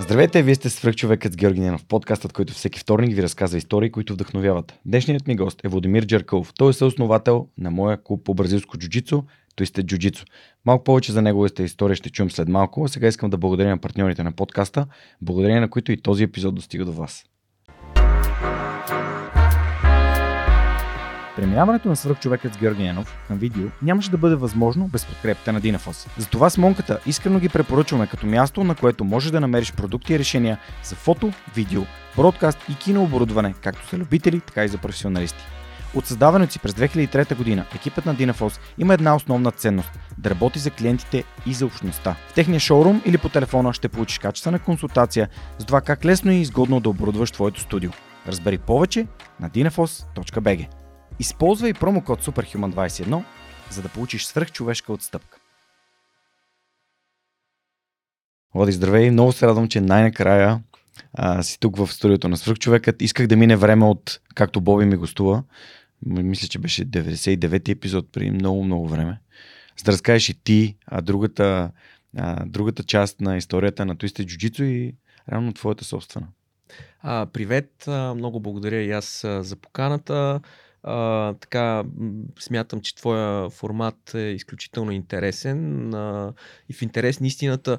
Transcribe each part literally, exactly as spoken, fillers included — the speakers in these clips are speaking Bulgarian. Здравейте, вие сте свръхчовекът с Георги Ненов, подкастът, който всеки вторник ви разказва истории, които вдъхновяват. Днешният ми гост е Владимир Джеркалов. Той е съосновател на моя клуб по бразилско джуджицу, Twisted Jiu-Jitsu. Малко повече за неговата история ще чуем след малко, а сега искам да благодаря на партньорите на подкаста, благодарение на които и този епизод достига до вас. Преминаването на свръхчовекът с Георги Ненов към видео нямаше да бъде възможно без подкрепата на Dinafos. Затова с Монката искрено ги препоръчваме като място, на което можеш да намериш продукти и решения за фото, видео, бродкаст и кинооборудване, както за любители, така и за професионалисти. От създаването си през две хиляди и трета година екипът на Dinafos има една основна ценност – да работи за клиентите и за общността. В техния шоурум или по телефона ще получиш качествена консултация за това как лесно и изгодно да оборудваш твоето студио. Разбери повече на dinafos точка би джи. Използвай промокод Superhuman двайсет и едно, за да получиш свръхчовешка отстъпка. Влади, здравей! Много се радвам, че най-накрая а, си тук в студиото на Свръхчовекът. Исках да мине време от както Боби ми гостува. Мисля, че беше деветдесет и девети епизод, преди много-много време. За да разкажеш и ти а другата, а, другата част на историята на Twisted Jiu-Jitsu и реално твоята собствена. А, привет! Много благодаря и аз за поканата. А, така, смятам, че твоя формат е изключително интересен а, и в интерес на истината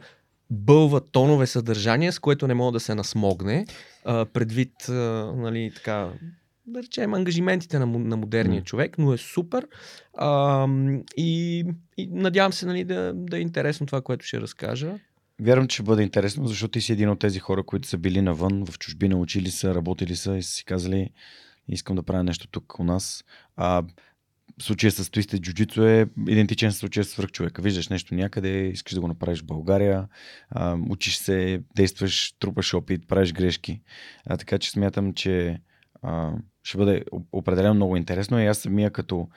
бълва тонове съдържание, с което не мога да се насмогне, а, предвид, а, нали, така, да речем, ангажиментите на, на модерния mm. човек, но е супер а, и, и надявам се, нали, да, да е интересно това, което ще разкажа. Вярвам, че ще бъде интересно, защото ти си един от тези хора, които са били навън, в чужбина, учили са, работили са и са си казали... Искам да правя нещо тук у нас. А, случая с Twisted Jiu-Jitsu е идентичен случай с свръхчовека. Виждаш нещо някъде, искаш да го направиш в България, а, учиш се, действаш, трупаш опит, правиш грешки. А, така че смятам, че а, ще бъде определено много интересно. И аз самия като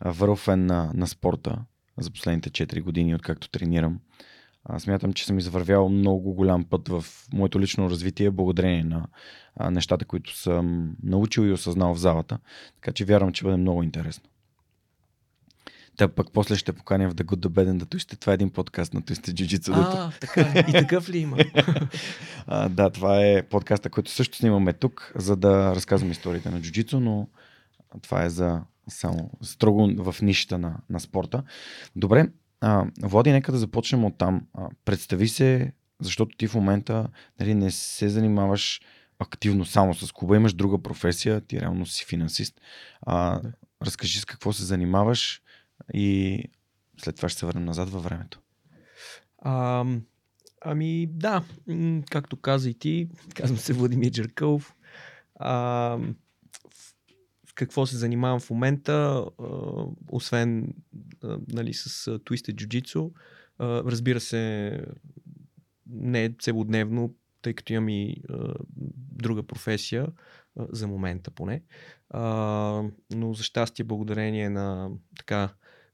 вървен на, на спорта за последните четири години, откакто тренирам, а, смятам, че съм извървял много голям път в моето лично развитие, благодарение на нещата, които съм научил и осъзнал в залата. Така че вярвам, че бъде много интересно. Та пък после ще поканя в The Good, The Bad and The Twisted. Това е един подкаст на Twisted Jiu-Jitsu. А, така. И такъв ли има? а, да, това е подкаста, който също снимаме тук, за да разказвам историите на джуджицу, но това е за само строго в нишата на, на спорта. Добре, а, Влади, нека да започнем от там. А, представи се, защото ти в момента, нали, не се занимаваш активно само с клуба, имаш друга професия, ти реално си финансист. А, да. Разкажи с какво се занимаваш и след това ще се върнем назад във времето. А, ами да, както каза и ти, казвам се Владимир Джеркалов. А, какво се занимавам в момента, освен, нали, с Twisted Jiu-Jitsu, разбира се, не е целодневно, тъй като имам и а, друга професия, а, за момента поне. А, но за щастие, благодарение на така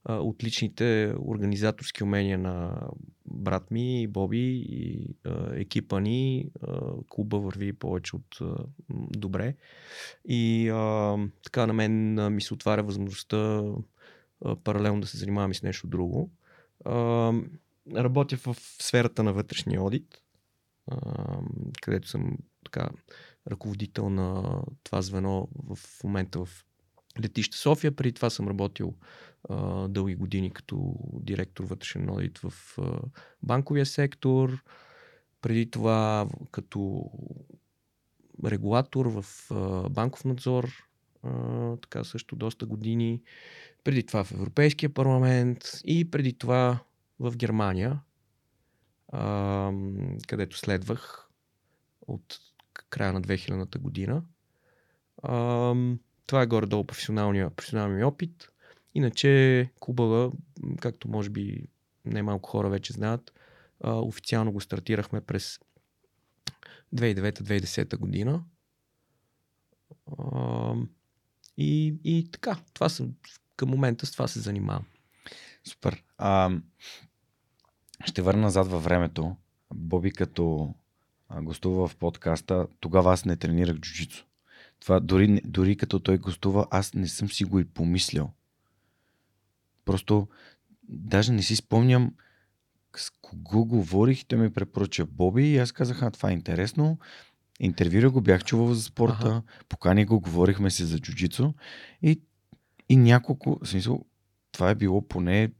а, отличните организаторски умения на брат ми, Боби и а, екипа ни, а, клуба върви повече от а, добре. И а, така на мен а, ми се отваря възможността а, паралелно да се занимавам и с нещо друго. А, работя в сферата на вътрешния одит, където съм така ръководител на това звено в момента в летище София. Преди това съм работил а, дълги години като директор вътрешен одит в а, банковия сектор. Преди това като регулатор в а, банков надзор, а, така също доста години. Преди това в Европейския парламент и преди това в Германия, Uh, където следвах от края на две хилядната година. Uh, това е горе-долу професионалния, професионалния опит. Иначе клуба, както може би най-малко хора вече знаят, uh, официално го стартирахме през две хиляди и девета - две хиляди и десета година. Uh, и, и така, това съм, към момента с това се занимавам. Супер. Uh... Ще върна назад във времето. Боби, като гостува в подкаста, тогава аз не тренирах джуджицу. Това дори, дори като той гостува, аз не съм си го и помислял. Просто даже не си спомням с кого говорих и той ми препоръча Боби и аз казах, а това е интересно. Интервюра го, бях чувал за спорта, ага. Покани го, говорихме се за джуджицу и, и няколко, в смисъл, това е било поне,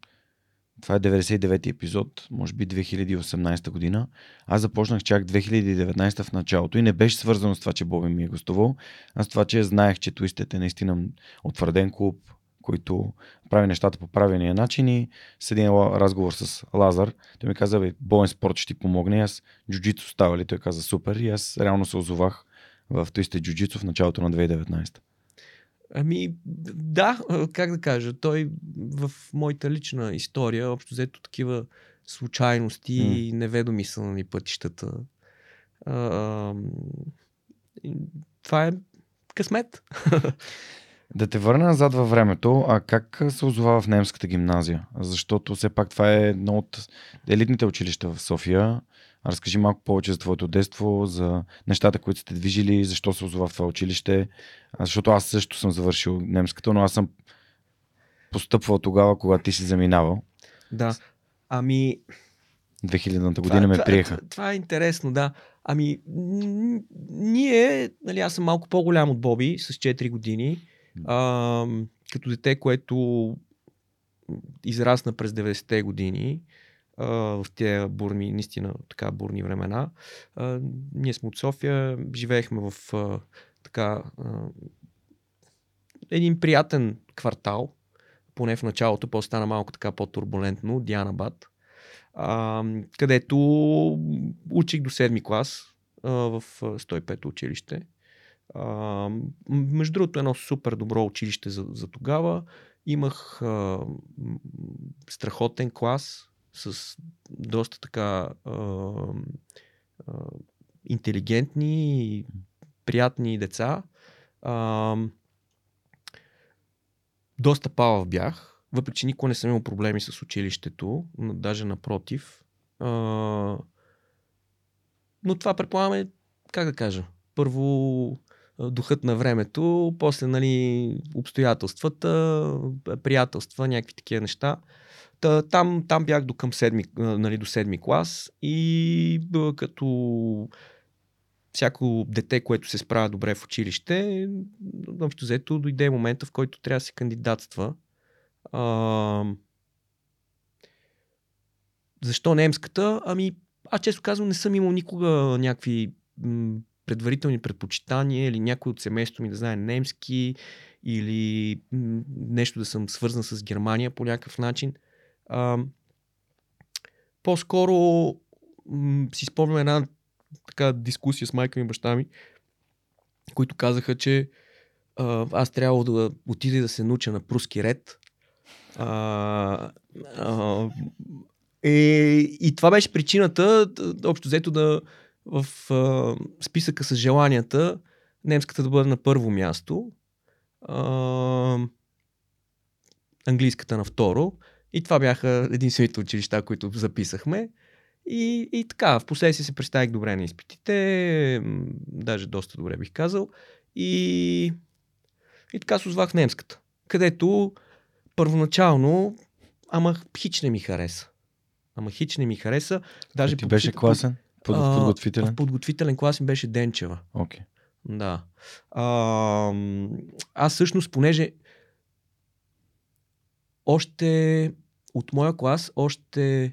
това е деветдесет и девети епизод, може би две хиляди и осемнадесета година. Аз започнах чак две хиляди и деветнадесета в началото и не беше свързано с това, че Боби ми е гостувал, а с това, че знаех, че Туистът е наистина утвърден клуб, който прави нещата по правилния начин и с един разговор с Лазар, той ми каза, бе, боен спорт ще ти помогне, аз джуджицу става ли? Той каза, супер и аз реално се озовах в Туисте джуджицу в началото на две хиляди и деветнадесета. Ами, да, как да кажа, той в моята лична история, общо взето такива случайности и mm. неведоми са на ни пътищата. А, а, това е късмет. Да те върна назад във времето, а как се озова в немската гимназия? Защото все пак това е едно от елитните училища в София. Разкажи малко повече за твоето детство, за нещата, които сте движили, защо се озова в това училище. Защото аз също съм завършил немската, но аз съм постъпвал тогава, когато ти си заминавал. Да, ами... две хилядната година това, ме това, приеха. Това, това е интересно, да. Ами, ние, нали, аз съм малко по-голям от Боби, с четири години. А, като дете, което израсна през деветдесетте години, а, в тези бурни, наистина така бурни времена, а, ние сме от София, живеехме в а, така а, един приятен квартал, поне в началото, после стана малко така по-турбулентно, Дианабад, а, където учих до седми клас а, в сто и пето училище. Uh, между другото, едно супер добро училище за, за тогава. Имах uh, страхотен клас с доста така uh, uh, интелигентни и приятни деца. Uh, доста палав бях, въпреки че никога не съм имал проблеми с училището, но даже напротив. Uh, но това предполагаме, как да кажа, първо духът на времето, после, нали, обстоятелствата, приятелства, някакви такива неща. Та, там, там бях до към седми, нали, до седми клас и бъл, като всяко дете, което се справя добре в училище, общо взето дойде момента, в който трябва да се кандидатства. А, защо немската? Ами, аз често казвам, не съм имал никога някакви предварителни предпочитания или някой от семейството ми да знае немски или нещо да съм свързан с Германия по някакъв начин. А, по-скоро м- си спомням една така дискусия с майка ми и баща ми, които казаха, че а, аз трябва да отида и да се науча на пруски ред. А, а, е, и това беше причината, общо взето, да в а, списъка с желанията немската да бъде на първо място, а, английската на второ и това бяха единствените училища, които записахме и, и така, впоследствие се представих добре на изпитите, даже доста добре бих казал и, и така се озвах в немската, където първоначално ама хич не ми хареса. Ама хич не ми хареса. Даже ти беше класен? В подготвителен? В подготвителен клас ми беше Денчева. Okay. Да. А, аз всъщност, понеже още от моя клас, още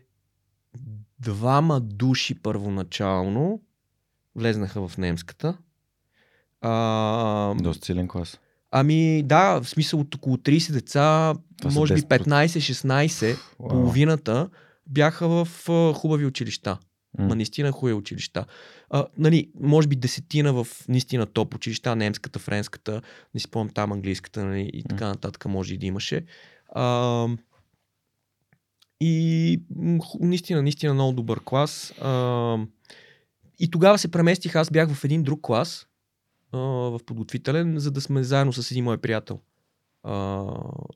двама души първоначално влезнаха в немската. А, Доста силен клас. Ами да, в смисъл от около тридесет деца, това може би петнадесет-шестнадесет, wow. половината бяха в хубави училища. Mm. Ма наистина хуе училища. А, нали, може би десетина в наистина топ училища, немската, френската, не си помня там английската, нали, и така нататък може и да имаше. А, и наистина, наистина много добър клас. А, и тогава се преместих, аз бях в един друг клас, а, в подготвителен, за да сме заедно с един мой приятел. А,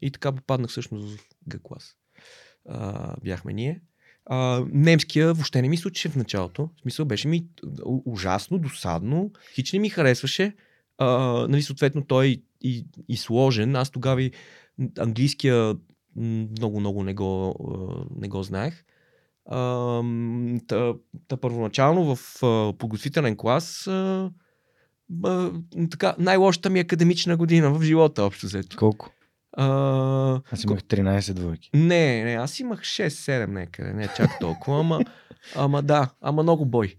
и така попаднах всъщност в Г клас. А, бяхме ние. Uh, немския въобще не ми се учеше в началото. В смисъл беше ми ужасно, досадно. Хич не ми харесваше. Uh, нали, съответно той и, и, и сложен. Аз тогава и английския много-много не го, uh, не го знаех. Та, та първоначално в а, подготвителен клас а, а, така, най-лошата ми академична година в живота общо взето. Колко? А, аз имах тринайсет двойки. Не, не, аз имах шест седем някъде, не чак толкова, ама, ама да, ама много бой.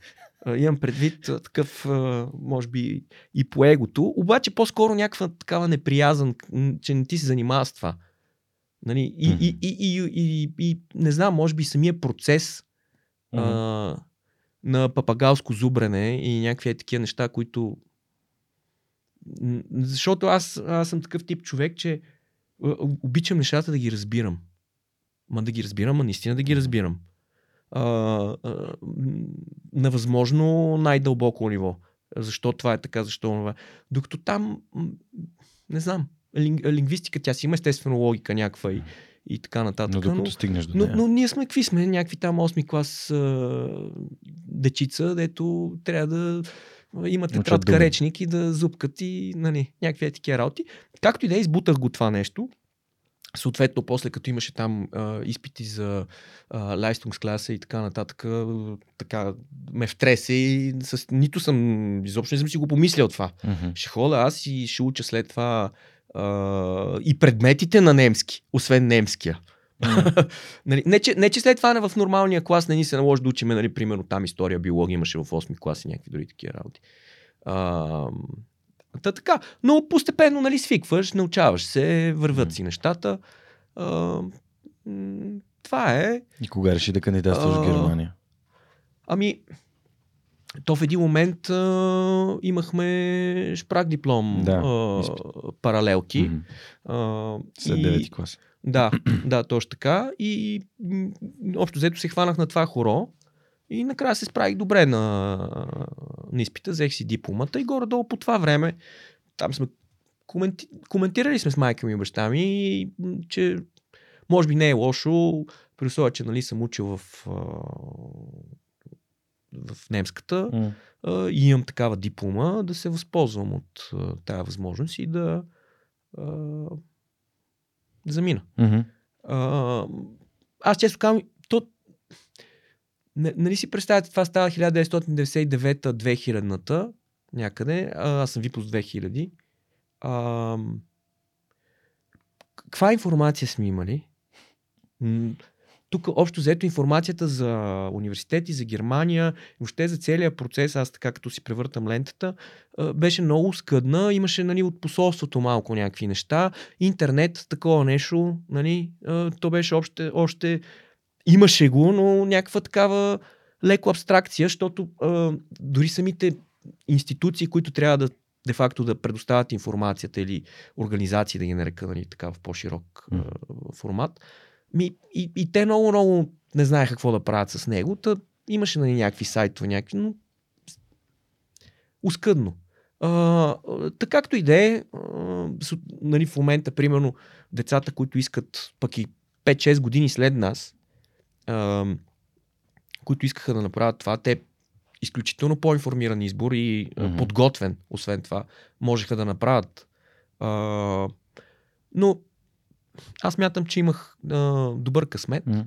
А, имам предвид такъв, а, може би и по егото, обаче по-скоро някаква такава неприязан, че не ти се занимава с това. Нали, и, mm-hmm. и, и, и, и, и не знам, може би самия процес mm-hmm. а, на папагалско зубрене и някакви такива неща, които... Защото аз, аз съм такъв тип човек, че обичам нещата да ги разбирам. Ма да ги разбирам, а наистина да ги разбирам. А, а, на възможно най-дълбоко ниво. Защо това е така, защо това е. Докато там, не знам, лингвистика, тя си има естествено логика някаква и, и така нататък. Но докато но, стигнеш до нея. Но, но ние сме какви сме, някакви там осми клас а, дечица, дето трябва да имат тетрадка речник и да зубкат и нали, някакви етики работи. Както и да избутах го това нещо. Съответно, после като имаше там а, изпити за Leistungsklasse и така нататък, така ме втресе и с, нито съм, изобщо не съм си го помислял това. Mm-hmm. Ще ходя аз и ще уча след това а, и предметите на немски, освен немския. Mm-hmm. нали, не, че, не, че след това не в нормалния клас не ни се наложи да учиме, нали, примерно там история, биология имаше в осми клас и някакви други такива работи. А, Та така, но постепенно, нали, свикваш, научаваш се, върват си нещата. А, това е... И кога реши да кандидатстваш в Германия? Ами, то в един момент а, имахме шпрак-диплом, да, а, паралелки. Mm-hmm. А, след девети и, клас. Да, да, точно така. И общо взето се хванах на това хоро. И накрая се справих добре на, на изпита, взех си дипломата и горе-долу по това време там сме коменти... коментирали сме с майка ми и баща ми, че може би не е лошо, при условие, че нали, съм учил в, в немската mm. и имам такава диплома, да се възползвам от тази възможност и да, да замина. Mm-hmm. А, аз често казвам, то нали си представяте, това става хиляда деветстотин деветдесет и девета-двехилядната някъде, аз съм випуск две хиляди. А, каква информация сме имали? Тук общо взето информацията за университети, за Германия, въобще за целия процес, аз така като си превъртам лентата, беше много скъдна, имаше нали, от посолството малко някакви неща, интернет, такова нещо, нали, то беше още... още имаше го, но някаква такава леко абстракция, защото а, дори самите институции, които трябва да де-факто да предоставят информацията или организации, да ги нарека нали, така в по-широк а, формат, ми, и, и те много-много не знаеха какво да правят с него. Та имаше нали, някакви сайтове, някакви, но оскъдно. А, така както и да е, нали, в момента, примерно, децата, които искат пък и пет-шест години след нас, Uh, които искаха да направят това, те изключително по-информиран избор и uh, mm-hmm. подготвен, освен това, можеха да направят. Uh, но аз мятам, че имах uh, добър късмет, mm-hmm.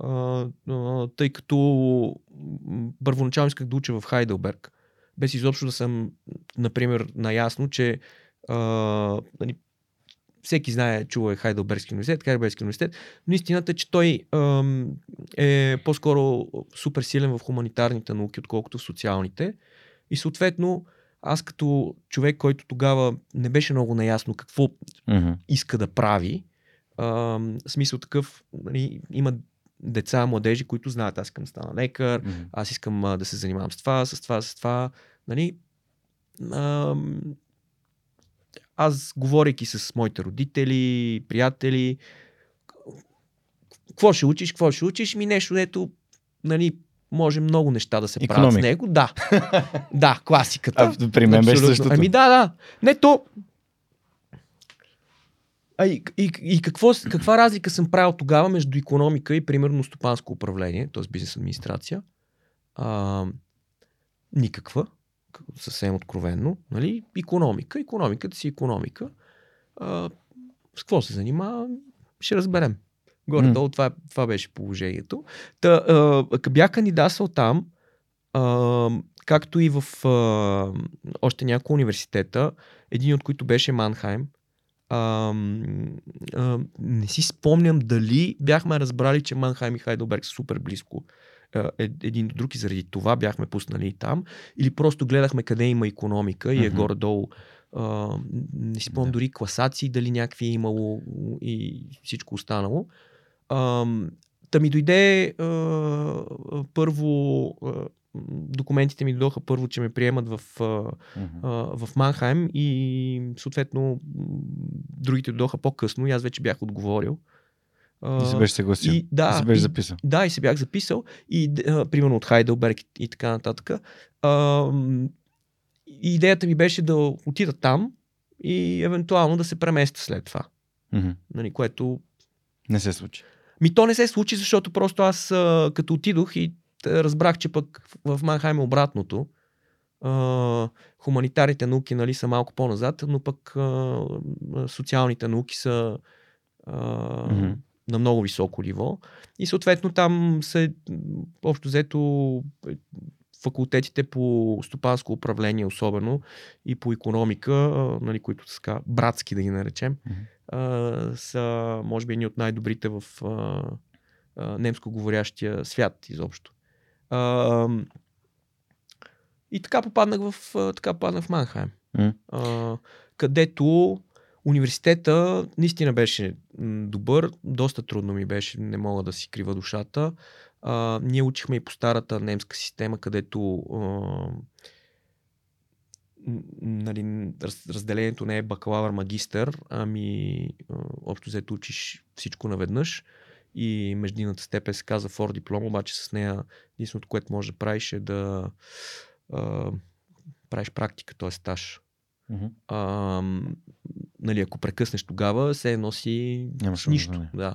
uh, uh, тъй като първоначално исках да уча в Хайделберг, без изобщо да съм, например, наясно, че uh, нали, всеки знае, чува е Хайделбергски университет, Хайделбергски университет, но истината е, че той е по-скоро супер силен в хуманитарните науки, отколкото в социалните. И съответно, аз като човек, който тогава не беше много наясно какво mm-hmm. иска да прави, в смисъл такъв, има деца, младежи, които знаят, аз искам да стана лекар, mm-hmm. аз искам да се занимавам с това, с това, с това. Нали... Аз, говорейки с моите родители, приятели, какво ще учиш, какво ще учиш, ми нещо, дето, нали, може много неща да се Икономик. правят с него. Да, да, класиката. А, при мен беше същото. Ами да, да. Не, то... А, и и, и какво, каква разлика съм правил тогава между икономика и, примерно, стопанско управление, т.е. бизнес администрация? А, никаква. Съвсем откровенно, нали, икономика, икономиката си икономика. А, с какво се занимава, ще разберем. Горе-долу mm. това, това беше положението. Та, а, бях кандидатствал там, а, както и в а, още няколко университета, един от които беше Манхайм. А, а, не си спомням дали бяхме разбрали, че Манхайм и Хайделберг са супер близко един до друг и заради това бяхме пуснали и там, или просто гледахме къде има икономика и е горе-долу. А, не си помня да. Дори класации, дали някакви е имало и всичко останало. А, та ми дойде а, първо а, документите ми дойдоха първо, че ме приемат в, а, в Манхайм и съответно другите дойдоха по-късно и аз вече бях отговорил. И се беше съгласил. И, да, и се беше записал. И, да, и се бях записал. И, а, примерно от Хайделберг и, и така нататък. А, и идеята ми беше да отида там и евентуално да се преместя след това. Mm-hmm. Нали, което... Не се случи. Ми то не се случи, защото просто аз а, като отидох и разбрах, че пък в Манхайм е обратното. Uh, хуманитарните науки, нали, са малко по-назад, но пък uh, социалните науки са... Uh, mm-hmm. на много високо ниво. И съответно там се общо взето факултетите по стопанско управление особено и по икономика, нали, които са така братски да ги наречем, mm-hmm. са може би едни от най-добрите в а, а, немскоговорящия свят изобщо. А, и така попаднах в, така попаднах в Манхайм. Mm-hmm. А, където университета наистина беше добър, доста трудно ми беше, не мога да си крива душата. А, ние учихме и по старата немска система, където а, нали, разделението не е бакалавър-магистър, ами а, общо взето учиш всичко наведнъж и междинната степен се казва фор диплом, обаче с нея единственото, което можеш да правиш е да а, правиш практика, т.е. стаж. Uh-huh. А, нали, ако прекъснеш тогава, се носи нямаш нищо. Да.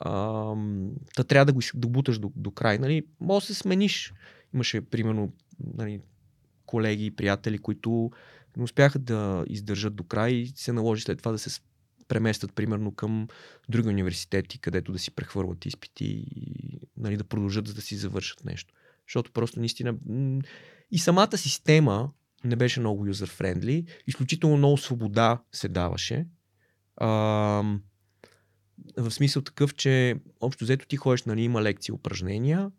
А, та трябва да го да буташ до, до край. Нали. Може да се смениш. Имаше, примерно, нали, колеги и приятели, които не успяха да издържат до край и се наложи след това да се преместят, примерно, към други университети, където да си прехвърват изпити и нали, да продължат, за да си завършат нещо. Защото просто наистина... И самата система... не беше много юзер-френдли. Изключително много свобода се даваше. А, в смисъл такъв, че общо взето ти ходиш, нали, има лекции, упражнения,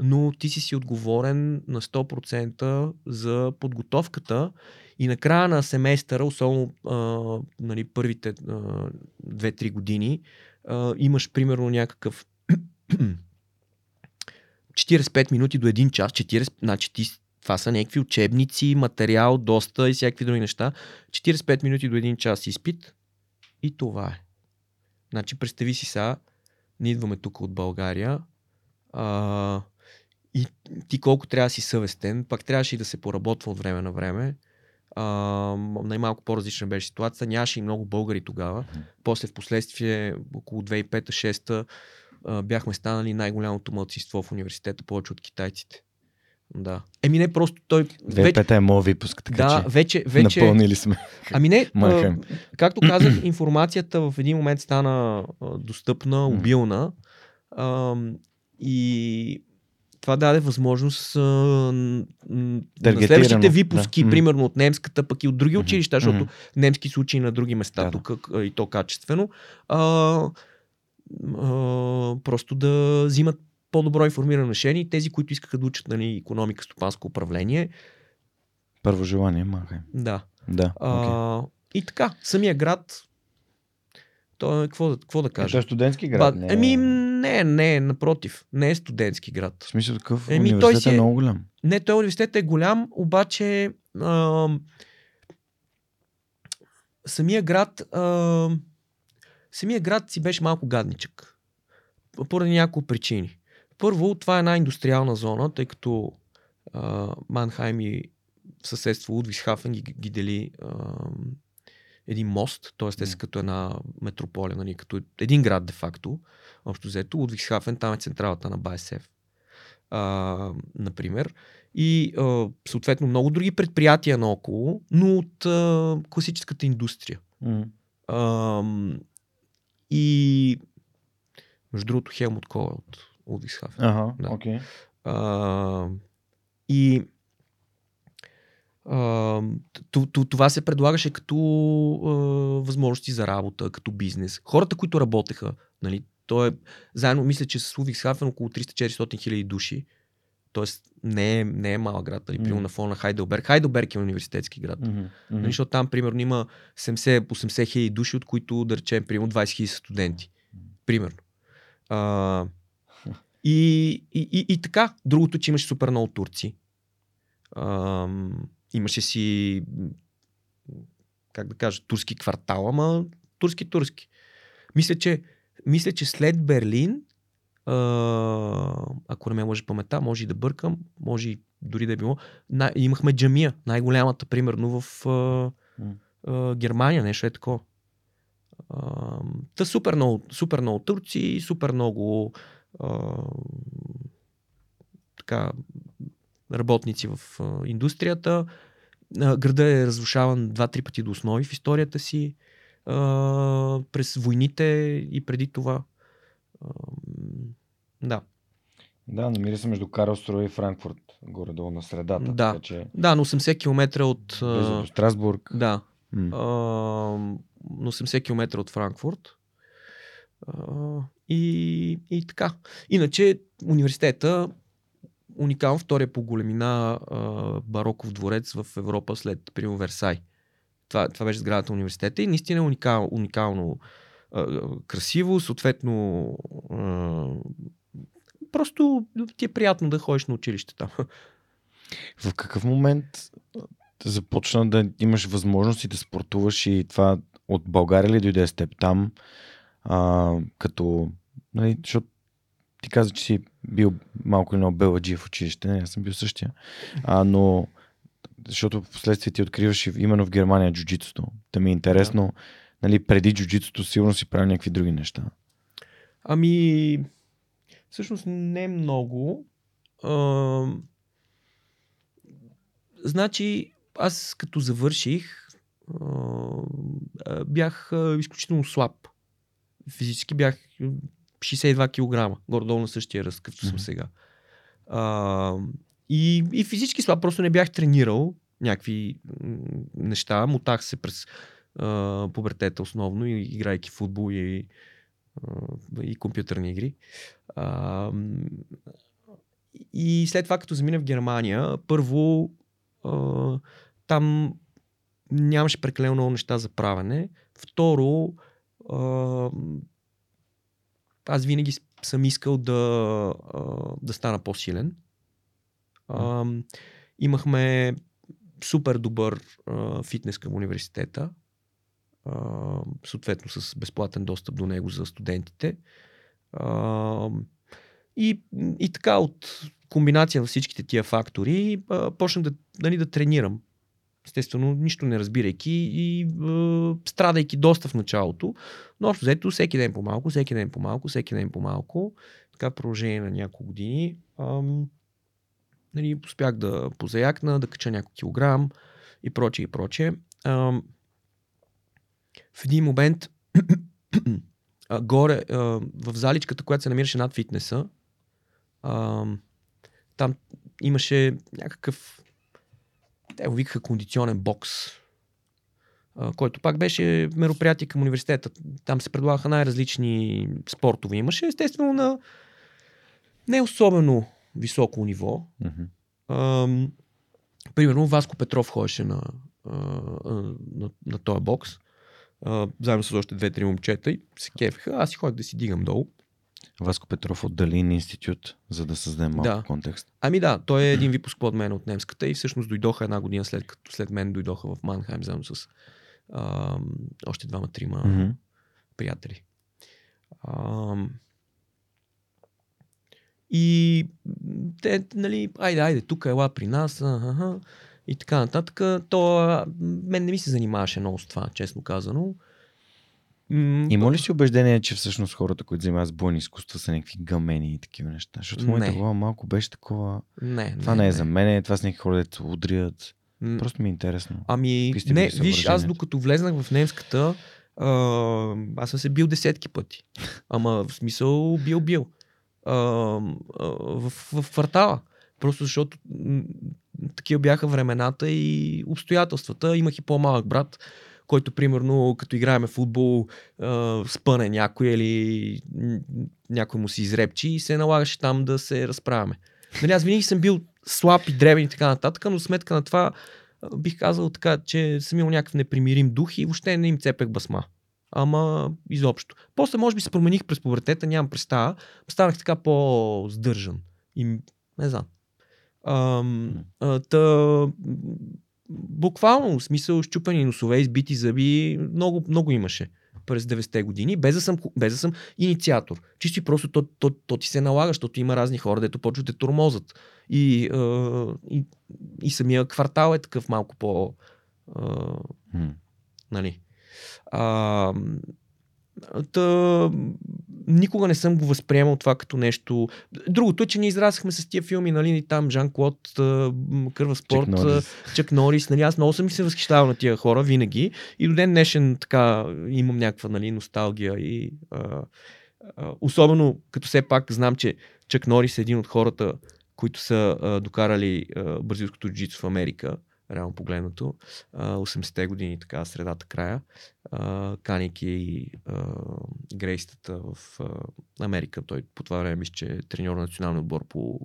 но ти си си отговорен на сто процента за подготовката и на края на семестъра, особено а, нали, първите а, две-три години, а, имаш примерно някакъв четирийсет и пет минути до един час, четирийсет, значи ти това са някакви учебници, материал, доста и всякакви други неща. четирийсет и пет минути до един час изпит и това е. Значи, представи си сега, ние идваме тук от България а, и ти колко трябва да си съвестен, пак трябваше и да се поработва от време на време. А, най-малко по-различна беше ситуация. Нямаше и много българи тогава. После в последствие, около две хиляди и пета-шеста бяхме станали най-голямото мълцинство в университета, повече от китайците. Да. Еми не, просто той... две хиляди и пета е моят випуск, така да, че вече, вече... напълнили сме. Ами не, а, както казах, информацията в един момент стана а, достъпна, обилна а, и това даде възможност а, на следващите випуски, да. Примерно от немската, пък и от други училища, защото немски случаи на други места да, тук да. И то качествено, а, а, просто да взимат по-добро информирано решение. Тези, които искаха да учат, нали, икономика, стопанско управление. Първо желание, махай. Да. Да. А, okay. И така, самия град, то е, какво, какво да кажа? Е, то е студентски град? Ба, не, еми, не, не, напротив. Не е студентски град. В смисъл такъв, еми, университет е, е много голям. Не, той университет е голям, обаче а, самия град а, самия град си беше малко гадничък. Поради няколко причини. Първо, това е една индустриална зона, тъй като а, Манхайм и в съседство Лудвигсхафен ги, ги дели а, един мост, т.е. те са като една метрополия, нали, като един град де-факто. Общо взето, Лудвигсхафен, там е централата на БАСФ, а, например. И а, съответно много други предприятия наоколо, но от а, класическата индустрия. Mm. А, и Между другото, Хелмут Кол е от Удисхафен. Ага, да. Окей. А, и а, това се предлагаше като а, възможности за работа, като бизнес. Хората, които работеха, нали, то е, заедно мисля, че с Удисхафен около триста до четиристотин хиляди души. Тоест не е, не е малък град, нали, mm-hmm. примерно на фона на Хайделберг. Хайделберг е университетски град. Mm-hmm. Нали, защото там примерно има седемдесет до осемдесет хиляди души, от които да речем примерно двайсет хиляди студенти. Примерно. А, и, и, и, и така, другото, че имаше супер много турци. А, имаше си, как да кажа, турски квартал, ама турски-турски. Мисля, че, мисля, че след Берлин, Uh, ако не ме лъжи паметта, може и да бъркам, може и дори да е било. Най- имахме джамия, най-голямата, примерно в uh, uh, Германия, нещо е такова. Uh, та супер много, супер много турци, супер много uh, така, работници в uh, индустрията. Uh, града е разрушаван два-три пъти до основи в историята си, uh, през войните и преди това. Да. Да, намира се между Карлсруе и Франкфурт, горе-долу на средата. Да, така, че... да, на осемдесет километра от... Близо до Страсбург. Да. Mm. Uh, на осемдесет километра от Франкфурт. Uh, и, и така. Иначе университета, уникално втория по големина uh, бароков дворец в Европа след примерно Версай. Това, това беше сградата на университета и наистина е уникал, уникално красиво, съответно просто ти е приятно да ходиш на училище там. В какъв момент започна да имаш възможности да спортуваш и това от България ли дойде с теб там? А, като, нали, защото ти каза, че си бил малко или много беладжия в училище, не, аз съм бил същия, а, но защото в последствие ти откриваш именно в Германия джуджитсото. Та ми е интересно, нали, преди джуджитсото сигурно си прави някакви други неща. Ами, всъщност не много. А, значи, аз като завърших, а, бях изключително слаб. Физически бях шейсет и два килограма, горе-долу на същия ръст, както съм mm-hmm. сега. А, и, и физически слаб, просто не бях тренирал някакви неща, мутах се през Uh, пубертета основно, и играйки футбол и, uh, и компютърни игри. Uh, и след това, като замина в Германия, първо uh, там нямаше прекалено много неща за правене. Второ, uh, аз винаги съм искал да, uh, да стана по-силен. Uh, имахме супер добър uh, фитнес към университета. Uh, съответно с безплатен достъп до него за студентите. Uh, и, и така от комбинация на всичките тия фактори uh, почнах да, нали, да тренирам. Естествено, нищо не разбирайки и uh, страдайки доста в началото, но общо взето всеки ден по-малко, всеки ден по-малко, всеки ден по-малко. Така в продължение на няколко години uh, нали, успях да позаякна, да кача няколко килограм и прочее и прочее. Uh, В един момент а, горе а, в заличката, която се намираше над фитнеса, а, там имаше някакъв, те го викаха кондиционен бокс, а, който пак беше мероприятие към университета. Там се предлагаха най-различни спортове. Имаше естествено на не особено високо ниво. Mm-hmm. А, примерно Васко Петров ходеше на, на, на, на този бокс. Uh, заедно с още две-три момчета и се кефиха, аз си ходих да си дигам долу. Васко Петров от Далин институт, за да създадем малко да. контекст. Ами да, той е един випуск под мен от немската и всъщност дойдоха една година след като след мен дойдоха в Манхайм, заедно с uh, още двама-трима mm-hmm. приятели. Uh, и те, нали, айде, айде, тук ела при нас, аха, и така нататък, то мен не ми се занимаваше много с това, честно казано. Има ли си убеждение, че всъщност хората, които занимават с бойни изкуства, са някакви гъмени и такива неща? Защото в моята глава малко беше такова, не, това не, не е не. за мен, това с някакви хора, дето удрят. М- Просто ми е интересно. Ами, не, виж, аз докато влезнах в немската, А, аз съм се бил десетки пъти. Ама в смисъл бил-бил. В, в квартала. Просто защото такива бяха времената и обстоятелствата. Имах и по-малък брат, който примерно като играеме футбол спъне някой или някой му се изрепчи и се налагаше там да се разправяме. Нали, аз винаги съм бил слаб и дребен и така нататък, но сметка на това бих казал така, че съм имал някакъв непримирим дух и въобще не им цепех басма. Ама изобщо. После може би се промених през пубертета, нямам представа. Станах така по-здържан. И не знам. Ам, а, та, буквално, в смисъл, щупени носове, избити зъби, много, много имаше през деветдесетте години, без да съм, без да съм инициатор. Чисто и просто то, то, то ти се налага, защото има разни хора, дето почват да тормозат. И, а, и, и самия квартал е такъв малко по... А, нали... А, тъ, никога не съм го възприемал това като нещо. Другото е, че ние израсахме с тия филми, нали, там Жан-Клод, Кърва спорт, Чак Норис. Чак Норис, нали, аз много съм се възхищавал на тия хора винаги и до ден днешен така имам някаква, нали, носталгия и а, а, особено като все пак знам, че Чак Норис е един от хората, които са а, докарали а, бразилското джиу-джитсу в Америка. Реално погледнато, осемдесетте години, така, средата, края, канейки и грейстата в Америка. Той по това време мисля, че е треньор на националния отбор по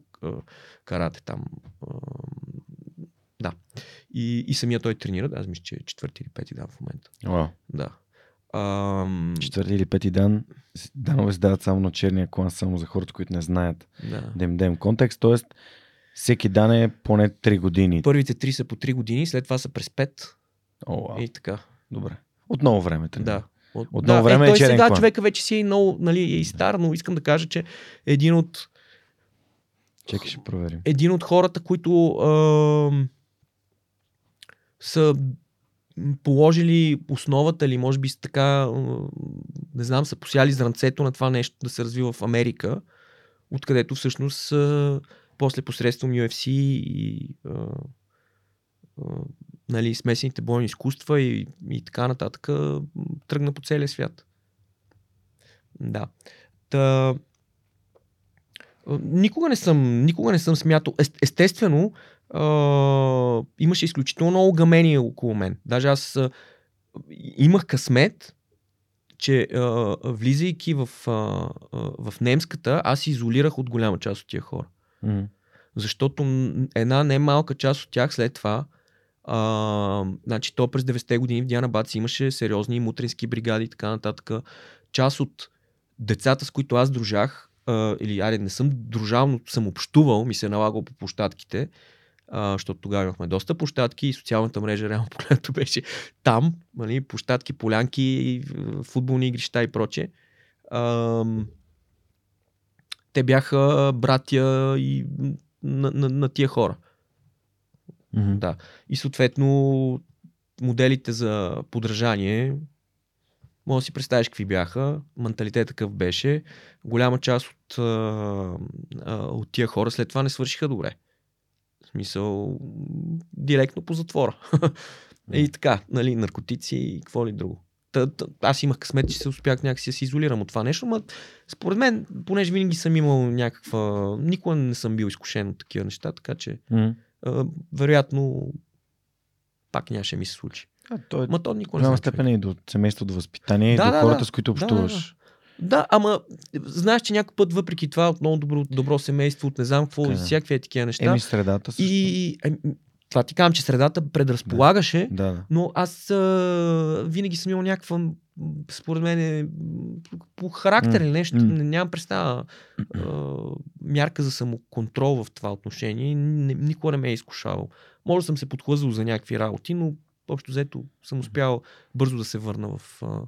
карате там. Да. И, и самия той тренира, аз мисля, че е четвърти или пети дан в момента. Wow. Да. Ам... Четвърти или пети дан, данове се дават само на черния клан, само за хората, които не знаят да, да им дадем контекст, т.е. всеки дан е поне три години. Първите три са по три години, след това са през пет. О, а. И така. Добре. Отново време трябва. Да. От... Отново да, време е, е той сега клан. Човека вече си е и много, нали, е и стар, но искам да кажа, че един от... Чакай, ще проверим. Един от хората, които а... са положили основата или може би са така, не знам, са посяли зранцето на това нещо да се развива в Америка, откъдето всъщност... А... после посредством Ю Еф Си и а, а, нали, смесените бойни изкуства и, и така нататък тръгна по целия свят. Да. Та, никога не съм, никога не съм смятал. Естествено, а, имаше изключително много гамения около мен. Даже аз а, имах късмет, че а, влизайки в, а, а, в немската, аз изолирах от голяма част от тия хора. Mm. Защото една немалка част от тях след това, а, значи то през деветдесетте години в Диана Бац имаше сериозни мутрински бригади и така нататък. Част от децата, с които аз дружах, а, или аре не съм дружал, но съм общувал, ми се налагал по площадките, а, защото тогава имахме доста площадки и социалната мрежа реално погледнато беше там, нали, площадки, полянки, футболни игрища и прочее. Ам... Те бяха братя и на, на, на тия хора. Mm-hmm. Да. И съответно моделите за подражание, може да си представиш какви бяха, менталитет такъв беше. Голяма част от, от тия хора след това не свършиха добре. В смисъл, директно по затвора. Mm-hmm. И така, нали, наркотици и какво ли друго. Аз имах късмет, че се успях някакси да се изолирам от това нещо, но според мен, понеже винаги съм имал някаква... Никога не съм бил изкушен от такива неща, така че mm. а, вероятно пак нямаше ми се случи. А, той... Ма то никога не съм. В степен и до семейство, до възпитание, да, и до да, хората, да, с които общуваш. Да, да, да, ама знаеш, че някой път въпреки това от много добро, добро семейство, от не знам какво, okay, всякакви е такива неща. Еми средата също. И... Това ти казвам, че средата предразполагаше, да, да, да, но аз а, винаги съм имал някаква, според мен, по характер или нещо, mm. нямам представа а, мярка за самоконтрол в това отношение. Никога не ме е изкушавал. Може да съм се подхлъзвал за някакви работи, но общо взето съм успял бързо да се върна в а,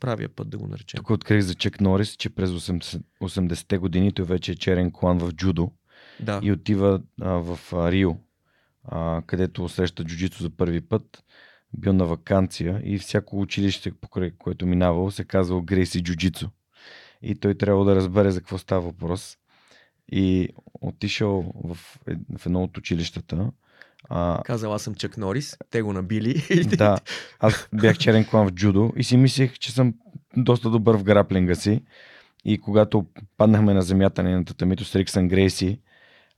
правия път, да го наречем. Тук открих за Чак Норис, че през осемдесетте години той вече е черен клан в джудо, да, и отива а, в а, Рио, Uh, където среща джуджицу за първи път, бил на ваканция и всяко училище, покрай което минавало, се казвал Грейси джуджицу. И той трябва да разбере за какво става въпрос. И отишъл в, в едно от училищата, А... Казал, аз съм Чак Норис, те го набили. Да, аз бях черен клан в джудо и си мислех, че съм доста добър в граплинга си. И когато паднахме на земята на на татамито с Риксън Грейси,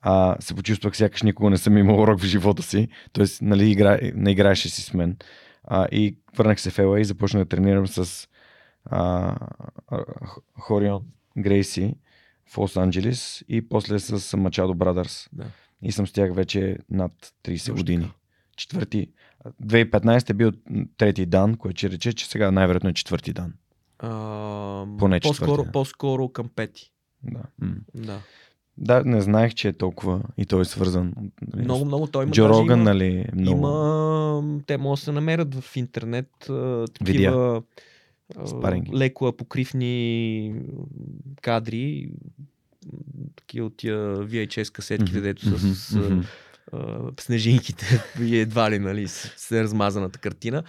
а, се почувствах сякаш никога не съм имал урок в живота си. Тоест, нали, игра... не играеше си с мен. А, и върнах се в Ел Ей и започнах да тренирам с а, Хорион Грейси в Лос-Анджелес и после с Мачадо Брадърс. Да. И съм с тях вече над трийсет години. Четвърти. две хиляди и петнадесета е бил трети дан, което ще рече, че сега най-вероятно е четвърти дан. Uh, Поне по-скоро, четвърти. По-скоро към пети. Да. Mm. Да. Да, не знаех, че е толкова и той е свързан. Нали, много, много. Той има, Джо Роган, има, нали? Много... Има... Те могат да се намерят в интернет. Такива спаринги. Леко апокривни кадри. Такива от тия ви ейч ес касетките, mm-hmm. дето с, с mm-hmm. а, снежинките и едва ли, нали, с, с размазаната картина.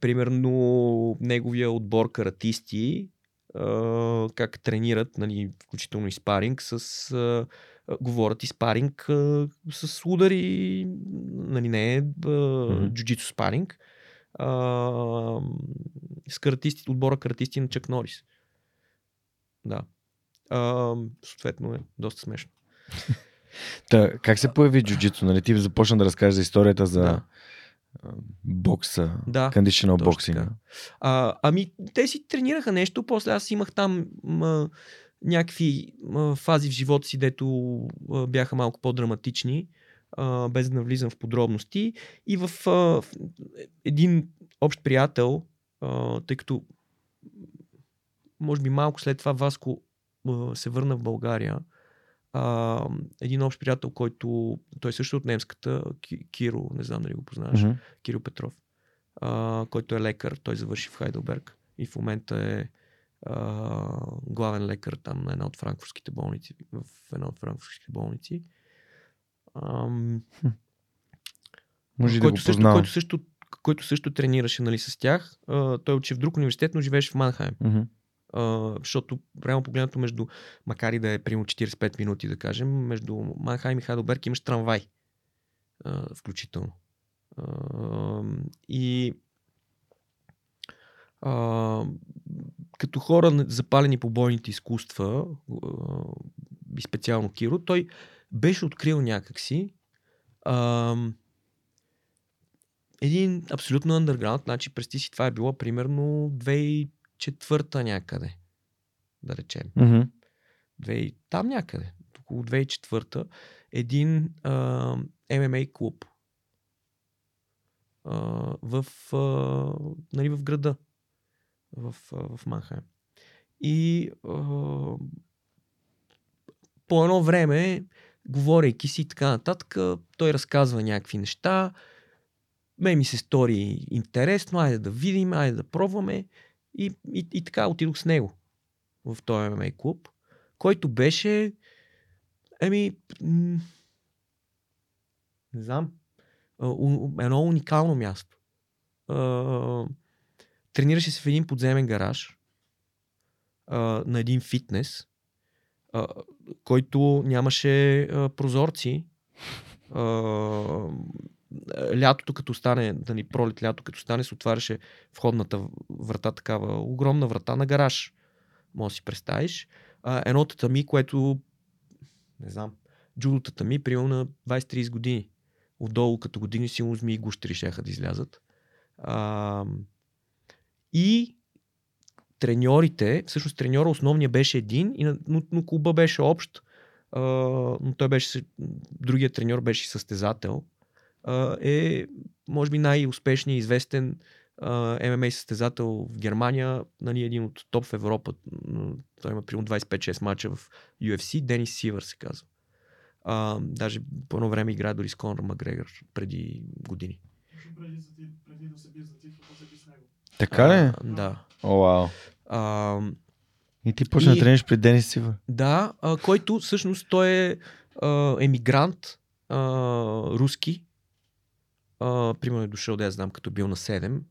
Примерно неговия отбор каратисти а, как тренират, нали, включително и спаринг с... А, говорят и спаринг а, с удари, нали, не, а, mm-hmm. джу-джитсу спаринг а, с каратисти, отбора каратисти на Чак Норис. Да. Uh, съответно е доста смешно. Та, как се появи джу-джитсу? Нали? Ти започна да разкажеш за историята за да. бокса, да, conditional boxing. Uh, ами те си тренираха нещо, после аз имах там м, някакви м, фази в живота си, дето м, бяха малко по-драматични, м, без да навлизам в подробности. И в, м, в един общ приятел, м, тъй като може би малко след това Васко се върна в България. А, един общ приятел, който той също от немската, Киро, не знам дали го познаваш, mm-hmm. Киро Петров, а, който е лекар, той завърши в Хайделберг и в момента е а, главен лекар там на една от франкфуртските болници, в една от франкфуртските болници. А, може който, да го също, който, също, който също тренираше, нали, с тях. А, той учи в друг университет, но живееше в Манхайм. Mm-hmm. Uh, защото прямо погледнато между, макар и да е примерно четирийсет и пет минути, да кажем, между Манхайм и Хайделберг имаш трамвай uh, включително. Uh, и uh, като хора запалени по бойните изкуства uh, и специално Киро, той беше открил някакси uh, един абсолютно underground, значи прести си това е било примерно две хиляди и пета четвърта някъде, да речем. Mm-hmm. Две, там някъде, около две хиляди и четвърта, един а, Ем Ем Ей клуб а, в, а, нали, в града, в, а, в Манхайм. И а, по едно време, говорейки си и така нататък, той разказва някакви неща. Ме ми се стори интересно, айде да видим, айде да пробваме. И, и, и така отидох с него в този Ем Ем Ей клуб, който беше, еми, м- не знам, у- едно уникално място. А- тренираше се в един подземен гараж а- на един фитнес, а- който нямаше а- прозорци. А- Лятото, като стане, нали, пролет лято, като стане, се отваряше входната врата, такава огромна врата на гараж. Може да си представиш. А, едно татами, което, не знам, джудо татами, примерно на двайсет-трийсет години. Отдолу като години силно змии гущери щяха да излязат. А, и треньорите, всъщност треньора основния беше един, но, но клуба беше общ. А, но той беше, другият треньор беше състезател. Е, може би, най-успешният известен Ем Ем Ей състезател в Германия, нали, един от топ в Европа. Той има примерно двайсет и пет шест мача в Ю Еф Си, Денис Сивър се казва. А, даже по едно време играе дори с Конор Макгрегор преди години. Преди, преди да се бие за титла, после би с него. Така ли? А, да. О, вау. А, и ти почна да тренираш при Денис Сивър. Да, а, който всъщност той е а, емигрант, а, руски. Uh, примерно е дошъл, да я знам, като бил на седем.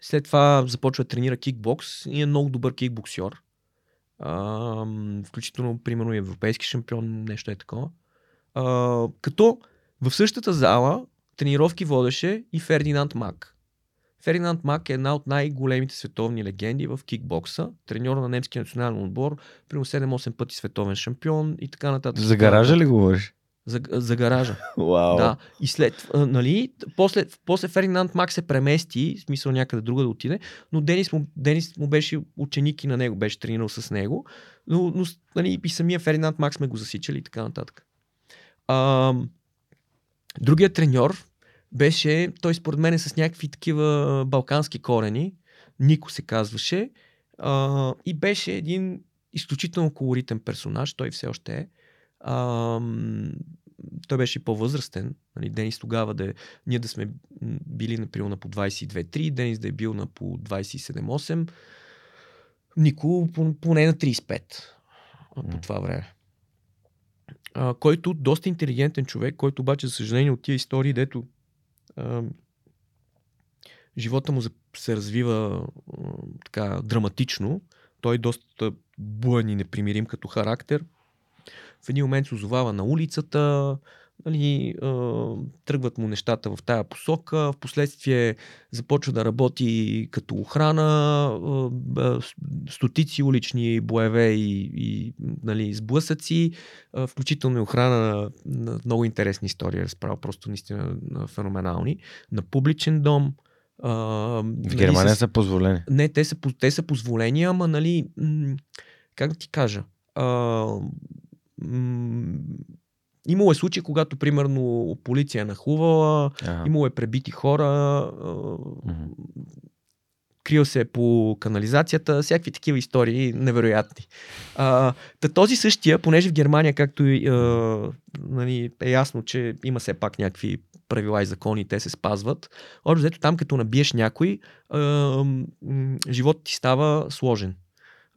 След това започва да тренира кикбокс и е много добър кикбоксер. Uh, включително, примерно, европейски шампион, нещо е такова. Uh, като в същата зала тренировки водеше и Фердинанд Мак. Фердинанд Мак е една от най-големите световни легенди в кикбокса, треньор на немския национален отбор, примерно седем-осем пъти световен шампион и така нататък. За гаража ли говориш? За, за гаража. Wow. Да. И след, нали, после, после Фердинанд Мак се премести, в смисъл някъде друга да отиде, но Денис му, Денис му беше ученик и на него беше тренирал с него, но, но нали, и самия Фердинанд Мак сме го засичали и така нататък. А, другият треньор беше, той според мен е с някакви такива балкански корени, Нико се казваше, а, и беше един изключително колоритен персонаж, той все още е. А, той беше и по-възрастен, нали, Денис тогава, да, ние да сме били например на по двайсет и две три, Денис да е бил на по двайсет и седем осем, Нико поне на трийсет и пет mm. по това време. А, който доста интелигентен човек, който обаче за съжаление от тия истории, дето а, живота му се развива а, така драматично, той е доста буен и непримирим като характер. В един момент се озовава на улицата, нали, тръгват му нещата в тая посока, впоследствие започва да работи като охрана, стотици улични боеве и, и нали, сблъсъци, включително и охрана на, на много интересни истории, разправя, просто наистина феноменални, на публичен дом. В нали, Германия с... са позволени. Не, те са, те са позволени, ама нали, как да ти кажа, Uh, м- имало е случаи, когато примерно полиция е нахлувала, ага. Имало е пребити хора, uh, uh-huh. крил се по канализацията, всякакви такива истории невероятни. Uh, та този същия, понеже в Германия, както и, uh, нали, е ясно, че има все пак някакви правила и закони, те се спазват. Общо взето там, като набиеш някой, uh, животът ти става сложен.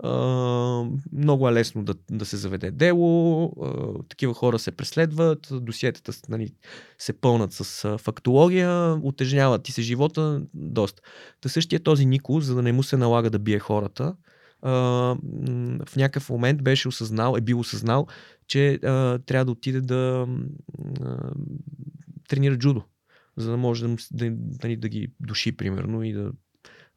Uh, много е лесно да, да се заведе дело, uh, такива хора се преследват, досиетата, нали, се пълнат с uh, фактология, утежняват ти се живота доста. Та същия този Нико, за да не му се налага да бие хората, uh, в някакъв момент беше осъзнал, е бил осъзнал, че uh, трябва да отиде да uh, тренира джудо, за да може да, да, да, да ги души примерно и да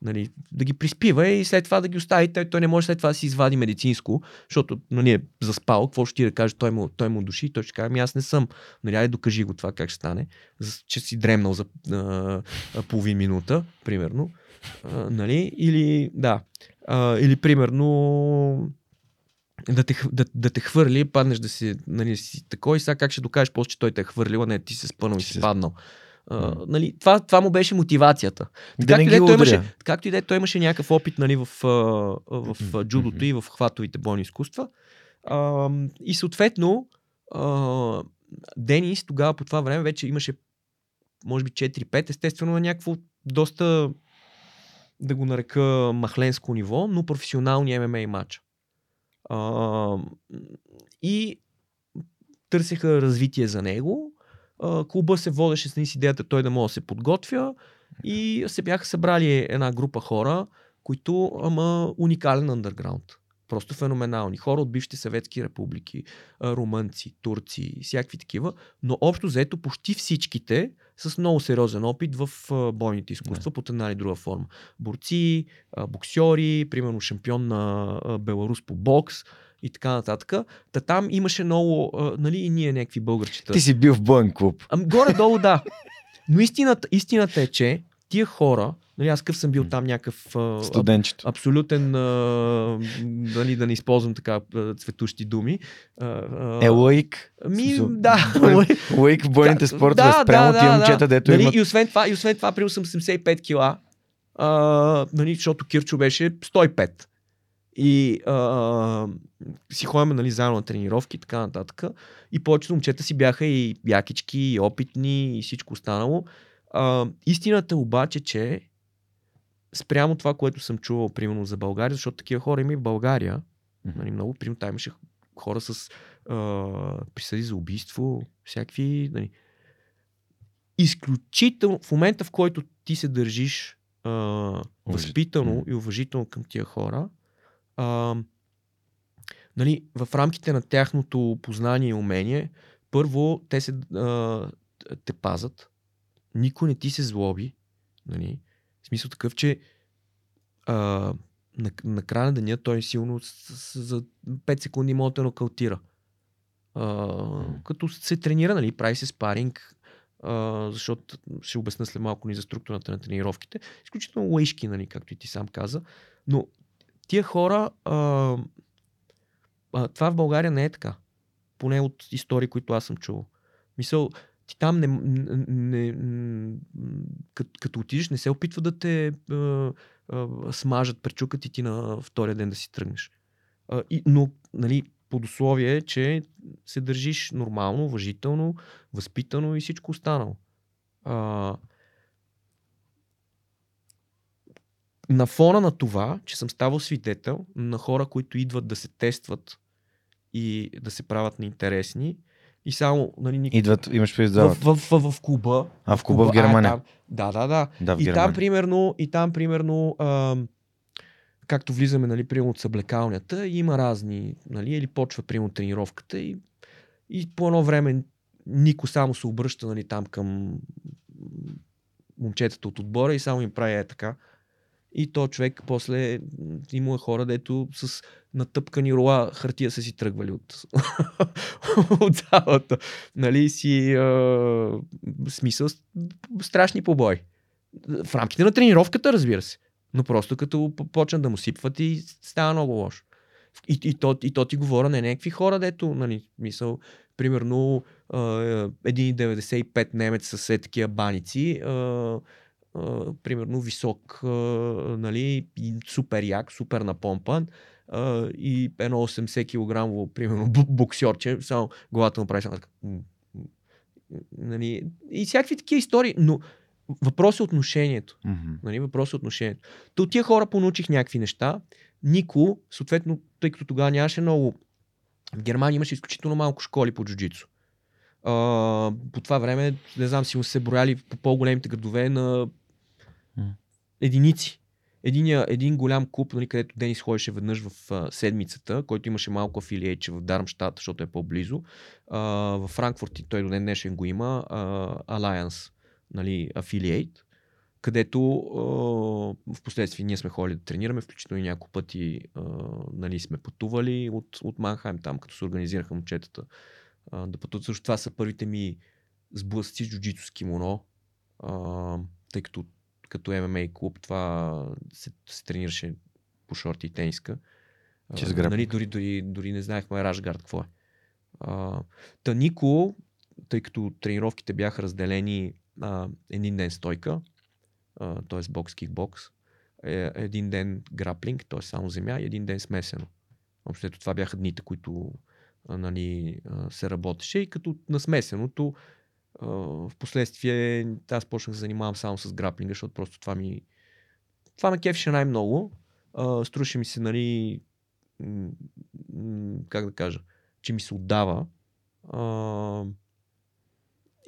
Нали, да ги приспива и след това да ги остави. Той, той не може след това да си извади медицинско, защото нали, е заспал. Какво ще ти да каже, той му, той му души и той ще каже, ами аз не съм. Нали, ай докажи го това как ще стане, за, че си дремнал за а, половин минута, примерно. А, нали, или, да, а, или примерно да те, да, да те хвърли, паднеш да си, нали, си такой и сега как ще докажеш после, че той те е хвърлил, а не ти се спънал и си паднал. Uh, нали, това, това му беше мотивацията. Да както, и той имаше, както и де, той имаше някакъв опит нали, в, в, в джудото mm-hmm. и в хватовите бойни изкуства. Uh, и съответно, uh, Денис тогава по това време вече имаше може би четири-пет, естествено на някакво доста, да го нарека, махленско ниво, но професионални ем ем а матча. Uh, и търсеха развитие за него. Клуба се водеше с идеята той да може да се подготвя и се бяха събрали една група хора, които ама уникален андерграунд. Просто феноменални. Хора от бившите съветски републики, румънци, турци, всякакви такива, но общо взето почти всичките с много сериозен опит в бойните изкуства, yeah. под една или друга форма. Борци, боксьори, примерно шампион на Беларус по бокс, и така нататък. Та там имаше много, а, нали, и ние някакви българчета. Ти си бил в боен клуб. Ам, горе-долу, да. Но истината, истината е, че тия хора, нали, аз къв съм бил там някакъв а, студенчето. Аб, абсолютен, а, нали, да не използвам така цветущи думи. А, а, е лаик. Ми, да. Лаик в бойните спортове, да, спрямо да, тия да, момчета, дето нали, имат. И освен това, и освен това приел съм седемдесет и пет кила, а, нали, защото Кирчо беше сто и пет. И а, си ходим нали, заедно на тренировки и така нататък. И повечето момчета си бяха и якички, и опитни, и всичко останало. А, истината обаче, че спрямо това, което съм чувал примерно за България, защото такива хора има и в България, нали, много, примерно там имаше хора с а, присъди за убийство, всякакви... Нали, изключително... В момента, в който ти се държиш а, възпитано Уважит. и уважително към тия хора, А, нали, в рамките на тяхното познание и умение, първо те се а, те пазат, никой не ти се злоби. Нали? В смисъл такъв, че а, на, на края на деня той силно с, с, за пет секунди може да нокаутира. Uh, като се тренира, нали, прави се спаринг, uh, защото ще обясня след малко ни за структурата на тренировките. Изключително лъишки, нали, както и ти сам каза. Но тия хора, uh, uh, това в България не е така. Поне от истории, които аз съм чувал. Мисъл, ти там не, не, не, като, като отидеш, не се опитва да те uh, uh, смажат, пречукат и ти на втория ден да си тръгнеш. Uh, и, но, нали, под условие е, че се държиш нормално, уважително, възпитано и всичко останало. А, на фона на това, че съм ставал свидетел на хора, които идват да се тестват и да се правят неинтересни и само... Нали, никога... Идват, имаш предизвикателно. В, в, в, в Куба. А в Куба, в Германия. А, там, да, да, да. да и, там, примерно, и там, примерно... А, както влизаме, нали, примерно от съблекалнята, и има разни, нали, или почва примерно тренировката и, и по едно време Нико само се обръща, нали, там към момчетата от отбора и само им прави е така. И то човек после има хора, дето с натъпкани рола хартия са си тръгвали от, от залата. Нали, си а... смисъл страшни побои. В рамките на тренировката, разбира се. Но просто като почна да му сипват и става много лошо. И, и, то, и то ти говоря на някакви хора, дето, нали, мисъл, примерно едно деветдесет и пет немец със все такива баници, а, а, примерно висок, а, нали, супер як, супер напомпан а, и едно цяло осемдесет килограма примерно боксерче, само главата му прави само така. Нали, и всякакви такива истории, но въпрос е отношението. Mm-hmm. Нали, въпрос е отношението. Та от тия хора понаучих някакви неща. Нико, съответно, тъй като тогава нямаше много... В Германия имаше изключително малко школи по джуджицу. А, по това време, не знам, си му се брояли по по-големите градове на единици. Един, един голям клуб, нали, където Денис ходеше веднъж в а, седмицата, който имаше малко афилиейче в Дармщад, защото е по-близо. А, в Франкфурт, той до ден днешен го има, Алайанс. Нали, афилиейт, където а, в последствие ние сме ходили да тренираме, включително и няколко пъти а, нали, сме пътували от, от Манхайм там, като се организираха момчетата а, да пътуват. Също това са първите ми сблъсъци с джуджицу с кимоно, а, тъй като като ем ем а клуб това се, се тренираше по шорти и тениска. А, нали, дори, дори, дори не знаехме рашгард какво е. А, та Нико, тъй като тренировките бяха разделени Uh, един ден стойка, uh, т.е. бокс, кикбокс, е, един ден граплинг, т.е. само земя и един ден смесено. Общото това бяха дните, които а, нали, а, се работеше и като на смесеното в последствие аз почнах да се занимавам само с граплинга, защото просто това ми това ме кефеше най-много. А, струваше ми се, нали, м- м- как да кажа, че ми се отдава. А,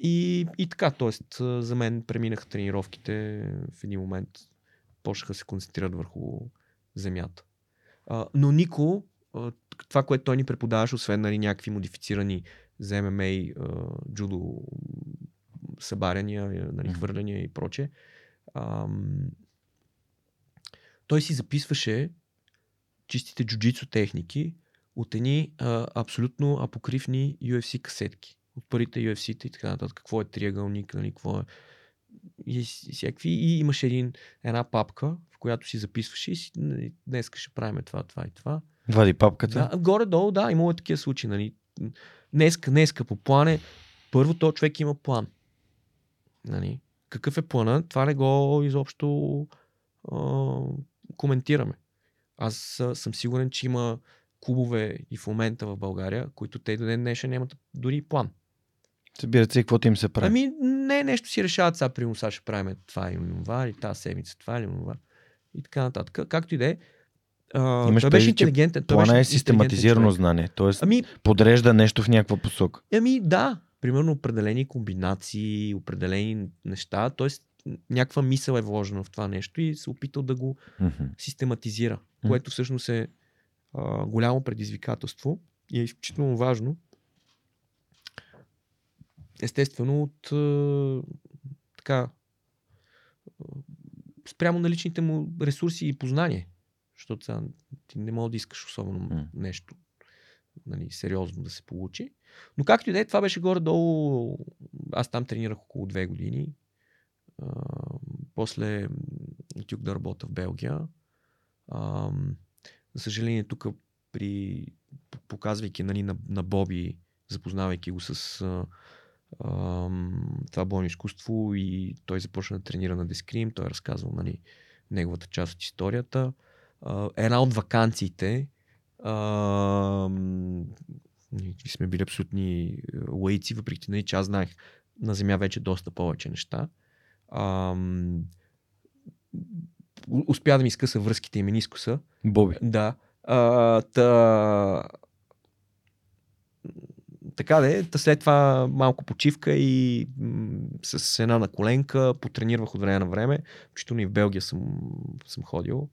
И, и така, т.е. за мен преминаха тренировките в един момент. Почнаха да се концентрират върху земята. А, но Нико, а, това, което той ни преподаваше, освен, нали, някакви модифицирани за ем ем а, джудо събаряния, нали, хвърляния и прочее, той си записваше чистите джуджицу техники от едни а, абсолютно апокривни ю еф си касетки. От първите ю еф си-та и така нататък. Какво е триъгълник, нали, какво е... И, всякакви. И имаше един, една папка, в която си записваше и си, днес ще правим това, това и това. Вади папката? Да, горе-долу, да, имало такива случаи. Нали. Днеска, днеска по плане. Първо, то човек има план. Нали. Какъв е планът? Това не го изобщо а, коментираме. Аз а, съм сигурен, че има клубове и в момента в България, които те до ден днешен нямат дори план. Събират се и каквото им се прави. Ами не, нещо си решават сега, примерно сега ще правим това или това, или тази седмица, това или това и така нататък. Както и да е, той беше интелигентен. Плана е систематизирано знание, т.е. Ами, подрежда нещо в някаква посока. Ами да, примерно определени комбинации, определени неща, т.е. някаква мисъл е вложена в това нещо и се опитал да го mm-hmm. систематизира, което всъщност е Uh, голямо предизвикателство и е изключително важно. Естествено от uh, така спрямо наличните му ресурси и познание. Защото сега ти не мога да искаш особено mm. нещо нали, сериозно да се получи. Но както и да е, това беше горе-долу. Аз там тренирах около две години. А, после отидох да работя в Белгия. А, за съжаление, тук при показвайки нали, на, на Боби, запознавайки го с а, а, това бойно изкуство и той започна да тренира на Дескрим. Той е разказвал нали, неговата част от историята. А, една от ваканциите а, ние сме били абсолютни лаици, въпреки нали, че аз знаех на земя вече доста повече неща. А, успя да ми скъса връзките и менискуса. Боби. Да. А, та... Така да е, след това малко почивка и м- с една на коленка потренирвах от време на време. Включително и в Белгия съм, съм ходил.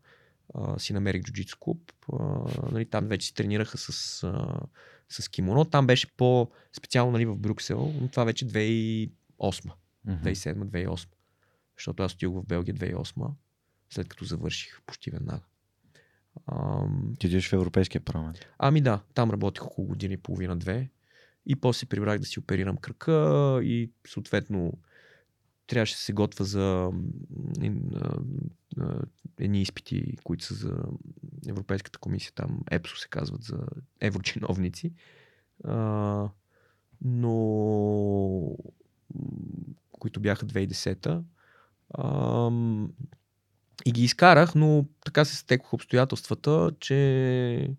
А, си намерих джиу-джитсу клуб. А, нали, там вече си тренираха с, а, с кимоно. Там беше по-специално нали, в Брюксел, но това вече две хиляди и осма. две хиляди и седма две хиляди и осма. Защото аз отидох в Белгия две хиляди и осма, след като завърших почти веднага. Ам... Ти идеш в Европейския парламент? Ами да, там работих около година и половина-две и после прибрах да си оперирам кръка и съответно трябваше да се готва за едни изпити, които са за Европейската комисия, там ЕПСО се казват, за еврочиновници. А, но които бяха две хиляди и десета. Ам... И ги изкарах, но така се стекоха обстоятелствата, че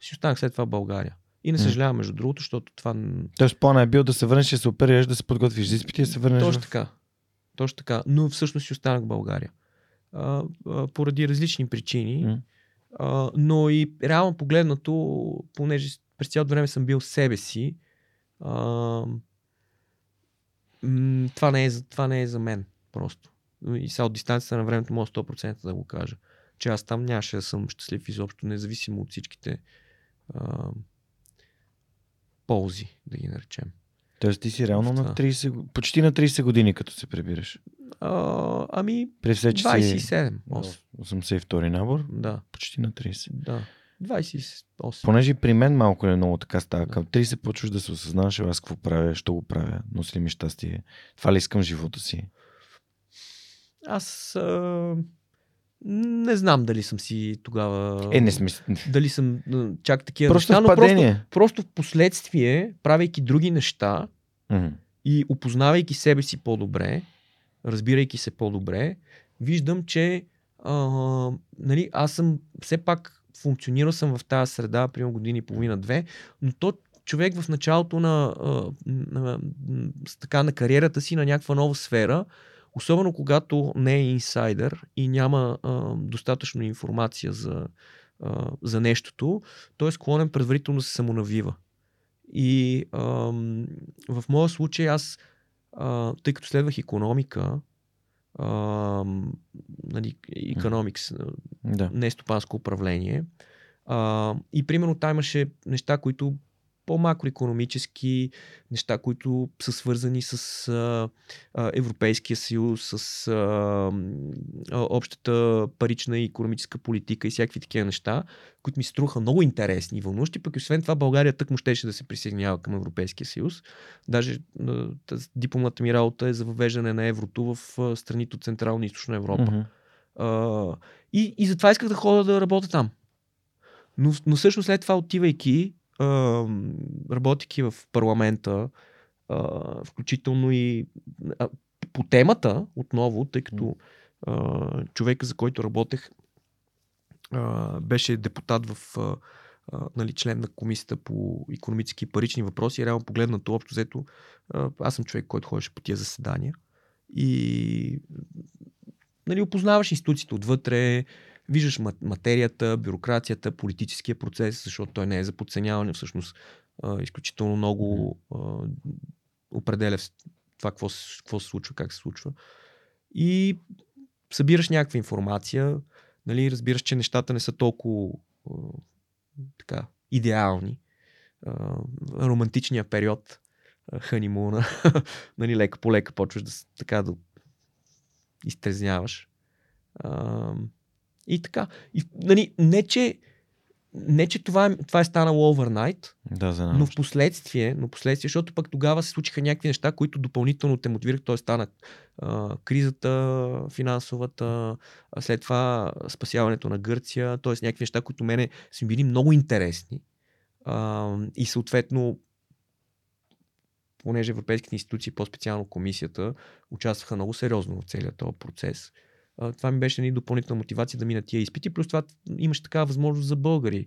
си останах след това в България. И не съжалявам, между другото, защото това... Тоест плана е бил да се върнеш, да се оперираш, да се подготвиш за изпити и да се върнеш. Точно в... така. Точно така. Но всъщност си останах в България. А, а, поради различни причини, а, но и реално погледнато, понеже през цялото време съм бил себе си, а, м- това, не е, това не е за мен просто. И сега от дистанцията на времето мога сто процента да го кажа, че аз там нямаше да съм щастлив изобщо, независимо от всичките а, ползи, да ги наречем. Тоест ти си реално на трийсет, почти на трийсет години, като се прибираш? А, ами двайсет и седем. осемдесет и втори набор? Да. Почти на трийсет. Да. двайсет и осем. Понеже при мен малко или много така става. Към трийсет почваш да се осъзнаваш, аз какво правя, що го правя, носи ми щастие, това ли искам живота си? Аз а, не знам дали съм си тогава... Е, не смисъл. Дали съм чак такива просто неща, но просто, просто в последствие, правейки други неща mm-hmm. и опознавайки себе си по-добре, разбирайки се по-добре, виждам, че а, нали, аз съм все пак функционирал съм в тази среда, примерно години и половина-две, но то човек в началото на, на, на, така, на кариерата си, на някаква нова сфера, особено когато не е инсайдър и няма а, достатъчно информация за, а, за нещото, той е склонен предварително да се самонавива. И а, в моя случай аз, а, тъй като следвах икономика, икономикс, да. Нестопанско управление, а, и примерно там имаше неща, които по-макроекономически, неща, които са свързани с а, Европейския съюз, с а, а, общата парична и икономическа политика и всякакви такива неща, които ми струха много интересни и вълнуващи, пък и освен това България тъкмо щеше да се присъединява към Европейския съюз. Даже а, дипломната ми работа е за въвеждане на еврото в а, страните от Централна и Източна Европа. Mm-hmm. А, и, и затова исках да ходя да работя там. Но, но всъщност след това отивайки Uh, работейки в парламента, uh, включително и uh, по темата, отново, тъй като uh, човека, за който работех, uh, беше депутат в uh, uh, нали, член на комисията по икономически и парични въпроси. И реално погледнато, общо взето, uh, аз съм човек, който ходеше по тия заседания и нали, опознаваш институциите отвътре, виждаш материята, бюрокрацията, политическия процес, защото той не е за подценяване. Всъщност а, изключително много а, определя това какво, какво се случва, как се случва. И събираш някаква информация, нали, разбираш, че нещата не са толкова а, така, идеални. А, романтичния период, ханимуна, нали, лека по лека почваш да, така, да изтрезняваш. А, и така. И, нали, не, че, не, че това е, това е станало овернайт, да, но в последствие, но последствие, защото пък тогава се случиха някакви неща, които допълнително те мотивирах, т.е. стана а, кризата финансовата, след това спасяването на Гърция, т.е. някакви неща, които мене са били много интересни. А, и съответно, понеже европейските институции, по-специално комисията, участваха много сериозно в целия този процес. Това ми беше една допълнителна мотивация да мина тия изпити, плюс това имаш такава възможност за българи.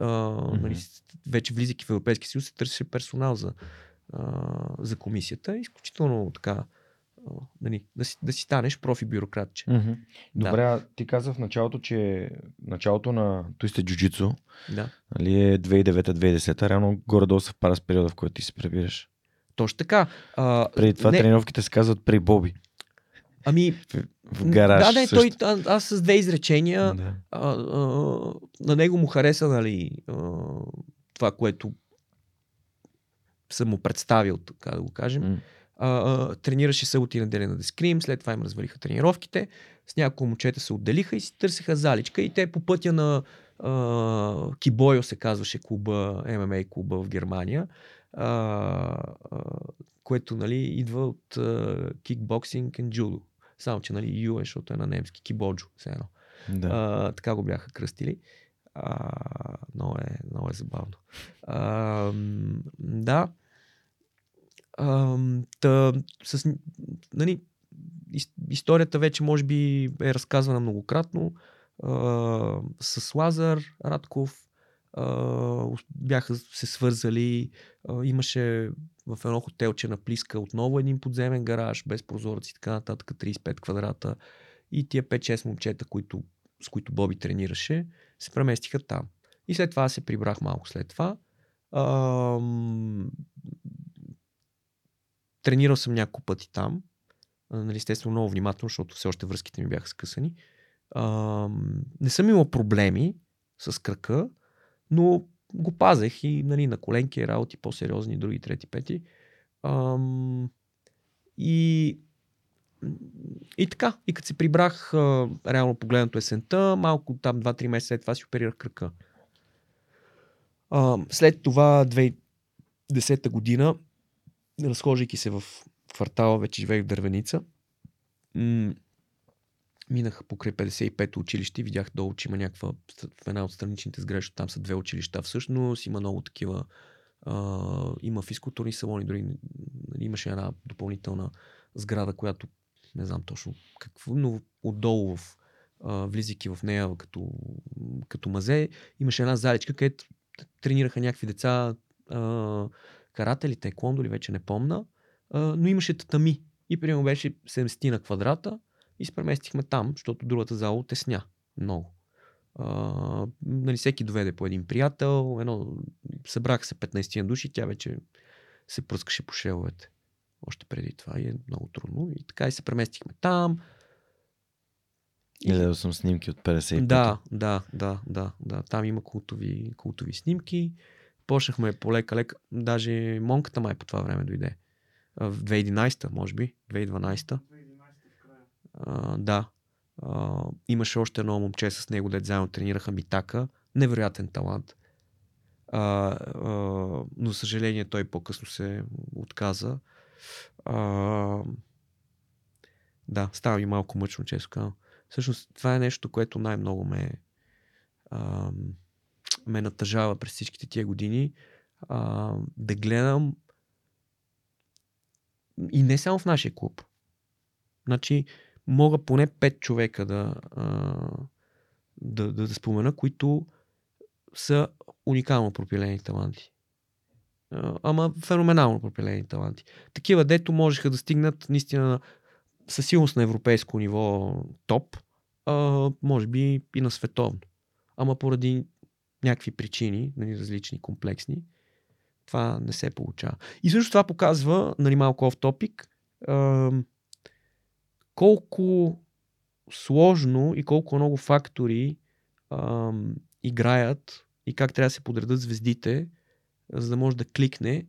А, mm-hmm. нали, вече влизайки в Европейския съюз се търсеше персонал за, а, за комисията. Изключително така, а, нали, да, си, да си станеш профи бюрократче. Mm-hmm. Добре, да. Ти каза в началото, че началото на той сте джуджицу, да. Нали, е две хиляди и девета - две хиляди и десета, реално горе-долу съвпада с периода, в който ти се прибираш. Точно така. А, преди това не... тренировките се казват при Боби. Ами, в гараж, да, не, той, а, аз с две изречения, да. а, а, на него му хареса, нали, а, това, което съм му представил, така да го кажем. Mm. А, а, тренираше събота и неделя на Дескрим, след това им развалиха тренировките, с няколко момчета се отделиха и си търсеха заличка и те по пътя на а, Кибойо се казваше клуба, М М А клуба в Германия. А, а, което, нали, идва от кикбоксинг и джудо. Само, че, нали, Ю, защото е на немски. Кибоджо, все едно. Да. А, така го бяха кръстили. А, много, е, много е забавно. А, да. А, та, с, нали, историята вече, може би, е разказвана многократно. А, с Лазар Радков Uh, бяха се свързали, uh, имаше в едно хотелче на Плиска отново един подземен гараж, без прозорци и така нататък, трийсет и пет квадрата, и тия пет-шест момчета, които, с които Боби тренираше, се преместиха там. И след това се прибрах малко след това. Uh, тренирал съм няколко пъти там, uh, естествено много внимателно, защото все още връзките ми бяха скъсани. Uh, не съм имал проблеми с крака, но го пазех и, нали, на коленки работи по-сериозни, други, трети, пети. Ам, и, и така. И като се прибрах, а, реално погледнато есента, малко там два-три месеца след това си оперирах кръка. Ам, след това две хиляди и десета година, разхождайки се в квартала, вече живеех в Дървеница, м- минах покрай петдесет и пето училище и видях долу, че има някаква, в една от страничните сгради, там са две училища всъщност, има много такива, а, има физкултурни салони, дори имаше една допълнителна сграда, която не знам точно какво, но отдолу в, а, влизайки в нея като, като мазе, имаше една заличка, където тренираха някакви деца, а, карате ли, тайкондо ли, вече не помна, а, но имаше татами и примерно беше седемдесет на квадрата, и се преместихме там, защото другата зала отесня много. А, нали, всеки доведе по един приятел, едно, събраха се петнайсет души, тя вече се пръскаше по шеловете. Още преди това и е много трудно. И така и се преместихме там. Гледал съм снимки от петдесет и пет. Да, да, да, да, да. Там има култови, култови снимки. Почнахме полека-лека. Даже монката май по това време дойде. В две хиляди и единайсета, може би, две хиляди и дванайсета. Uh, да, uh, имаше още едно момче с него, дет заедно тренираха, Митака, невероятен талант, uh, uh, но за съжаление той по-късно се отказа. Uh, да, става и малко мъчно, често казвам. Всъщност това е нещо, което най-много ме, uh, ме натъжава през всичките тия години, uh, да гледам и не само в нашия клуб. Значи, мога поне пет човека да, да, да, да спомена, които са уникално пропилени таланти. Ама феноменално пропилени таланти. Такива, дето можеха да стигнат наистина със сигурност на европейско ниво топ, а, може би и на световно. Ама поради някакви причини, нали, различни, комплексни, това не се получава. И също това показва, нали, малко офтопик, колко сложно и колко много фактори а, играят и как трябва да се подредат звездите, за да може да кликне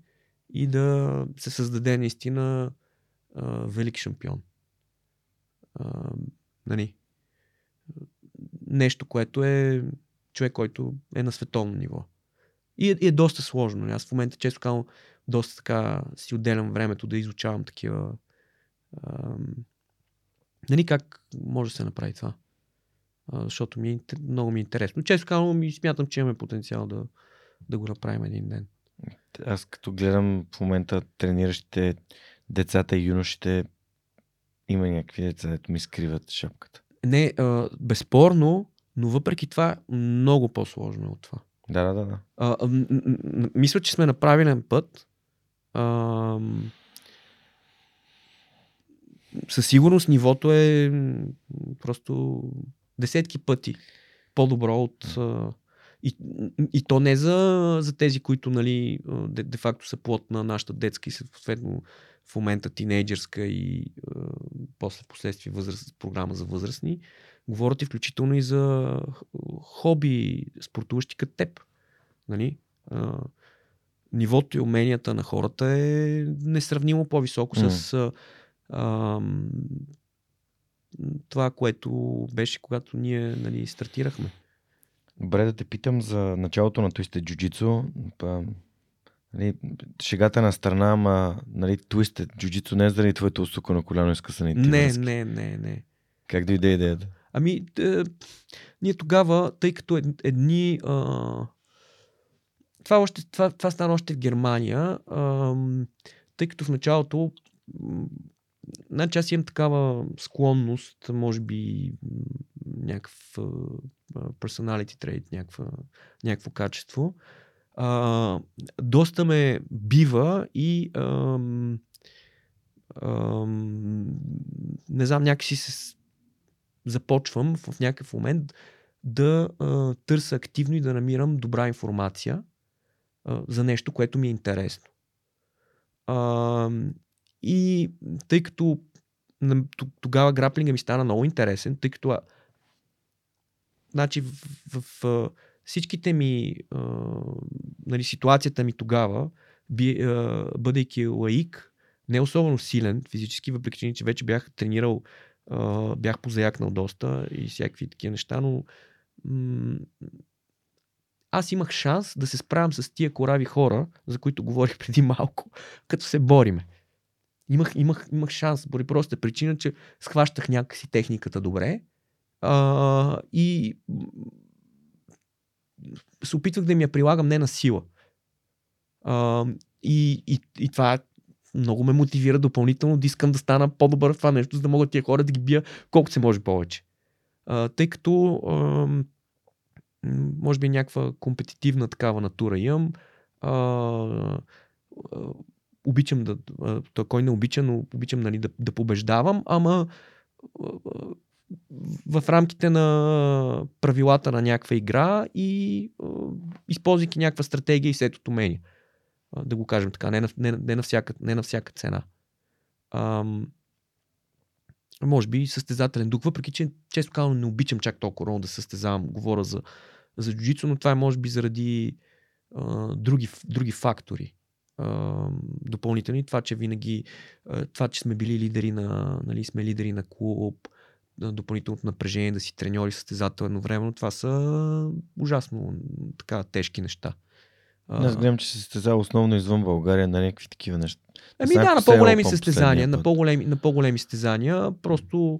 и да се създаде наистина а, велик шампион. а, нали, нещо, което е човек, който е на световно ниво. И е, и е доста сложно. Аз в момента често казвам, доста така си отделям времето да изучавам такива. А, нали, как може да се направи това? А, защото ми е, много ми е интересно. Често казвам и смятам, че имаме потенциал да, да го направим един ден. Аз като гледам в момента трениращите децата и юношите, има някакви деца, дето ми скриват шапката. Не, а, безспорно, но въпреки това много по-сложно е от това. Да, да, да. да. А, а, м- м- мисля, че сме на правилен път. А, със сигурност нивото е просто десетки пъти по-добро от... И, и то не за, за тези, които, нали, де, де факто са плод на нашата детска и съответно в момента тинейджерска и е, после в последствие възраст, програма за възрастни. Говорят и включително и за хобби, спортуващи като теб. Нали? Е, нивото и уменията на хората е несравнимо по-високо mm. с е, е, това, което беше, когато ние, нали, стартирахме. Добре, да те питам за началото на Twisted Jiu-Jitsu. Нали, шегата на страна, ама, нали, Twisted Jiu-Jitsu не е заради твоето усуко на коляно изкъсани ти връзки. Не, не, не, не. Как дойде идеята? Ами, е, ние тогава, тъй като едни... А, това, още, това, това стана още в Германия, а, тъй като в началото... Значи аз имам такава склонност, може би някакъв personality trait, някаква, някакво качество. А, доста ме бива и ам, ам, не знам, някакси се започвам в някакъв момент да а, търся активно и да намирам добра информация а, за нещо, което ми е интересно. Ам... И тъй като тогава граплинга ми стана много интересен, тъй като значи, в, в, в всичките ми а, нали, ситуацията ми тогава, би, а, бъдейки лаик, не особено силен физически, въпреки че вече бях тренирал, а, бях позаякнал доста и всякакви такива неща, но м- аз имах шанс да се справям с тия корави хора, за които говорих преди малко, като се бориме. Имах, имах, имах шанс, поради проста причина, че схващах някакси техниката добре а, и се опитвах да ми я прилагам не на сила. А, и, и, и това много ме мотивира допълнително да искам да стана по-добър в това нещо, за да мога тия хора да ги бия колкото се може повече. А, тъй като а, може би някаква компетитивна такава натура имам, а, обичам да, той кой не обича, но обичам, нали, да, да побеждавам, ама в рамките на правилата на някаква игра и използвайки някаква стратегия и сетото умения. Да го кажем така, не на, не, не на, всяка, не на всяка цена. Ам, може би състезателен дух, въпреки че често казвам не обичам чак толкова рано да състезавам, говоря за, за джиу-джицу, но това е може би заради а, други, други фактори. Допълнителни. Това, че винаги това, че сме били лидери на, нали, сме лидери на клуб, допълнителното напрежение, да си треньори състезател едновременно, това са ужасно така тежки неща. Аз гледам, че се състезава основно извън България на някакви такива неща. Ами да, на по-големи състезания, на по-големи, на по-големи състезания, просто...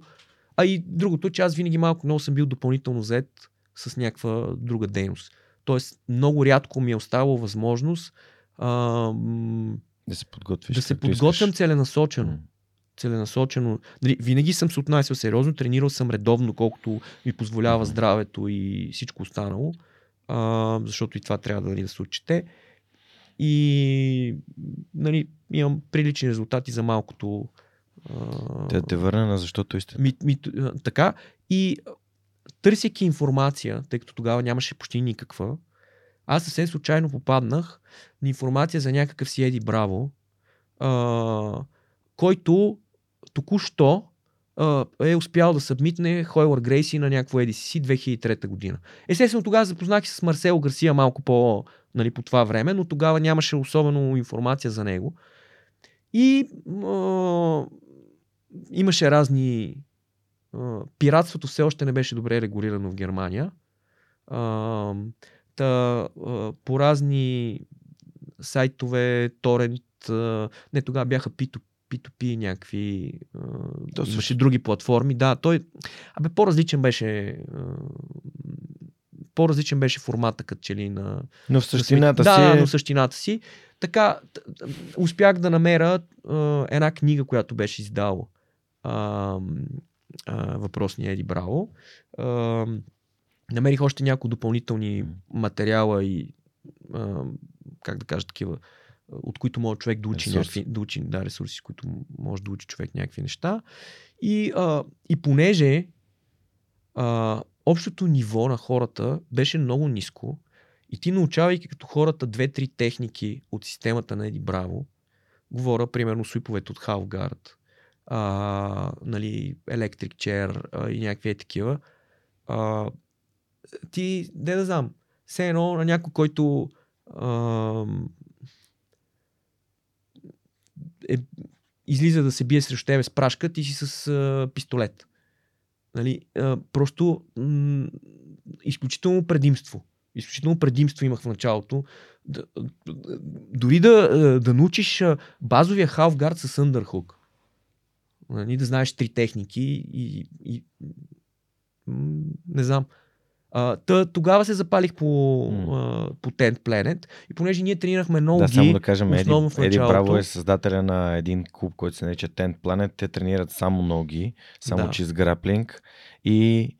А и другото, че аз винаги малко много съм бил допълнително зет с някаква друга дейност. Тоест, много рядко ми е оставало възможност А, да се подготвиш. Да се подготвям искаш. целенасочено. целенасочено. Дали, винаги съм се отнасял сериозно, тренирал съм редовно, колкото ми позволява здравето и всичко останало, а, защото и това трябва да, нали, да се отчете. И, нали, имам прилични резултати за малкото. А, те да те върна на защото истина. Ми, ми, така. И търсейки информация, тъй като тогава нямаше почти никаква, аз съвсем случайно попаднах на информация за някакъв си Еди Браво, а, който току-що а, е успял да събмитне Хойлър Грейси на някакво Ей Ди Си Си две хиляди и трета година. Естествено, тогава запознах се с Марсело Гарсия малко по, нали, по това време, но тогава нямаше особено информация за него. И а, имаше разни а, пиратството все още не беше добре регулирано в Германия. А, та, а, по разни сайтове, торент, а, не тогава бяха пи ту пи, пи ту пи някакви, а, имаше други платформи. Да, той, абе, по-различен беше а, по-различен беше формата, като че ли на... Но в същината на... си... Да, но в същината си. Така, успях да намеря а, една книга, която беше издал а, а, въпросния Еди Браво. А, намерих още някои допълнителни материала и а, как да кажа, такива, от които може човек да учи, някакви, да учи да, ресурси, с които може да учи човек някакви неща. И, а, и понеже а, общото ниво на хората беше много ниско и ти, научавайки като хората две-три техники от системата на Еди Браво, говоря примерно суиповете от Halfguard, а, нали, Electric Chair а, и някакви е такива, а, ти, не да знам, все едно на някой, който а, е, излиза да се бие срещу тебе с прашка, ти си с а, пистолет. Нали, а, просто м- изключително предимство. Изключително предимство имах в началото. Да, да, дори да, да научиш базовия Halfguard с Underhook. Нали, да знаеш три техники и, и м- не знам. А, тъ, тогава се запалих по, mm. а, по Tent Planet и понеже ние тренирахме много ги. Да, само да кажем, Еди, Еди Браво е създателя на един клуб, който се нарича Tent Planet. Те тренират само ноги, само да. чист граплинг и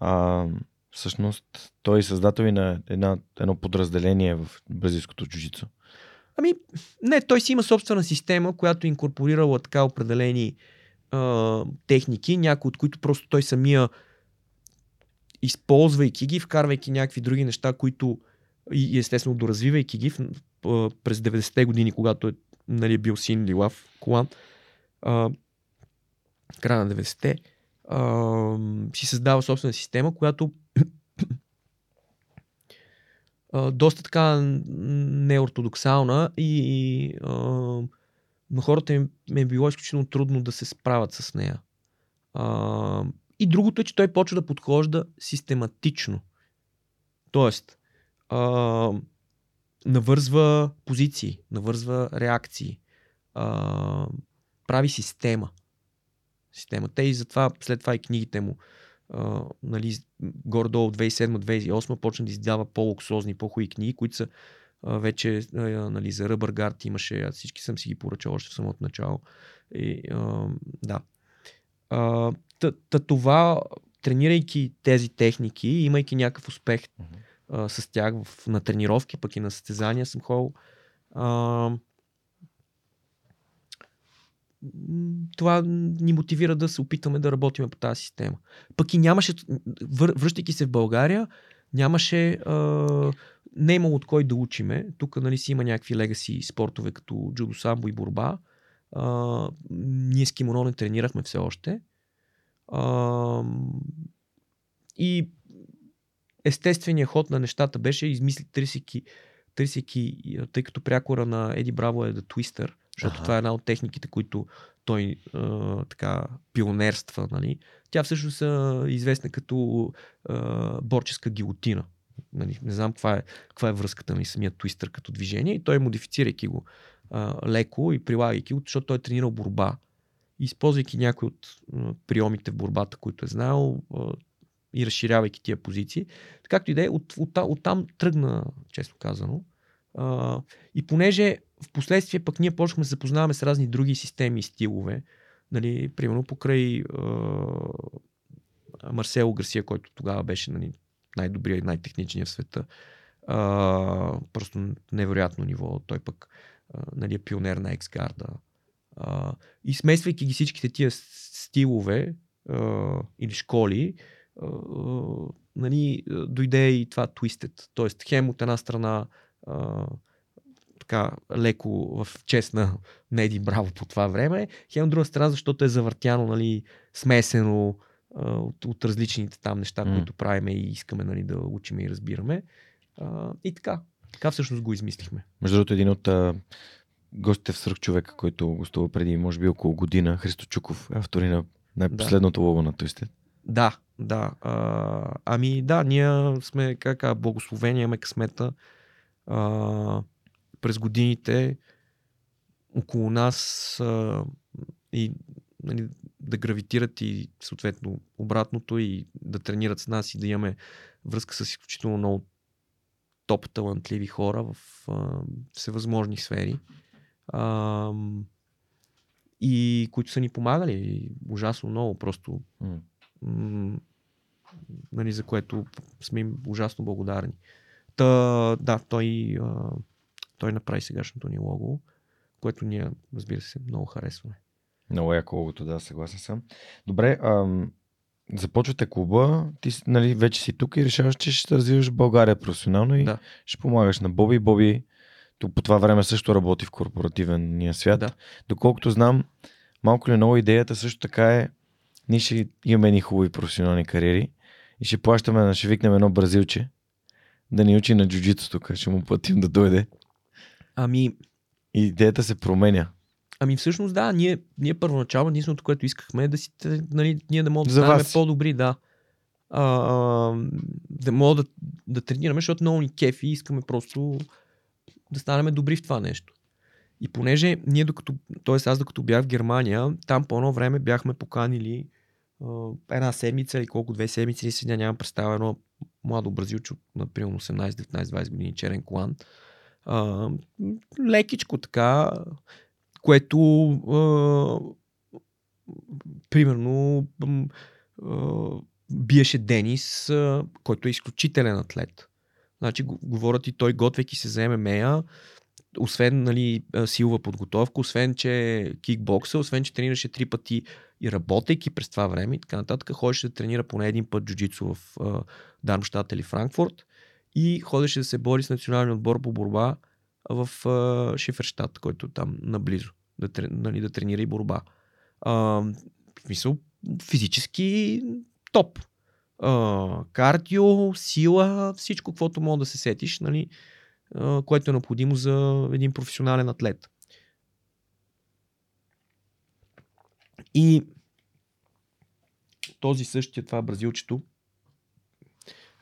а, всъщност той е създател и на една, едно подразделение в бразилското джуджицу. Ами, не, той си има собствена система, която инкорпорирала така определени а, техники, някои от които просто той самия, използвайки ги, вкарвайки някакви други неща, които и естествено доразвивайки ги през деветдесетте години, когато е, нали, бил син Лилав Колан, края на деветдесетте, а, си създава собствена система, която а, доста така неортодоксална и а, на хората им е било изключително трудно да се справят с нея. А, И другото е, че той почва да подхожда систематично. Тоест, а, навързва позиции, навързва реакции, а, прави система. Системата и затова след това и книгите му, а, нали, горе-долу две хиляди и седма - две хиляди и осма почна да издава по-луксозни, по-хубави книги, които са а, вече а, нали, за Ръбъргард имаше, аз всички съм си ги поръчал още в самото начало. И, а, да. А, Та това, тренирайки тези техники, имайки някакъв успех mm-hmm. а, с тях в, на тренировки, пък и на състезания, съм ходил. А, това ни мотивира да се опитаме да работим по тази система. Пък и нямаше, вър, връщайки се в България, нямаше, а, не е имало от кой да учиме. Тук, нали, си има някакви легаси спортове, като джудо, самбо и борба. А, ние с кимоно не тренирахме все още. Uh, и естественият ход на нещата беше измисли, търсейки, търсейки, тъй като прякора на Еди Браво е The Twister, защото uh-huh. това е една от техниките, които той uh, така пионерства, нали? Тя всъщност е известна като uh, борческа гилотина, нали? Не знам каква е, каква е връзката на самия Twister като движение и той, модифицирайки го uh, леко и прилагайки го, защото той е тренирал борба, използвайки някои от приемите в борбата, които е знаел, и разширявайки тия позиции. Както и да е, от, от, оттам тръгна, честно казано. И понеже в последствие пък ние почнахме да се запознаваме с разни други системи и стилове, нали, примерно покрай а, Марсело Гарсия, който тогава беше, нали, най-добрият и най-техничният в света. А, просто невероятно ниво. Той пък, нали, е пионер на Ексгарда. Uh, и смесвайки ги всичките тия стилове uh, или школи, uh, нали, дойде и това Twisted. Тоест, хем от една страна uh, така леко в чест на Еди Браво по това време, хем от друга страна, защото е завъртяно, нали, смесено uh, от, от различните там неща, mm. които правиме и искаме, нали, да учиме и разбираме. Uh, и така. Така всъщност го измислихме. Между другото, един от uh... гостите в Сръх човека, който гостува преди, може би около година, Христо Чуков, автори на най-последното да. лого на Twisted. Да, да. А, ами да, ние сме кака, благословени, имаме късмета. А, през годините около нас а, и нали, да гравитират и съответно обратното и да тренират с нас и да имаме връзка с изключително много топ талантливи хора в а, всевъзможни сфери. А, и които са ни помагали ужасно много, просто mm. м- нали, за което сме им ужасно благодарни. Та, да, той, а, той направи сегашното ни лого, което ние, разбира се, много харесваме. Много яко логото, да, съгласен съм. Добре, ам, започвате клуба, ти нали, вече си тук и решаваш, че ще развиваш България професионално и да. Ще помагаш на Боби. Боби по това време също работи в корпоративния свят. Да. Доколкото знам, малко ли много идеята също така е, ние ще имаме едни хубави професионални кариери и ще плащаме, ще викнем едно бразилче да ни учи на джуджицу тук, ще му платим да дойде. Ами... И идеята се променя. Ами всъщност да, ние, ние първоначално единственото, което искахме е да си, нали, ние да можем да станем по-добри, да. А, да можем да, да тренираме, защото много ни кефи и искаме просто да станем добри в това нещо. И понеже ние докато, т.е. аз докато бях в Германия, там по едно време бяхме поканили а, една седмица или колко две седмици, сега нямам представа, едно младо бразилче, например осемнайсет, деветнайсет, двайсет години, черен колан. А, лекичко така, което а, примерно а, биеше Денис, а, който е изключителен атлет. Значи, говорят и той, готвейки се за ем ем а, освен нали, силова подготовка, освен, че кикбокса, освен, че тренираше три пъти и работейки през това време и така нататък, ходеше да тренира поне един път джуджицу в uh, Дармщат или Франкфурт и ходеше да се бори с националния отбор по борба в uh, Шиферщат, който там наблизо, да, нали, да тренира и борба. Uh, мисъл, физически топ. Uh, кардио, сила, всичко, каквото мога да се сетиш, нали, uh, което е необходимо за един професионален атлет. И този същия, това бразилчето,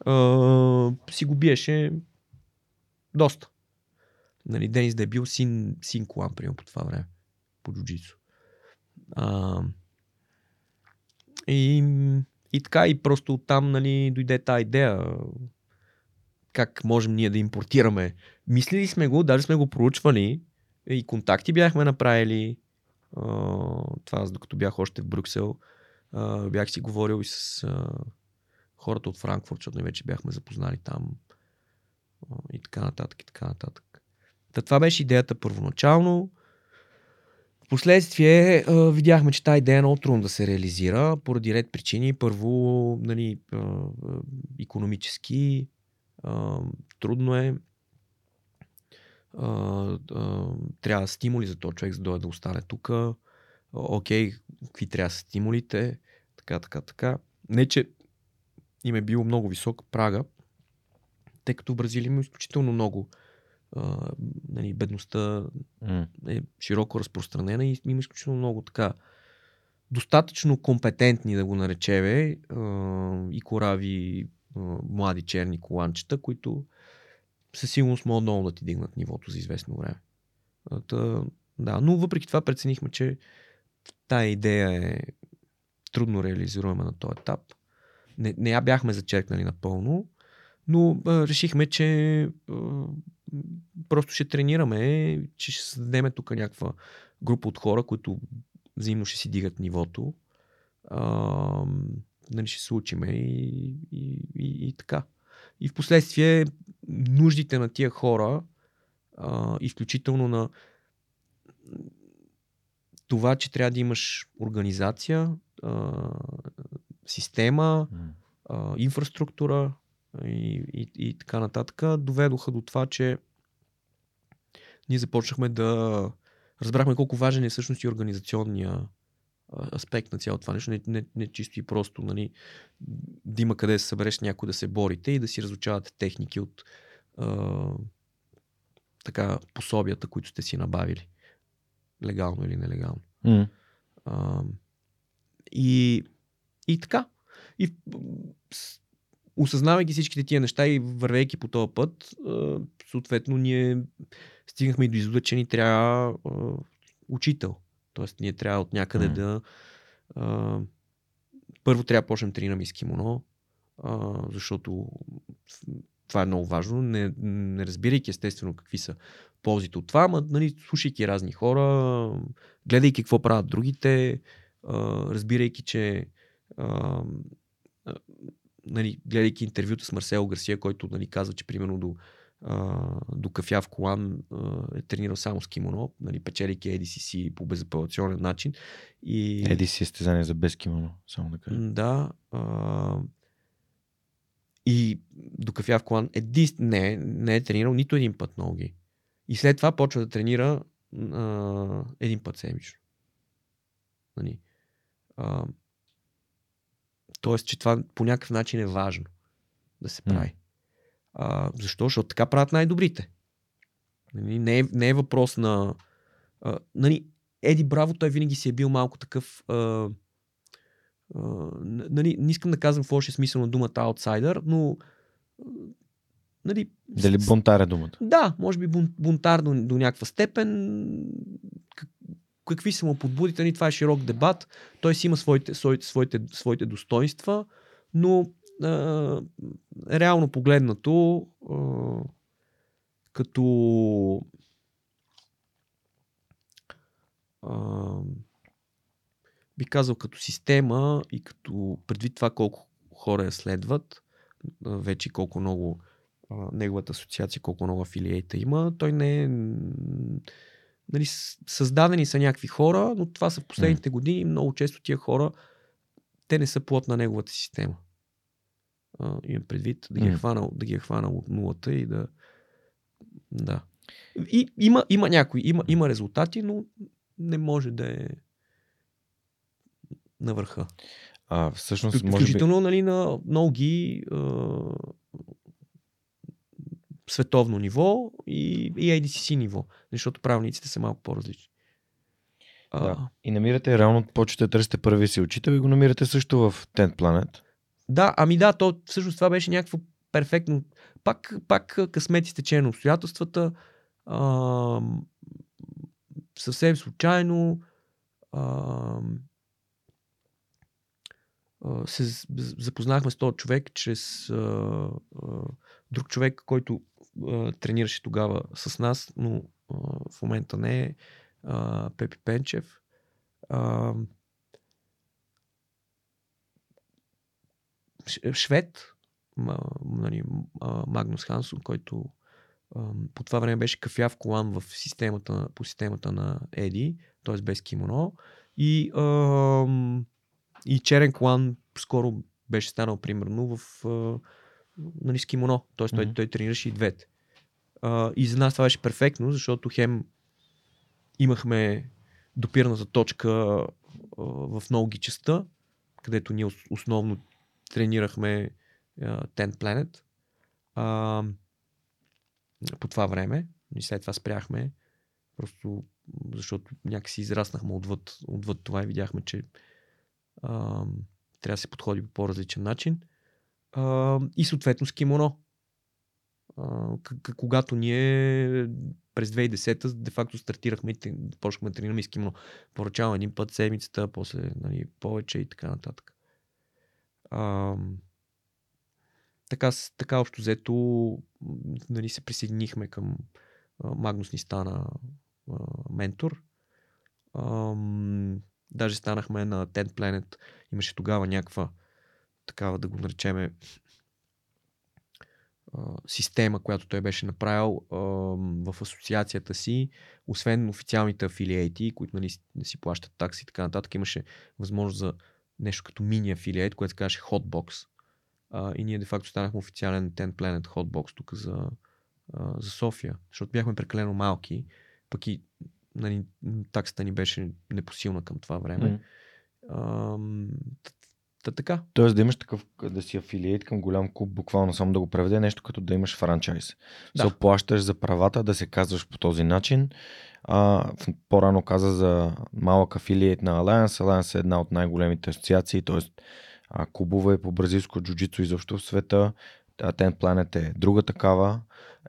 uh, си го биеше доста. Нали, Денис да е бил син, син колан, примерно, по това време, по джуджицу. Uh, и... И така, и просто оттам нали, дойде тази идея. Как можем ние да импортираме? Мислили сме го, даже сме го проучвали и контакти бяхме направили. Това, докато бях още в Брюксел, бях си говорил и с хората от Франкфурт, защото ние вече бяхме запознали там. И така нататък, и така нататък. Та това беше идеята първоначално. Впоследствие видяхме, че тази идея е много трудно да се реализира поради ред причини. Първо, нали, икономически трудно е. Трябва стимули за този човек, за да дойде да остане тук. Окей, какви трябва са стимулите? Така, така, така. Не, че им е било много висок прага, тъй като в Бразилия има изключително много. Uh, нали, бедността mm. е широко разпространена и има изключително много така достатъчно компетентни, да го наречеме, uh, и корави uh, млади черни коланчета, които със сигурност могат много да ти дигнат нивото за известно време. Та, да, но въпреки това преценихме, че тая идея е трудно реализируема на този етап. Не, не я бяхме зачеркнали напълно, но uh, решихме, че uh, просто ще тренираме, че ще създадем тук някаква група от хора, които взаимно ще си дигат нивото. А, нали ще се учиме и, и, и, и така. И в последствие нуждите на тия хора, а, изключително на това, че трябва да имаш организация, а, система, а, инфраструктура, И, и, и така нататък, доведоха до това, че ние започнахме да разбрахме колко важен е всъщност и организационния аспект на цяло това нещо. Не, не, не чисто и просто нали, да има къде да се събереш някой да се борите и да си разучавате техники от а, така пособията, които сте си набавили. Легално или нелегално. Mm. А, и, и така. И осъзнавайки всичките тия неща и вървейки по този път, съответно ние стигнахме и до извода, че ни трябва учител. Тоест ние трябва от някъде mm. да... А, първо трябва да почнем тренираме с кимоно, а, защото това е много важно, не, не разбирайки естествено какви са ползите от това, ама нали, слушайки разни хора, гледайки какво правят другите, а, разбирайки, че а, нали, гледайки интервюта с Марсело Гарсия, който нали, казва, че примерно до, а, до кафя в Колан е тренирал само с кимоно, нали, печелики Ей Ди Си Си по безапелационен начин. И... Ей Ди Си Си състезание за без кимоно, само да кажа. Да. А... И до кафя в Колан еди... не, не е тренирал нито един път ноги. И след това почва да тренира а, един път седмично. Нали. А... Тоест, че това по някакъв начин е важно да се прави. Mm. А, защо? Защото така правят най-добрите. Не е, не е въпрос на... А, нали, Еди Браво, той винаги си е бил малко такъв... А, а, нали, не искам да казвам в лошия смисъл на думата аутсайдър, но... Нали, дали бунтар е думата? Да, може би бунтар до, до някаква степен... Какви са му подбудите, ни това е широк дебат, той си има своите, своите, своите, своите достоинства, но е, реално погледнато е, като е, би казал като система и като предвид това колко хора я следват, вече колко много е, неговата асоциация, колко много афилиейта има, той не е... Нали, създадени са някакви хора, но това са в последните mm. години. Много често тия хора, те не са плод на неговата система. А, имам предвид да ги mm. е хванал, да ги е хванал от нулата и да... да. И, има, има някой, има, има резултати, но не може да е на върха. А, всъщност, включително може би... нали, на ноги а... световно ниво и, и Ей Ди Си Си ниво, защото правилниците са малко по-различни. Да. А... И намирате, реално почвате да търсите първия си учител и го намирате също в Tent Planet. Да, ами да, то всъщност това беше някакво перфектно. Пак, пак късмет и стечение на обстоятелствата. А... Съвсем случайно а... се запознахме с този човек чрез а... друг човек, който а, тренираше тогава с нас, но а, в момента не е, а, Пепи Пенчев. А, швед, а, нали, а, Магнус Хансон, който а, по това време беше кафя в Колан в системата, по системата на Еди, т.е. без кимоно. И, а, и Черен Колан скоро беше станал примерно в... А, нали, с кимоно, т.е. той, mm-hmm. той тренираше и двете. А, и за нас това беше перфектно, защото хем имахме допирната точка а, в ноги частта, където ние основно тренирахме а, Tent Planet. А, по това време, и след това спряхме, просто защото някакси израснахме отвъд, отвъд това и видяхме, че а, трябва да се подходи по по-различен начин. Uh, и съответно с кимоно. Uh, к- когато ние през две хиляди и десета де-факто стартирахме и почнахме да тренираме с кимоно. Поръчаваме един път седмицата, после нали, повече и така нататък. Uh, така, така общо взето нали, се присъединихме към uh, Магнус ни стана uh, ментор. Uh, даже станахме на Tent Planet. Имаше тогава някаква такава да го наречеме система, която той беше направил а, в асоциацията си, освен официалните афилиейти, които нали, не си плащат такси и така нататък, имаше възможност за нещо като мини афилиейт, което се казваше Hotbox а, и ние де-факто станахме официален Tent Planet Hotbox тук за, а, за София, защото бяхме прекалено малки, пък и нали, таксата ни беше непосилна към това време. Mm. А, Та, така. Тоест да имаш такъв, да си афилиейт към голям клуб, буквално само да го преведе, нещо като да имаш франчайз. Да. Се плащаш за правата, да се казваш по този начин. А, по-рано каза за малък афилиейт на Alliance. Alliance е една от най-големите асоциации, т.е. а, клубове по бразилско джу-джицу изобщо в света. Ten Planet е друга такава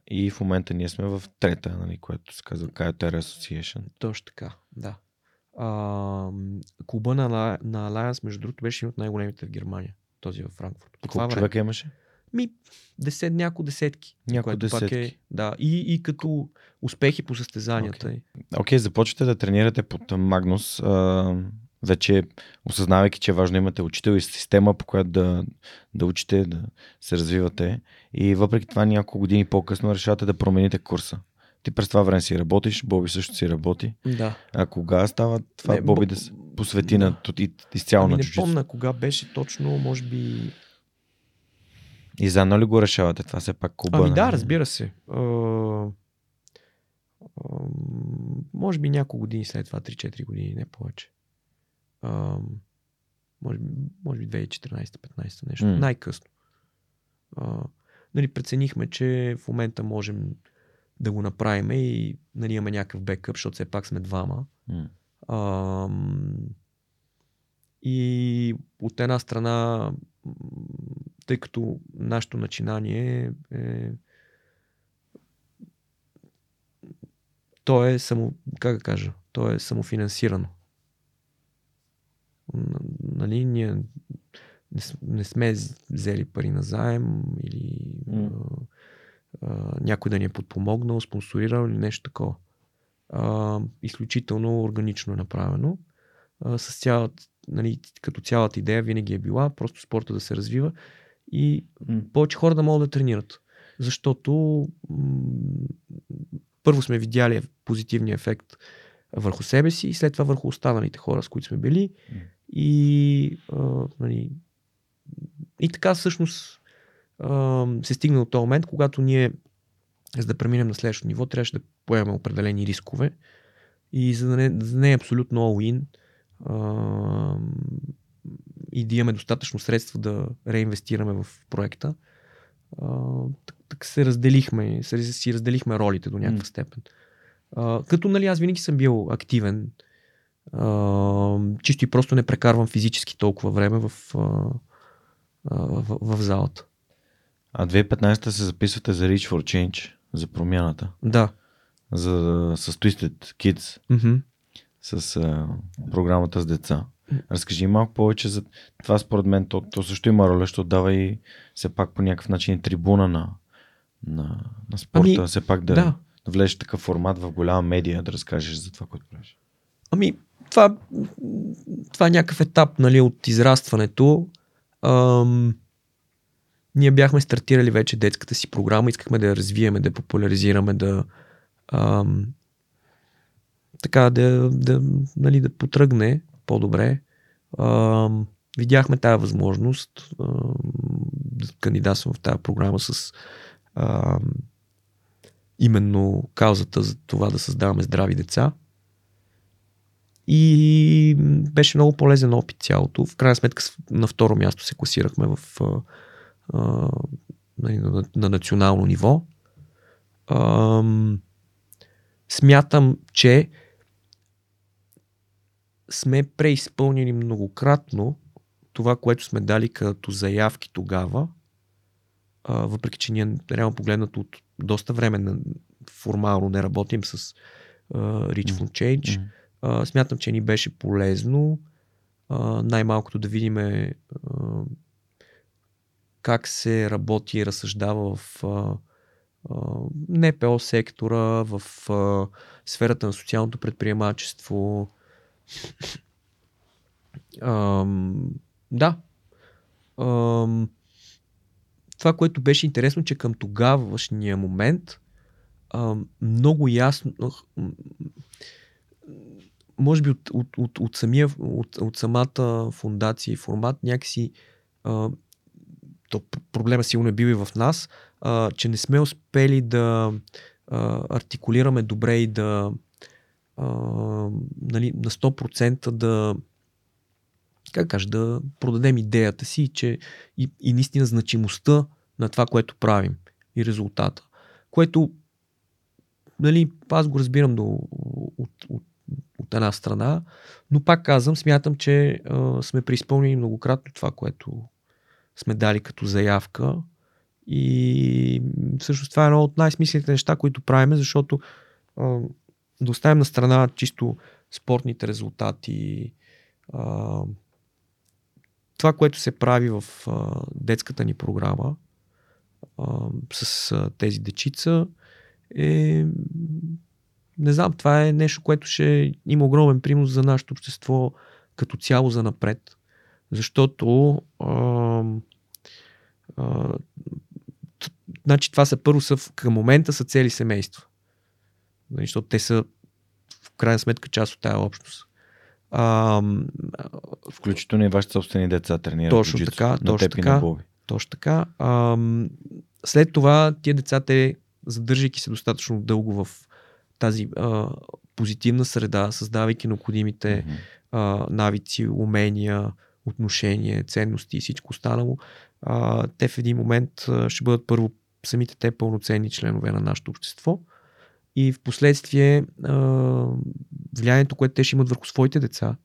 и в момента ние сме в трета, нали, което се казва Coyote Association. Точно така, да. А, клуба на, на Alliance, между другото, беше един от най-големите в Германия, този във Франкфурт. Колко човека имаше? Ми, десет, няколко десетки. Няколко десетки. Е, да, и, и като успехи по състезанията. Окей, okay. okay, започвате да тренирате под Магнус, а, вече осъзнавайки, че е важно имате учител и система, по която да, да учите, да се развивате. И въпреки това няколко години по-късно решавате да промените курса. Ти през това време си работиш, Боби също си работи. Да. А кога става това не, Боби б... да се посвети да. на изцяло ами на джуджицу? Не помня кога беше точно, може би... И заедно ли го решавате? Това все пак клуба? Ами да, не? разбира се. А, а, може би няколко години след това, три-четири години, не повече. А, може, може би две хиляди и четиринайсета-петнайсета нещо. Mm. Най-късно. А, нали, преценихме, че в момента можем да го направим и нали, имаме някакъв бекъп, защото все пак сме двама. Mm. А, и от една страна, тъй като нашето начинание е... То е само... Как да кажа? То е самофинансирано. Нали, ние не сме взели пари на заем или mm. а, а, някой да ни е подпомогнал, спонсорирал или нещо такова. А, изключително органично направено. А, с цялата, нали, като цялата идея винаги е била просто спорта да се развива и повече хора да могат да тренират. Защото м- първо сме видяли позитивния ефект върху себе си и след това върху останалите хора, с които сме били. И, а, нали, и така всъщност а, се стигна до този момент, когато ние, за да преминем на следващото ниво, трябваше да поемем определени рискове и за да не, за да не е абсолютно all-in Uh, и да имаме достатъчно средства да реинвестираме в проекта, uh, так, так се разделихме, си разделихме ролите до някаква mm. степен. Uh, като нали, аз винаги съм бил активен, uh, чисто и просто не прекарвам физически толкова време в, uh, uh, в, в залата. А две хиляди и петнайсета се записвате за Reach for Change, за промяната. Да. За, с Twisted Kids. Mm-hmm. С а, програмата с деца. Разкажи малко повече за това, според мен, то, то също има роля, защото дава и все пак по някакъв начин трибуна на, на, на спорта, ами, все пак да, да. да влезеш в такъв формат в голяма медия, да разкажеш за това, което правиш. Ами, това, това е някакъв етап, нали, от израстването. Ам, ние бяхме стартирали вече детската си програма, искахме да я развиеме, да я популяризираме, да... Ам, така да, да, нали, да потръгне по-добре. А, видяхме тая възможност а, да кандидатствам в тая програма с а, именно каузата за това да създаваме здрави деца. И беше много полезен опит цялото. В крайна сметка на второ място се класирахме в, а, нали, на, на национално ниво. А, смятам, че сме преизпълнили многократно това, което сме дали като заявки тогава, а, въпреки че ние реално погледнато от доста време формално не работим с а, Reach for Change. А, смятам, че ни беше полезно а, най-малкото да видим а, как се работи и разсъждава в а, Uh, НПО сектора, в uh, сферата на социалното предприемачество. Uh, да. Uh, това, което беше интересно, че към тогавашния момент uh, много ясно, може би от, от, от, от, самия, от, от самата фундация и формат някакси uh, то проблема сигурно е бил и в нас, а, че не сме успели да а, артикулираме добре и да а, нали, на сто процента да, как кажа, да продадем идеята си, че и, и наистина значимостта на това, което правим и резултата. Което, нали, аз го разбирам до, от, от, от една страна, но пак казвам, смятам, че а, сме преизпълнили многократно това, което сме дали като заявка, и всъщност това е едно от най-смислените неща, които правиме, защото а, да оставим на страна чисто спортните резултати, а, това, което се прави в а, детската ни програма а, с а, тези дечица, е, не знам, това е нещо, което ще има огромен принос за нашето общество като цяло за напред, защото а, а, т, значи това са първо са, към момента са цели семейства, защото те са в крайна сметка част от тая общност. А, Включително и вашите собствени деца тренират точно джицу, така, на точно, така, точно така. А, след това тия деца, те, задържайки се достатъчно дълго в тази а, позитивна среда, създавайки необходимите mm-hmm. а, навици, умения, отношения, ценности и всичко останало, а, те в един момент а, ще бъдат първо самите те пълноценни членове на нашето общество и в последствие а, влиянието, което те ще имат върху своите деца,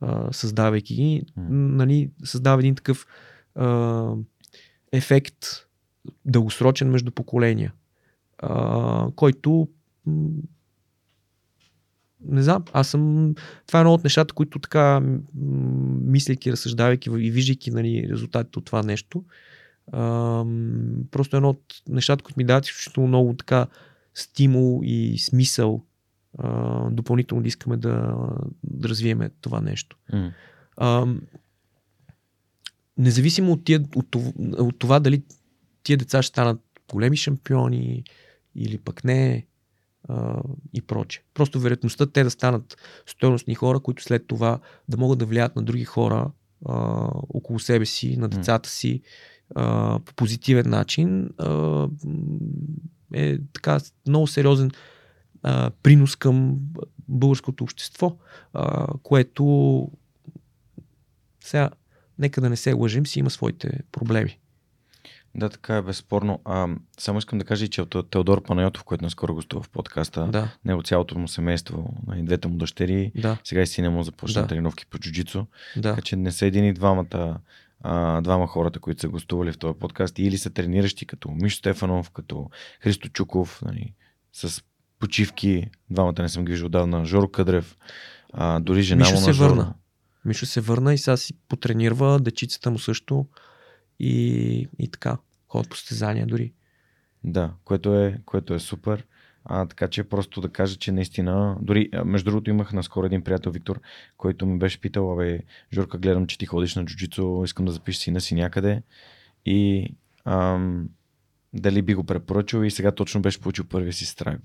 а, създавайки ги, mm-hmm. нали, създава един такъв а, ефект дългосрочен между поколения, а, който не знам, аз съм... Това е едно от нещата, които така мисляйки, разсъждавайки и виждайки, нали, резултатите от това нещо, а, просто едно от нещата, които ми дават изключително много така стимул и смисъл а, допълнително да искаме да, да развиеме това нещо. Mm. А, независимо от, тия, от, това, от това дали тия деца ще станат големи шампиони или пък не, и прочее. Просто вероятността те да станат стойностни хора, които след това да могат да влияят на други хора а, около себе си, на децата си а, по позитивен начин а, е така много сериозен а, принос към българското общество, а, което сега, нека да не се лъжим, си има своите проблеми. Да, така е, безспорно. А, само искам да кажа, че от Теодор Панайотов, който наскоро гостува в подкаста, да. Него цялото му семейство, двете му дъщери, да. Сега и сина му започна да. Тренировки по джуджицу, да. Така че не са един и двамата, а, двама хората, които са гостували в този подкаст, или са трениращи като Мишо Стефанов, като Христо Чуков, нали, с почивки, двамата не съм ги виждал отдавна, Жоро Кадрев, а, дори жена Мишо му на Жоро. Върна. Мишо се върна и сега си потренирва, дечицата му също. И, и така, ход постезания дори. Да, което е, което е супер. А, така че просто да кажа, че наистина, дори между другото имах наскоро един приятел Виктор, който ме беше питал, абе, Жорка, гледам, че ти ходиш на джуджицу, искам да запиша сина си някъде и ам, дали би го препоръчал и сега точно беше получил първия си страйк.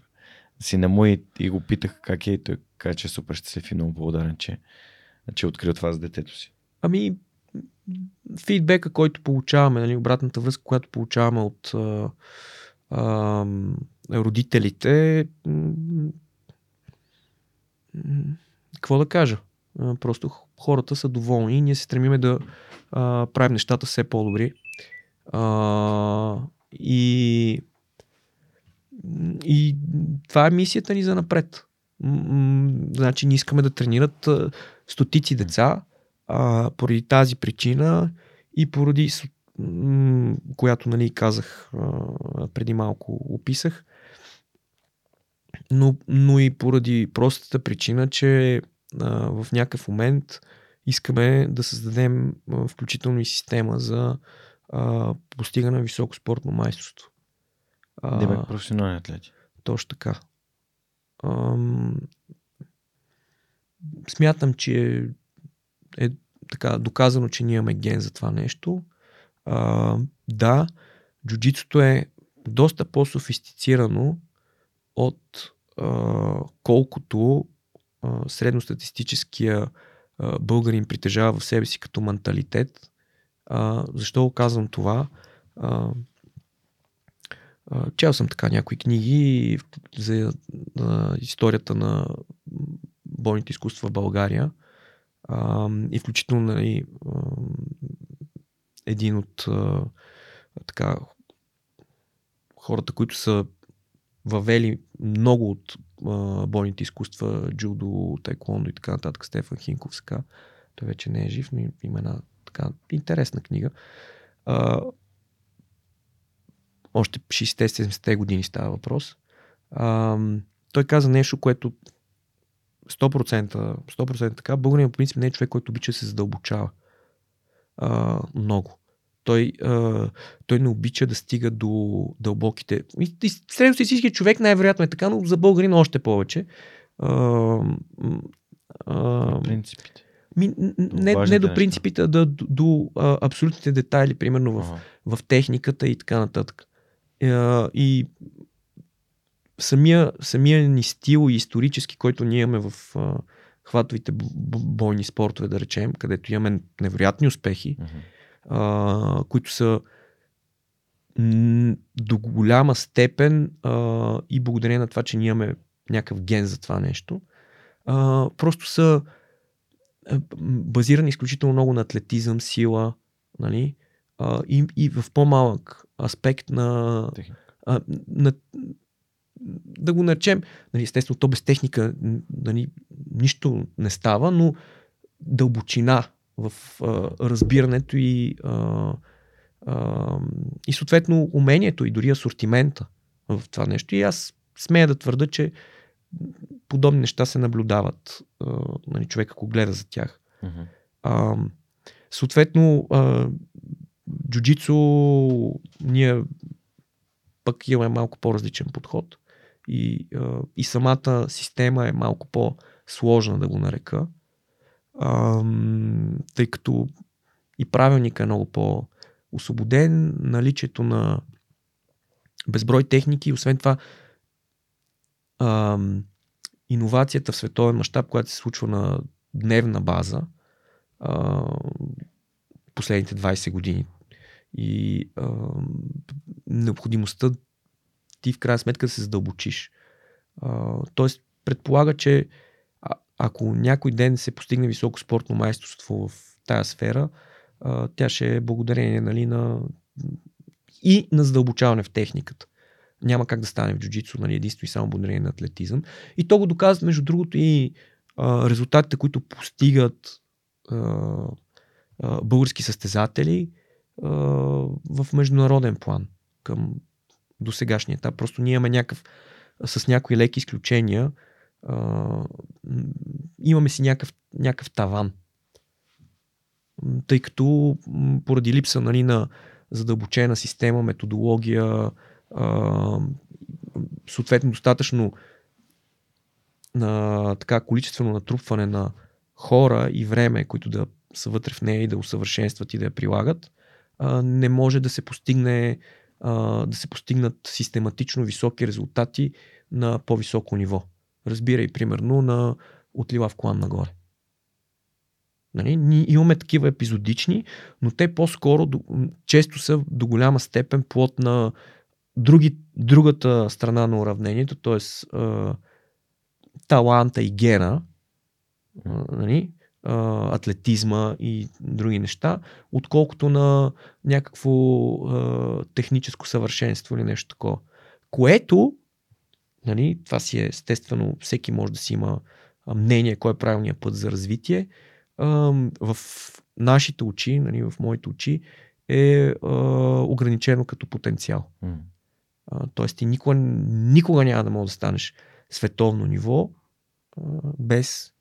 Сина му и, и го питах как е и той каза, че е супер щастлив и много благодарен, че, че е открил това за детето си. Ами, фидбека, който получаваме, нали, обратната връзка, която получаваме от а, а, родителите, какво да кажа? А, просто хората са доволни и ние се стремиме да а, правим нещата все по-добри. А, и, и това е мисията ни за напред. Значи, ние искаме да тренират а, стотици деца, А, поради тази причина и поради, която, нали, казах а, преди малко, описах, но, но и поради простата причина, че а, в някакъв момент искаме да създадем а, включително и система за а, постигане на високо спортно майсторство. Дебе, професионални атлети. Точно така. А, смятам, че е така доказано, че ние имаме ген за това нещо. А, да, джуджицуто е доста по-софистицирано от а, колкото а, средностатистическия а, българин притежава в себе си като менталитет. А, защо казвам това? А, а, чел съм така някои книги за а, историята на бойните изкуства в България. Uh, и включително, нали, uh, един от uh, така, хората, които са въвели много от а, бойните изкуства, джудо, тайквондо и така нататък, Стефан Хинков сега. Той вече не е жив, но има една така интересна книга. А, още шейсетте седемдесетте години става въпрос. А, той каза нещо, което сто процента, сто процента така. Българин по принцип не е човек, който обича да се задълбочава а, много. Той, а, той не обича да стига до дълбоките. Средностатистически човек най-вероятно е така, но за българина още повече. А, а, принципите. Ми, не, не до принципите, а до, до а, абсолютните детайли, примерно в, ага. в техниката и така нататък. А, и самия, самия ни стил и исторически, който ние имаме в а, хватовите бойни спортове, да речем, където имаме невероятни успехи, ага. Uh, които са м- до голяма степен uh, и благодарение на това, че ние имаме някакъв ген за това нещо, uh, просто са uh, базирани изключително много на атлетизъм, сила, нали? uh, и, и в по-малък аспект на, uh, на да го наречем, нали, естествено то без техника, нали, нищо не става, но дълбочина в а, разбирането и, а, а, и съответно умението и дори асортимента в това нещо. И аз смея да твърда, че подобни неща се наблюдават. А, нали, човек ако гледа за тях. Mm-hmm. А, съответно а, джу-джицу ние пък имаме малко по-различен подход и, а, и самата система е малко по-сложна, да го нарека. Ам, тъй като и правилник е много по-освободен, наличието на безброй техники, освен това ам, иновацията в световен мащаб, която се случва на дневна база ам, последните двайсет години и ам, необходимостта ти в крайна сметка да се задълбочиш. Ам, тоест предполага, че ако някой ден се постигне високо спортно майсторство в тая сфера, а, тя ще е благодарение, нали, на и на задълбочаване в техниката. Няма как да стане в джу-джицу, нали, единствено и само благодарение на атлетизъм. И то го доказва, между другото, и а, резултатите, които постигат а, а, български състезатели а, в международен план към досегашния етап. Просто ние имаме някакъв, с някои леки изключения, Uh, имаме си някакъв, някакъв таван. Тъй като поради липса, нали, на задълбочена система, методология, uh, съответно достатъчно на, така, количествено натрупване на хора и време, които да са вътре в нея и да усъвършенстват и да я прилагат, uh, не може да се постигне uh, да се постигнат систематично високи резултати на по-високо ниво. Разбирай, примерно, на отлива в колан нагоре. Нали? Ние имаме такива епизодични, но те по-скоро до, често са до голяма степен плод на други, другата страна на уравнението, т.е. таланта и гена, нали? а, атлетизма и други неща, отколкото на някакво а, техническо съвършенство или нещо такова. Което, нали, това си е естествено, всеки може да си има мнение кой е правилният път за развитие. А, в нашите очи, нали, в моите очи е а, ограничено като потенциал. Mm. А, тоест ти никога, никога няма да може да станеш световно ниво а, без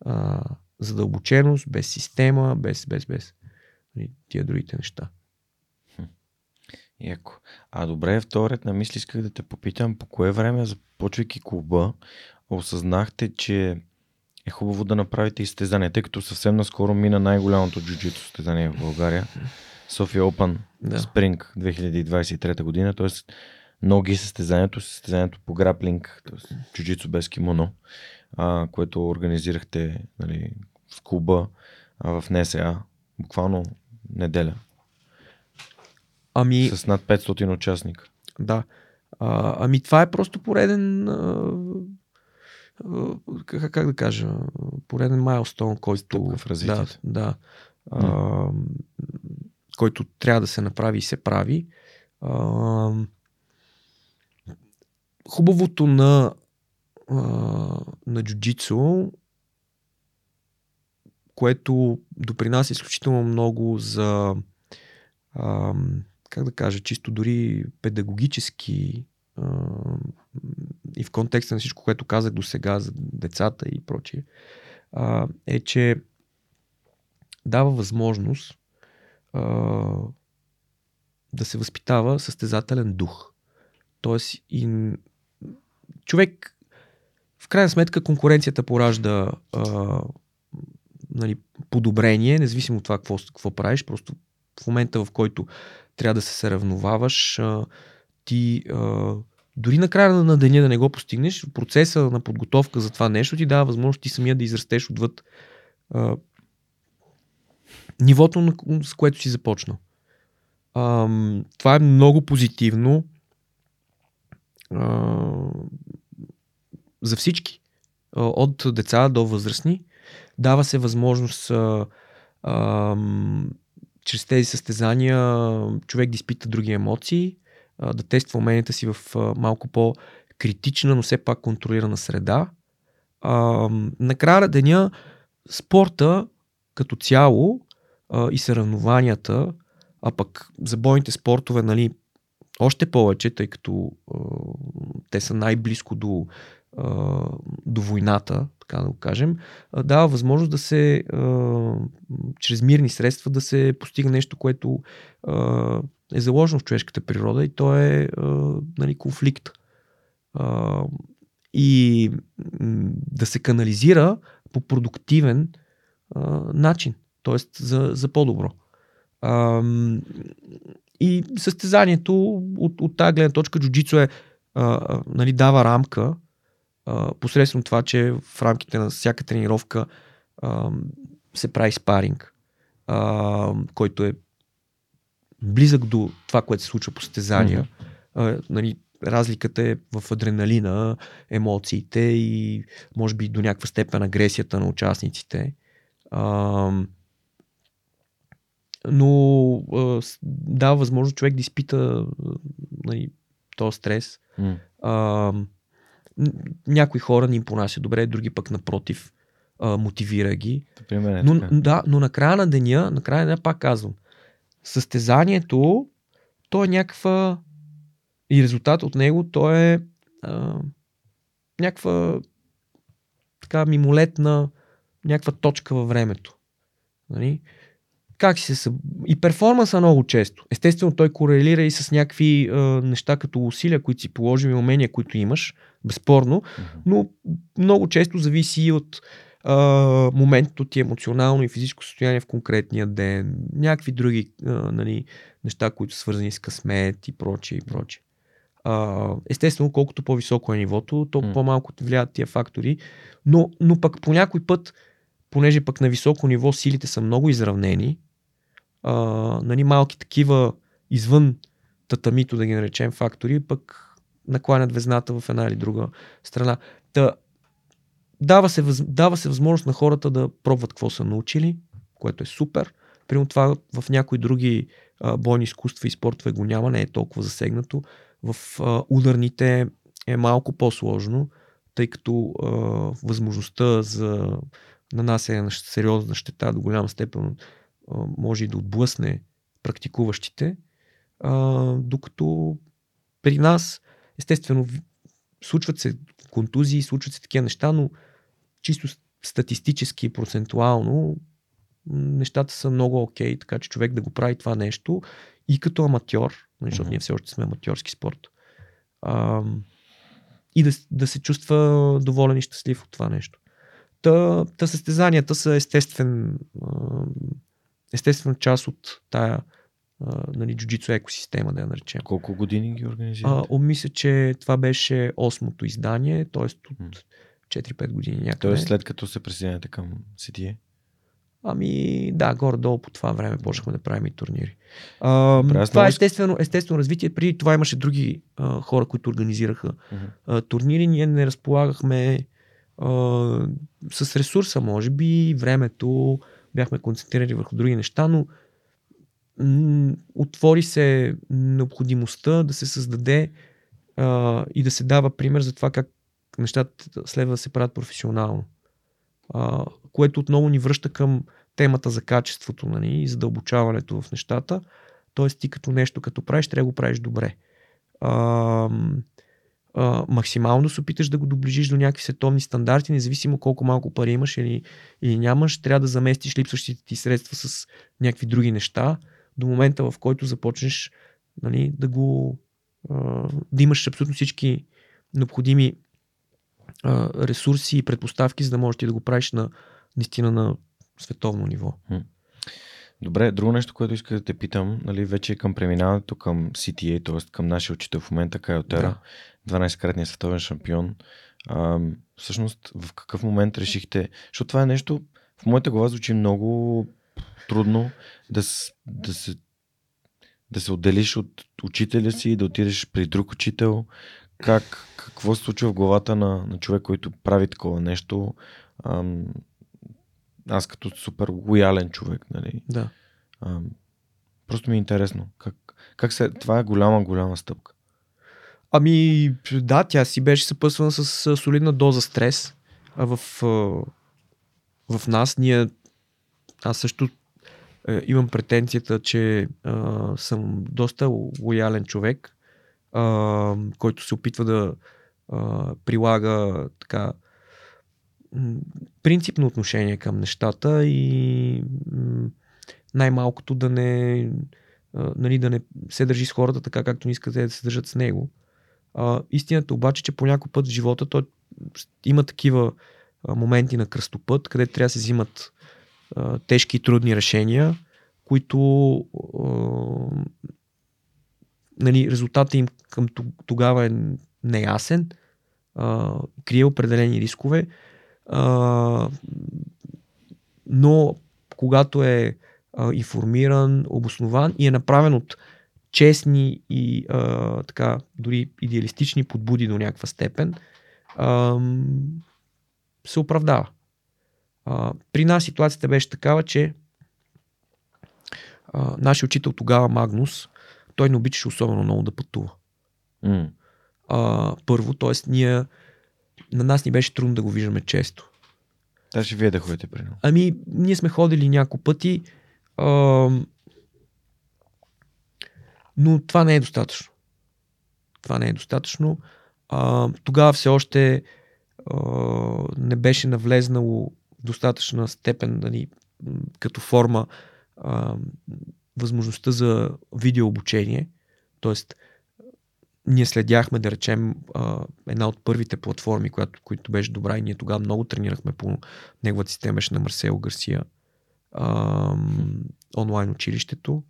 а, задълбоченост, без система, без, без, без нали, тия другите неща. Яко. А добре, вторият на мисли исках да те попитам, по кое време, започвайки клуба, осъзнахте, че е хубаво да направите изтезание, тъй като съвсем наскоро мина най-голямото джу-джицу състезание в България, София Open да. Spring две хиляди двайсет и трета година, т.е. ноги състезанието, състезанието по граплинг, т.е. джу-джицу без кимоно, а, което организирахте, нали, в клуба, а, в НСА, буквално неделя. Ами, с над петстотин участника. Да. А, ами това е просто пореден а, а, как да кажа, пореден майлстоун, който в развитието. Да, да, а, който трябва да се направи и се прави. А, хубавото на а, на джуджицу, което допринася изключително много за а, как да кажа, чисто дори педагогически а, и в контекста на всичко, което казах до сега за децата и прочие, а, е, че дава възможност а, да се възпитава състезателен дух. Тоест и човек, в крайна сметка, конкуренцията поражда а, нали, подобрение, независимо от това какво, какво правиш, просто в момента, в който трябва да се съревноваваш, а, ти а, дори на края на деня да не го постигнеш, процеса на подготовка за това нещо ти дава възможност ти самия да израстеш отвъд а, нивото, с което си започнал. А, това е много позитивно а, за всички. А, от деца до възрастни. Дава се възможност а, а, чрез тези състезания човек да изпита други емоции, а, да тества уменията си в а, малко по-критична, но все пак контролирана среда. А, накрая деня спорта като цяло а, и съревнованията, а пък за бойните спортове, нали, още повече, тъй като а, те са най-близко до, а, до войната, така да го кажем, а, дава възможност да се а, чрез мирни средства да се постига нещо, което а, е заложено в човешката природа и то е а, нали, конфликт. А, и да се канализира по продуктивен а, начин, т.е. за, за по-добро. А, и състезанието от, от тази гледна точка джуджицу е, а, нали, дава рамка а, посредством това, че в рамките на всяка тренировка а, се прави спаринг, а, който е близък до това, което се случва по състезания. Mm-hmm. А, нали, разликата е в адреналина, емоциите и може би до някаква степен агресията на участниците. А, но а, дава възможност човек да изпита нали, този стрес. Mm. А, някои хора не им понася добре, други пък напротив а, мотивира ги. Примерно, но, да, но на края на деня, на края на деня пак казвам, състезанието, то е някаква и резултат от него, то е а, някаква така мимолетна някаква точка във времето. Нали? Как си се... И перформанса много често. Естествено, той корелира и с някакви е, неща, като усилия, които си положим и умения, които имаш, безспорно, mm-hmm. но много често зависи и от е, моментото ти емоционално и физическо състояние в конкретния ден, някакви други е, нали, неща, които са свързани с късмет и прочее, и прочее. Е, естествено, колкото по-високо е нивото, толкова mm-hmm. по-малко влияят тия фактори, но, но пък по някой път, понеже пък на високо ниво силите са много изравнени, а, нали, малки такива извън татамито, да ги наречем фактори, пък накланят везната в една или друга страна. Та, дава се, дава се възможност на хората да пробват какво са научили, което е супер. Примерно това в някои други а, бойни изкуства и спортове го няма, не е толкова засегнато. В а, ударните е малко по-сложно, тъй като а, възможността за нанасяне на сериозна щета до голяма степен може и да отблъсне практикуващите, докато при нас естествено случват се контузии, случват се такива неща, но чисто статистически и процентуално нещата са много окей, така че човек да го прави това нещо и като аматьор, защото mm-hmm. ние все още сме аматьорски спорт, и да, да се чувства доволен и щастлив от това нещо. Та, та състезанията са естествен, естествена част от тая нали, джуджицу екосистема, да я наречем. Колко години ги организирате? А, мисля, че това беше осмото издание, т.е. от четири-пет години някъде. Т.е. след като се присъединяте към Си Ти Ей? Ами да, горе-долу по това време почнахме да правим и турнири. А, Праз, това е естествено, естествено развитие. Преди това имаше други а, хора, които организираха а, турнири. Ние не разполагахме Uh, с ресурса, може би, времето, бяхме концентрирани върху други неща, но м- отвори се необходимостта да се създаде uh, и да се дава пример за това как нещата следва да се правят професионално. А, което отново ни връща към темата за качеството, нали, и задълбочаването в нещата. Тоест ти като нещо, като правиш, трябва да го правиш добре. А, а, максимално се опиташ да го доближиш до някакви световни стандарти, независимо колко малко пари имаш или, или нямаш, трябва да заместиш липсващите ти средства с някакви други неща, до момента в който започнеш, нали, да го а, да имаш абсолютно всички необходими а, ресурси и предпоставки, за да можеш ти да го правиш на, наистина на световно ниво. Добре, друго нещо, което иска да те питам, нали, вече е към преминаването към Си Ти Ей, т.е. към нашия учител в момента, Кайл Тера, да. дванадесеткратният световен шампион. А, всъщност, в какъв момент решихте, защото това е нещо, в моята глава звучи много трудно да, да, се, да се отделиш от учителя си и да отидеш при друг учител. Как, какво се случва в главата на, на човек, който прави такова нещо? А, аз като супер лоялен човек, нали? Да. А, просто ми е интересно. Как, как се, това е голяма, голяма стъпка. Ами, да, тя си беше съпъсвана с солидна доза стрес. А в, в нас ние... Аз също е, имам претенцията, че е, съм доста лоялен човек, е, който се опитва да е, прилага така принципно отношение към нещата и най-малкото да не, нали, да не се държи с хората така, както не искате да се държат с него. А, истината обаче, че по някой път в живота той има такива моменти на кръстопът, къде трябва да се взимат а, тежки и трудни решения, които а, нали, резултатът им към тогава е неясен, а, крие определени рискове. Uh, но когато е uh, информиран, обоснован и е направен от честни и uh, така, дори идеалистични подбуди до някаква степен, uh, се оправдава. Uh, при нас ситуацията беше такава, че uh, нашия учител тогава, Магнус, той не обичаше особено много да пътува. Mm. Uh, първо, т.е. ние на нас ни беше трудно да го виждаме често. Даже вие да ходите при него. Ами, ние сме ходили няколко пъти, а, но това не е достатъчно. Това не е достатъчно. А, тогава все още а, не беше навлезнало в достатъчна степен, нали, като форма а, възможността за видеообучение. Тоест, ние следяхме, да речем, една от първите платформи, която, която беше добра и ние тогава много тренирахме по неговата система, беше на Марсело Гарсия, ам, онлайн училището,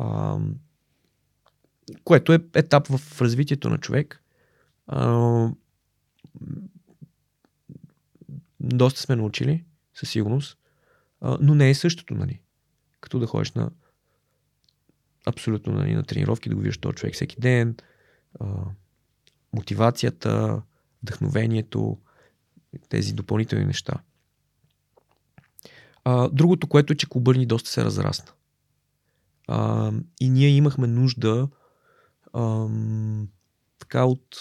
ам, което е етап в развитието на човек. Ам, доста сме научили, със сигурност, а, но не е същото, нали, като да ходиш на абсолютно, нали, на тренировки, да го виждаш този човек всеки ден, а, мотивацията, вдъхновението, тези допълнителни неща. А, другото, което е, че Кубърни доста се разрасна. А, и ние имахме нужда а, така от,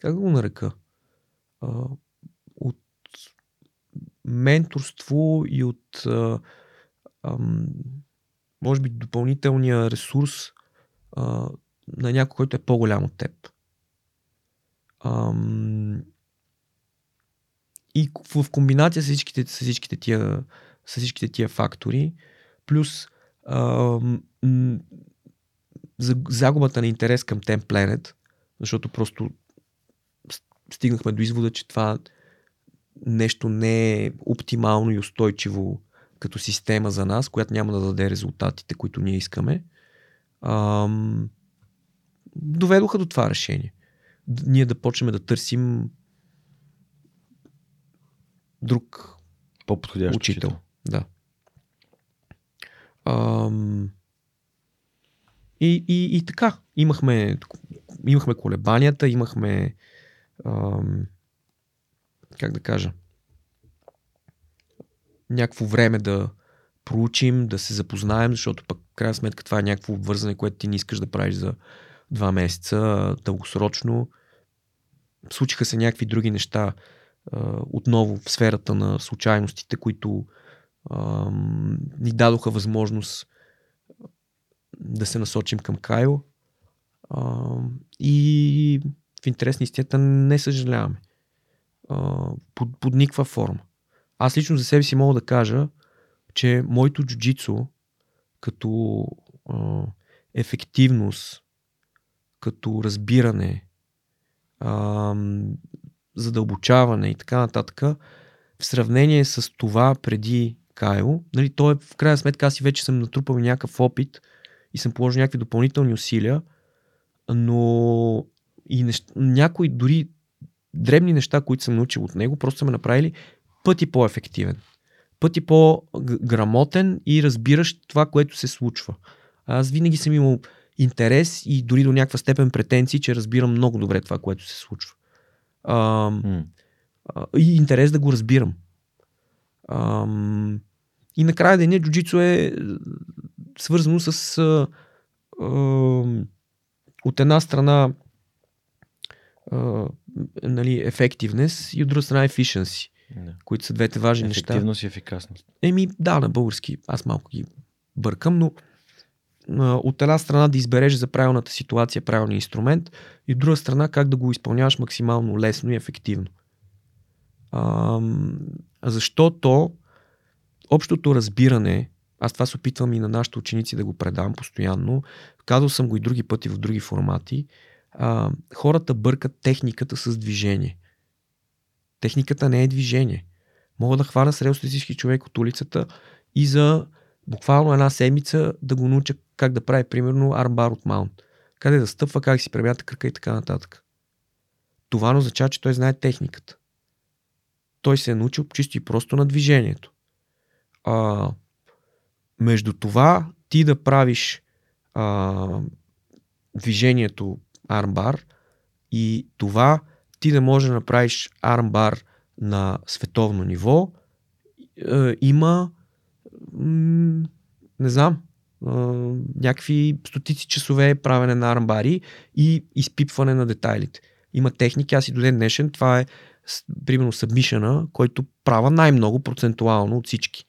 как го нарека, а, от менторство и от а, а, може би допълнителния ресурс а, на някой, който е по-голям от теб. Ам... И в комбинация с всичките, с всичките, тия, с всичките тия фактори, плюс ам, загубата на интерес към Ten Planet, защото просто стигнахме до извода, че това нещо не е оптимално и устойчиво като система за нас, която няма да даде резултатите, които ние искаме, ам, доведоха до това решение. Ние да почнем да търсим друг по-подходящ учител. учител. Да. Ам, и, и, и така. Имахме, имахме колебанията, имахме ам, как да кажа, някакво време да проучим, да се запознаем, защото пък в крайна сметка това е някакво обвързане, което ти не искаш да правиш за два месеца, дългосрочно. случиха се някакви други неща отново в сферата на случайностите, които ам, ни дадоха възможност да се насочим към Кайл. Ам, и в интерес на истината не съжаляваме. Ам, под, под никаква форма. Аз лично за себе си мога да кажа, че моето джуджицу като ам, ефективност, като разбиране, ам, задълбочаване и така нататък, в сравнение с това преди Кайло, нали, то е в крайна сметка, аз и вече съм натрупал някакъв опит и съм положил някакви допълнителни усилия, но и нещ... някои дори дребни неща, които съм научил от него, просто са ме направили пъти по-ефективен, пъти по-грамотен и разбиращ това, което се случва. Аз винаги съм имал интерес и дори до някаква степен претенции, че разбирам много добре това, което се случва. А, mm. а, и интерес да го разбирам. А, и накрая деня джуджицу е свързано с а, а, от една страна а, нали, ефективнес и от друга страна ефишенси, yeah. които са двете важни неща. Ефективност и ефикасност. Еми да, на български аз малко ги бъркам, но от една страна да избереш за правилната ситуация правилния инструмент и от друга страна как да го изпълняваш максимално лесно и ефективно. А, защото общото разбиране, аз това се опитвам и на нашите ученици да го предавам постоянно, казал съм го и други пъти в други формати, а, хората бъркат техниката с движение. Техниката не е движение. Мога да хвана средностатистически човек от улицата и за буквално една седмица да го науча как да прави, примерно, армбар от маунт. Къде да стъпва, как си премята кръка и така нататък. Това не означава, че той знае техниката. Той се е научил чисто и просто на движението. А, между това ти да правиш а, движението армбар и това ти да можеш да направиш армбар на световно ниво, е, има м- не знам, някакви стотици часове правене на армбари и изпипване на детайлите. Има техники, аз и до ден днешен, това е примерно събмишъна, който права най-много процентуално от всички.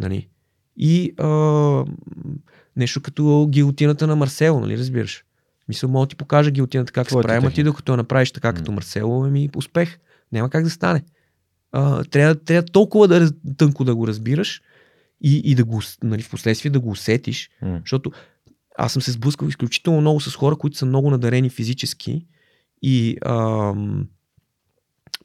Нали? И а, нещо като гилотината на Марсело, нали, разбираш? Мисля, мога да ти покажа гилотината как твоята се прави, а ти докато я направиш така като Марсело, ами успех, няма как да стане. А, трябва, трябва толкова да, тънко да го разбираш, И, и да го, нали, в последствие да го усетиш, mm. защото аз съм се сблъскал изключително много с хора, които са много надарени физически и ам,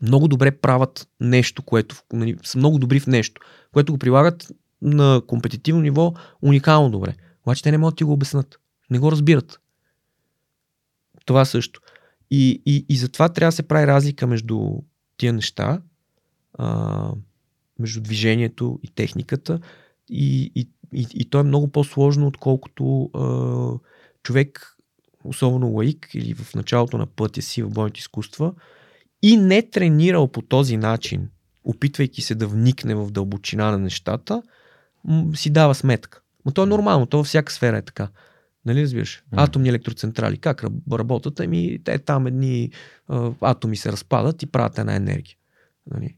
много добре правят нещо, което, нали, са много добри в нещо, което го прилагат на компетитивно ниво уникално добре. Обаче те не могат да ти го обяснат. Не го разбират. Това също. И, и, и затова трябва да се прави разлика между тия неща, а, между движението и техниката. И, и, и, и то е много по-сложно, отколкото е, човек, особено лаик или в началото на пътя си в бойните изкуства, и не тренирал по този начин, опитвайки се да вникне в дълбочина на нещата, м- си дава сметка. Но то е нормално, то във всяка сфера е така. Нали разбираш? Атомни електроцентрали, как работят? Ами, те там едни е, атоми се разпадат и правят една енергия. Нали?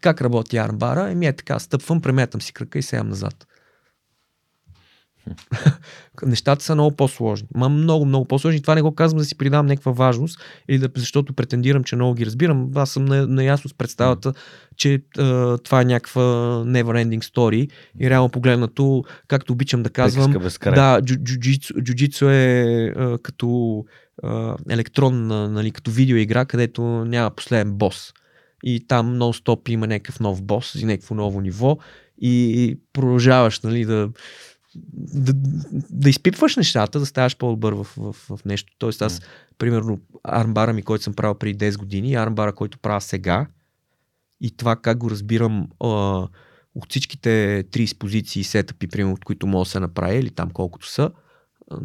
Как работи армбара? Еми е така, стъпвам, преметам си кръка и седам назад. Нещата са много по-сложни. Ма много, много по-сложни. Това не го казвам да си придам някаква важност, или да, защото претендирам, че много ги разбирам. Аз съм на, наясно с представата, че е, това е някаква never ending story и реално погледнато, както обичам да казвам, да, джуджицу е, е като е, електронна, нали, като видеоигра, където няма последен бос. И там нон-стоп има някакъв нов бос и някакво ново ниво и продължаваш, нали, да, да, да изпипваш нещата, да ставаш по-добър в, в, в нещо. Тоест аз, примерно, армбара ми, който съм правил преди десет години, армбара, който правя сега и това как го разбирам а, от всичките трийсет позиции и сетъпи, примерно, от които мога да се направя или там колкото са, а,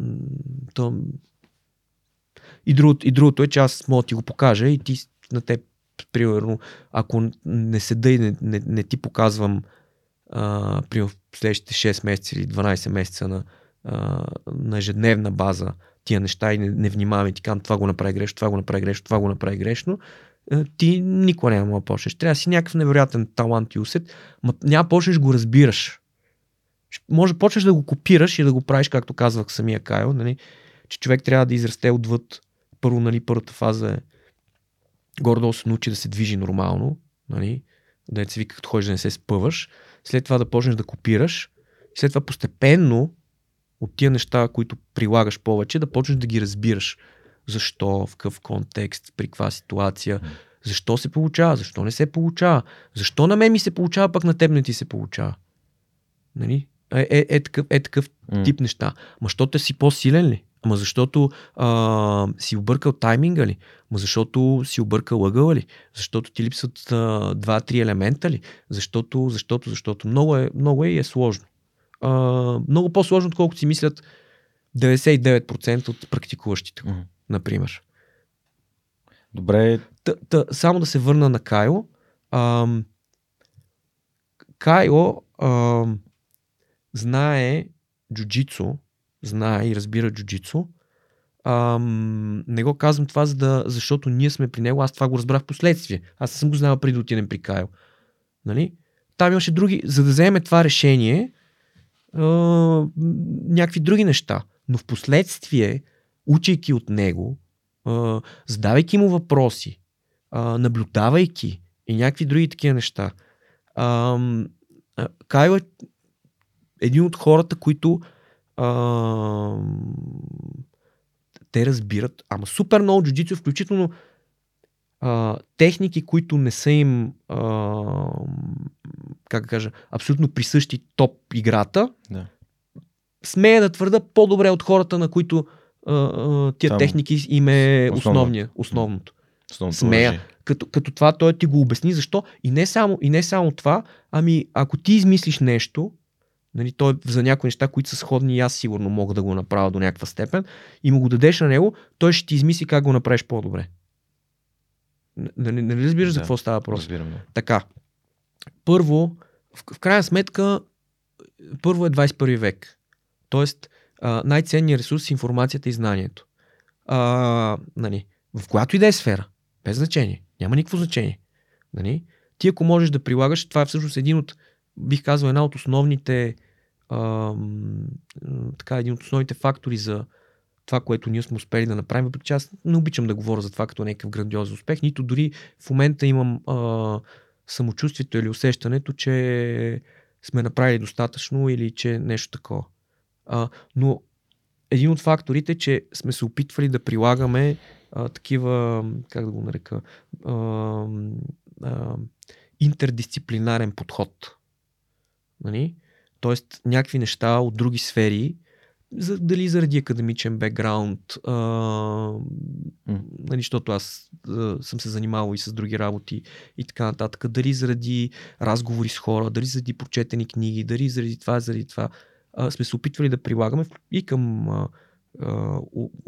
то... И другото, и другото е, че аз мога да ти го покажа и ти на теб, примерно, ако не седа и не, не, не ти показвам а, примерно в следващите шест месеца или дванайсет месеца на а, на ежедневна база тия неща и не, не внимаваме, ти казвам, това го направи грешно, това го направи грешно, това го направи грешно, ти никога няма да почнеш. Трябва да си някакъв невероятен талант и усет, но няма почнеш го разбираш. Може да почнеш да го копираш и да го правиш, както казвах самия Кайл, нали? Че човек трябва да израсте отвъд. Първо, нали, първата фаза е горе-долу се научи да се движи нормално, нали? Да не се вика, като ходиш да не се спъваш. След това да почнеш да копираш. След това постепенно от тия неща, които прилагаш повече, да почнеш да ги разбираш. Защо, в какъв контекст, при каква ситуация, защо се получава, защо не се получава, защо на мен ми се получава, пък на теб не ти се получава. Нали? Е, е, е, такъв, е такъв тип mm. неща. Ма защото си по-силен ли? Ама защото а, си объркал тайминга ли? Ама защото си объркал ъгъла ли? Защото ти липсват два-три елемента ли? Защото, защото, защото. Много е, много е и е сложно. А, много по-сложно, отколкото си мислят деветдесет и девет процента от практикуващите. Mm. Например. Добре. Т, т, само да се върна на Кайло. А, Кайло а, знае джуджицу, знае и разбира джуджицу. А, не го казвам това, за да, защото ние сме при него. Аз това го разбрах в последствие. Аз съм го знал преди да отидем при Кайло. Нали? Там имаше други, за да вземе това решение, а, някакви други неща. Но в последствие, учейки от него, задавайки му въпроси, наблюдавайки и някакви други такива неща, Кайл е един от хората, които те разбират, ама супер много джуджицу, включително техники, които не са им, как да кажа, абсолютно присъщи топ играта, да. Смея да твърда по-добре от хората, на които тия там техники им е основния, основното. Основното Смея. Като, като това той ти го обясни защо. И не само, и не само това, ами ако ти измислиш нещо, нали, той за някои неща, които са сходни и аз сигурно мога да го направя до някаква степен, и му го дадеш на него, той ще ти измисли как го направиш по-добре. Нали, нали разбираш да, за какво става въпрос? Разбирам. Така. Първо, в, в крайна сметка, първо е двайсет и първи век. Тоест, Uh, най-ценният ресурс е информацията и знанието. Uh, нали, в която и да е сфера, без значение, няма никакво значение. Нали? Ти ако можеш да прилагаш, това е всъщност един от, бих казал, една от основните uh, така, един от основните фактори за това, което ние сме успели да направим. Въпреки аз не обичам да говоря за това като някакъв грандиозен успех, нито дори в момента имам uh, самочувствието или усещането, че сме направили достатъчно или че нещо такова. А, но един от факторите е, че сме се опитвали да прилагаме а, такива, как да го нарека, а, а, интердисциплинарен подход. Нали? Тоест някакви неща от други сфери, за, дали заради академичен бекграунд, а, нали, защото аз а, съм се занимавал и с други работи и така нататък, дали заради разговори с хора, дали заради прочетени книги, дали заради това, заради това. А, сме се опитвали да прилагаме и към а, а,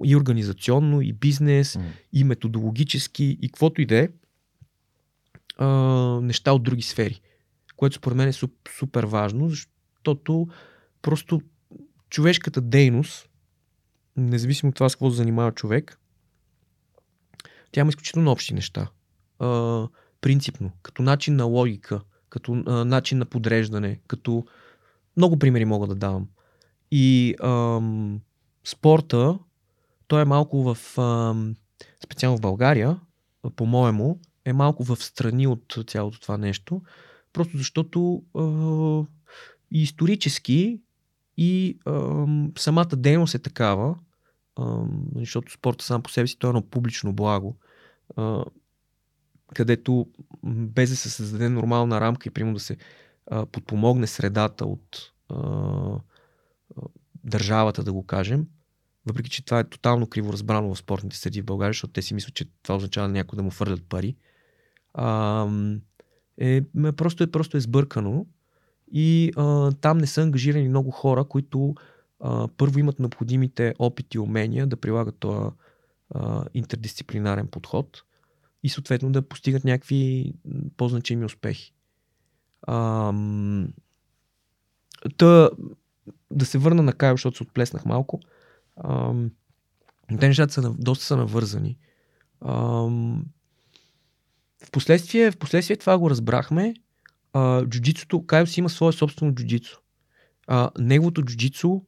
и организационно, и бизнес, mm. и методологически, и каквото и да е, неща от други сфери, което според мен е суп, супер важно, защото просто човешката дейност, независимо от това с какво се занимава човек, тя има изключително общи неща. А, принципно, като начин на логика, като а, начин на подреждане, като много примери мога да давам. И ам, спорта, той е малко в, ам, специално в България, по-моему, е малко в страни от цялото това нещо, просто защото ам, и исторически, и ам, самата дейност е такава, ам, защото спорта сам по себе си, той е едно публично благо, ам, където без да се създаде нормална рамка и примерно да се подпомогне средата от а, а, държавата, да го кажем, въпреки че това е тотално криво разбрано в спортните среди в България, защото те си мислят, че това означава някой да му фърлят пари. А, е, просто, е, просто е сбъркано и а, там не са ангажирани много хора, които а, първо имат необходимите опити и умения да прилагат този а, интердисциплинарен подход и съответно да постигат някакви по-значими успехи. Ам... Та, да се върна на Кайо, защото се отплеснах малко. Ам, те нещата са, доста са навързани. Ам, впоследствие, впоследствие това го разбрахме. А, джуджицуто, Кайо си има свое собствено джуджицу. А, неговото джуджицу,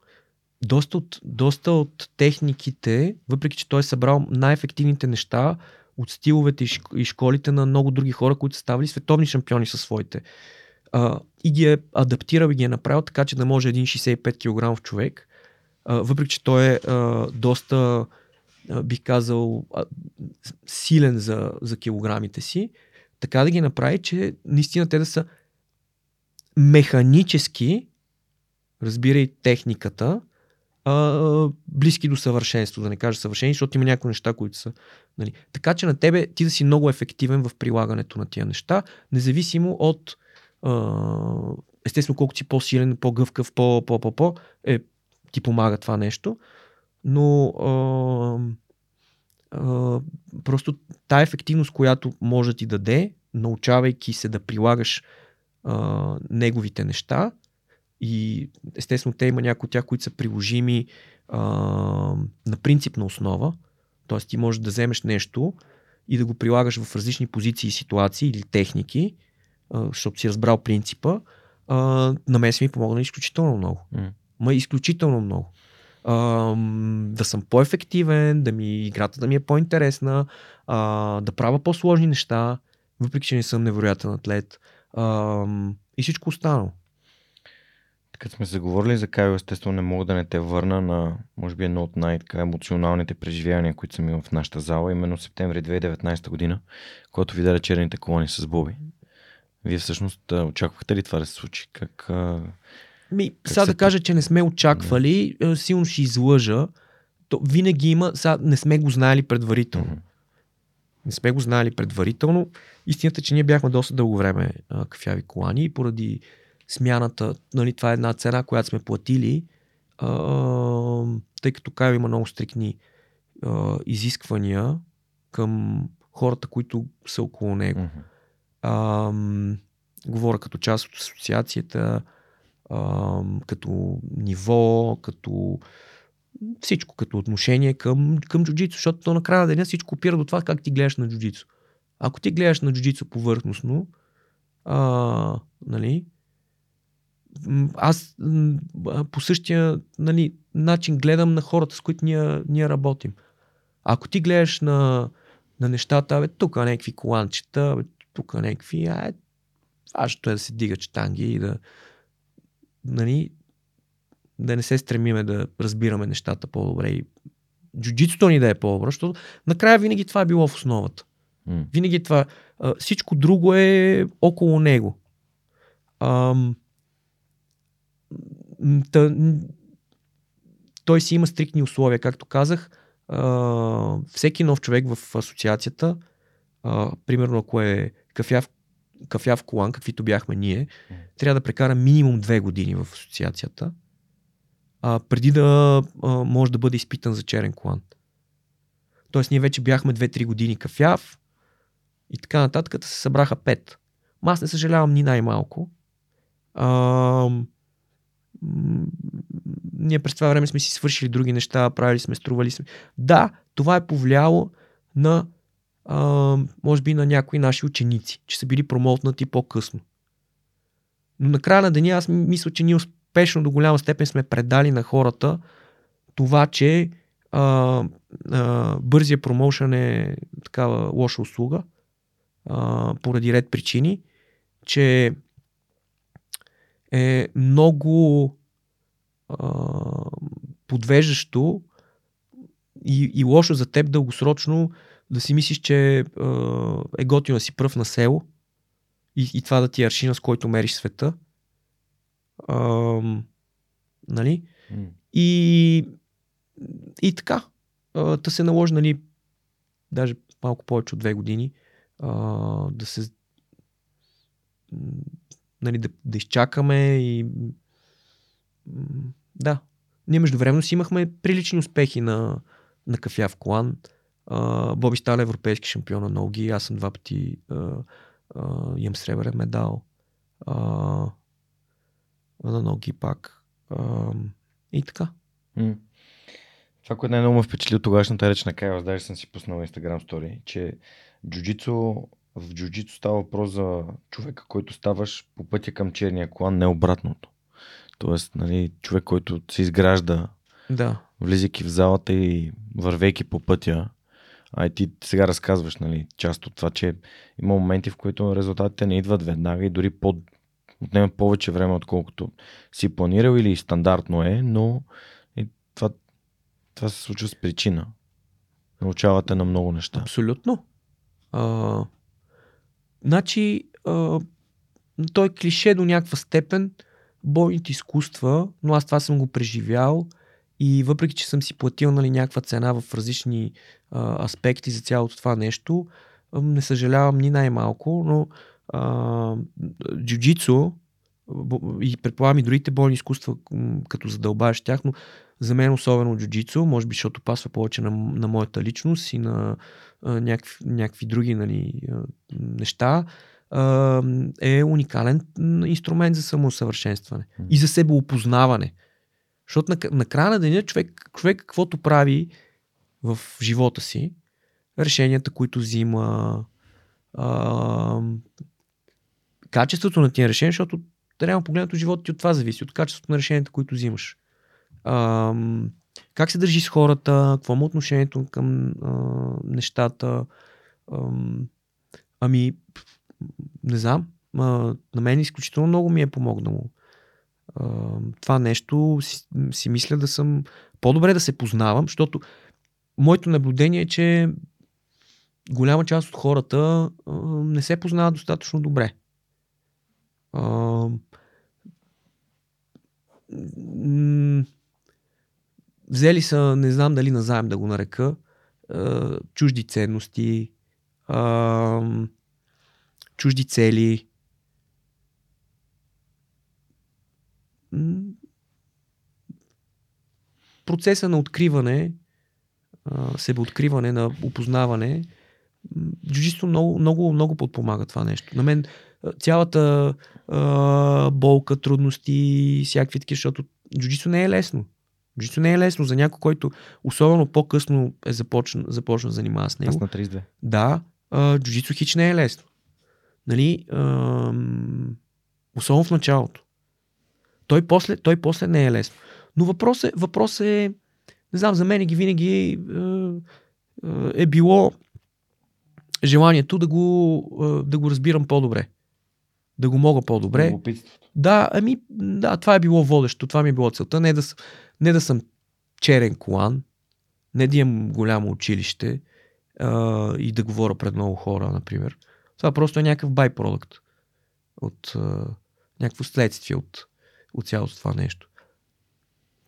доста от, доста от техниките, въпреки че той е събрал най-ефективните неща от стиловете и школите на много други хора, които са ставали световни шампиони със своите. А, и ги е адаптирал и ги е направил така, че да може един шейсет и пет килограма човек, а, въпреки че той е а, доста, а, бих казал, а, силен за, за килограмите си, така да ги направи, че наистина те да са механически, разбирай техниката, а, близки до съвършенство, да не кажа съвършени, защото има някои неща, които са... Нали. Така че на тебе ти да си много ефективен в прилагането на тия неща, независимо от... Uh, естествено, колкото си по-силен, по-гъвкав, по-по-по-по, е, ти помага това нещо. Но uh, uh, просто тая ефективност, която може да ти даде, научавайки се да прилагаш uh, неговите неща, и естествено те има някои от тях, които са приложими uh, на принципна основа, т.е. ти можеш да вземеш нещо и да го прилагаш в различни позиции, ситуации или техники, защото си разбрал принципа, а, на мен си ми помогна изключително много. Mm. Ма изключително много. А, да съм по-ефективен, да ми играта да ми е по-интересна, а, да правя по-сложни неща, въпреки че не съм невероятен атлет, а, и всичко останало. Като сме заговорили за Кайо, естествено не мога да не те върна на, може би, едно от най-емоционалните преживявания, които съм имал в нашата зала, именно в септември две хиляди и деветнадесета година, когато ви даде черните колони с Боби. Вие всъщност очаквахте ли това да се случи? Как, Ми, как сега се... да кажа, че не сме очаквали, не. Силно ще излъжа. То винаги има, сега не сме го знаели предварително. Mm-hmm. Не сме го знаели предварително. Истината е, че ние бяхме доста дълго време кафяви колани и поради смяната, нали, това е една цена, която сме платили, а, тъй като Кайо има много стрикни а, изисквания към хората, които са около него. Mm-hmm. Ам, говоря като част от асоциацията, ам, като ниво, като всичко, като отношение към, към джуджицу, защото то накрая на деня всичко опира до това как ти гледаш на джуджицу. Ако ти гледаш на джуджицу повърхностно, а, нали, аз по същия, нали, начин гледам на хората, с които ние, ние работим. Ако ти гледаш на, на нещата, бе, тук някакви коланчета, бе, тук някакви, а е, важното е да се дига четанги и да, нали, да не се стремиме да разбираме нещата по-добре и джуджицуто ни да е по-добре, защото накрая винаги това е било в основата. Mm. Винаги това, а, всичко друго е около него. Ам, тъ, той си има стриктни условия, както казах. А, всеки нов човек в асоциацията, Uh, примерно, ако е кафяв, кафяв колан, каквито бяхме ние, mm. трябва да прекара минимум две години в асоциацията, uh, преди да uh, може да бъде изпитан за черен колан. Тоест, ние вече бяхме две-три години кафяв и така нататък, като се събраха пет. Ма аз не съжалявам ни най-малко. Uh, м- ние през това време сме си свършили други неща, правили сме, стрували сме. Да, това е повлияло на Uh, може би на някои наши ученици, че са били промоутнати по-късно. Но накрая на деня аз мисля, че ние успешно до голяма степен сме предали на хората това, че uh, uh, бързия промоушен е такава лоша услуга, uh, поради ред причини, че е много uh, подвеждащо и, и лошо за теб дългосрочно да си мислиш, че е, е готино да си пръв на село и, и това да ти е аршина, с който мериш света. Е, нали? Mm. И, и така. Е, та се наложи, нали, даже малко повече от две години е, да се, нали, да, да изчакаме и да. Ние междувременно си имахме прилични успехи на, на кафяв колан. Боби стана европейски шампион на ноги, аз съм два пъти uh, uh, имам сребърен медал uh, на ноги пак. А, и така. М-м. Това, което най-много ме впечатли от тогашната реч на Кайвас, даже съм си пуснал Instagram story, че джуджицу, в джуджицу става въпрос за човека, който ставаш по пътя към черния колан, не обратното. Тоест, нали, човек, който се изгражда, да, влизайки в залата и вървейки по пътя. А и ти сега разказваш, нали, част от това, че има моменти, в които резултатите не идват веднага и дори под... отнема повече време, отколкото си планирал или стандартно е, но и това, това се случва с причина. Научавате на много неща. Абсолютно. А, значи, а, той е клише до някаква степен, бойните изкуства, но аз това съм го преживял. И въпреки, че съм си платил, нали, някаква цена в различни а, аспекти за цялото това нещо, не съжалявам ни най-малко, но а, джуджицу и предполагам и другите бойни изкуства, като задълбаваш тях, но за мен особено джуджицу, може би защото пасва повече на, на моята личност и на а, някакви, някакви други, нали, неща, а, е уникален инструмент за самосъвършенстване mm. и за себеопознаване. Защото на, на края на деня човек, човек каквото прави в живота си, решенията, които взима, а, качеството на тия решения, защото трябва да погледнато живота ти от това зависи, от качеството на решенията, които взимаш. А, как се държи с хората, какво му отношението към а, нещата. А, ами, не знам, а, на мен изключително много ми е помогнало. Това нещо си, си мисля да съм по-добре да се познавам, защото моето наблюдение е, че голяма част от хората а, не се познават достатъчно добре. А, м- взели са, не знам дали назаем да го нарека, а, чужди ценности, а, чужди цели. Процеса на откриване, себеоткриване, на опознаване, джуджито много, много, много подпомага това нещо. На мен цялата а, болка, трудности, всякакви такива, защото джуджито не е лесно. Джуджито не е лесно за някой, който особено по-късно е започна да занимава с него. Аз на тридесет и две. Да, джуджито хич не е лесно. Нали, а, особено в началото. Той после, той после не е лесно. Но въпрос е, въпрос е, не знам, за мен винаги е, е било желанието да го, да го разбирам по-добре. Да го мога по-добре. Да, ами, да, това е било водещо, това ми е било целта. Не да, не да съм черен колан, не да имам голямо училище е, и да говоря пред много хора, например. Това просто е някакъв байпродукт от е, някакво следствие от от цялото това нещо.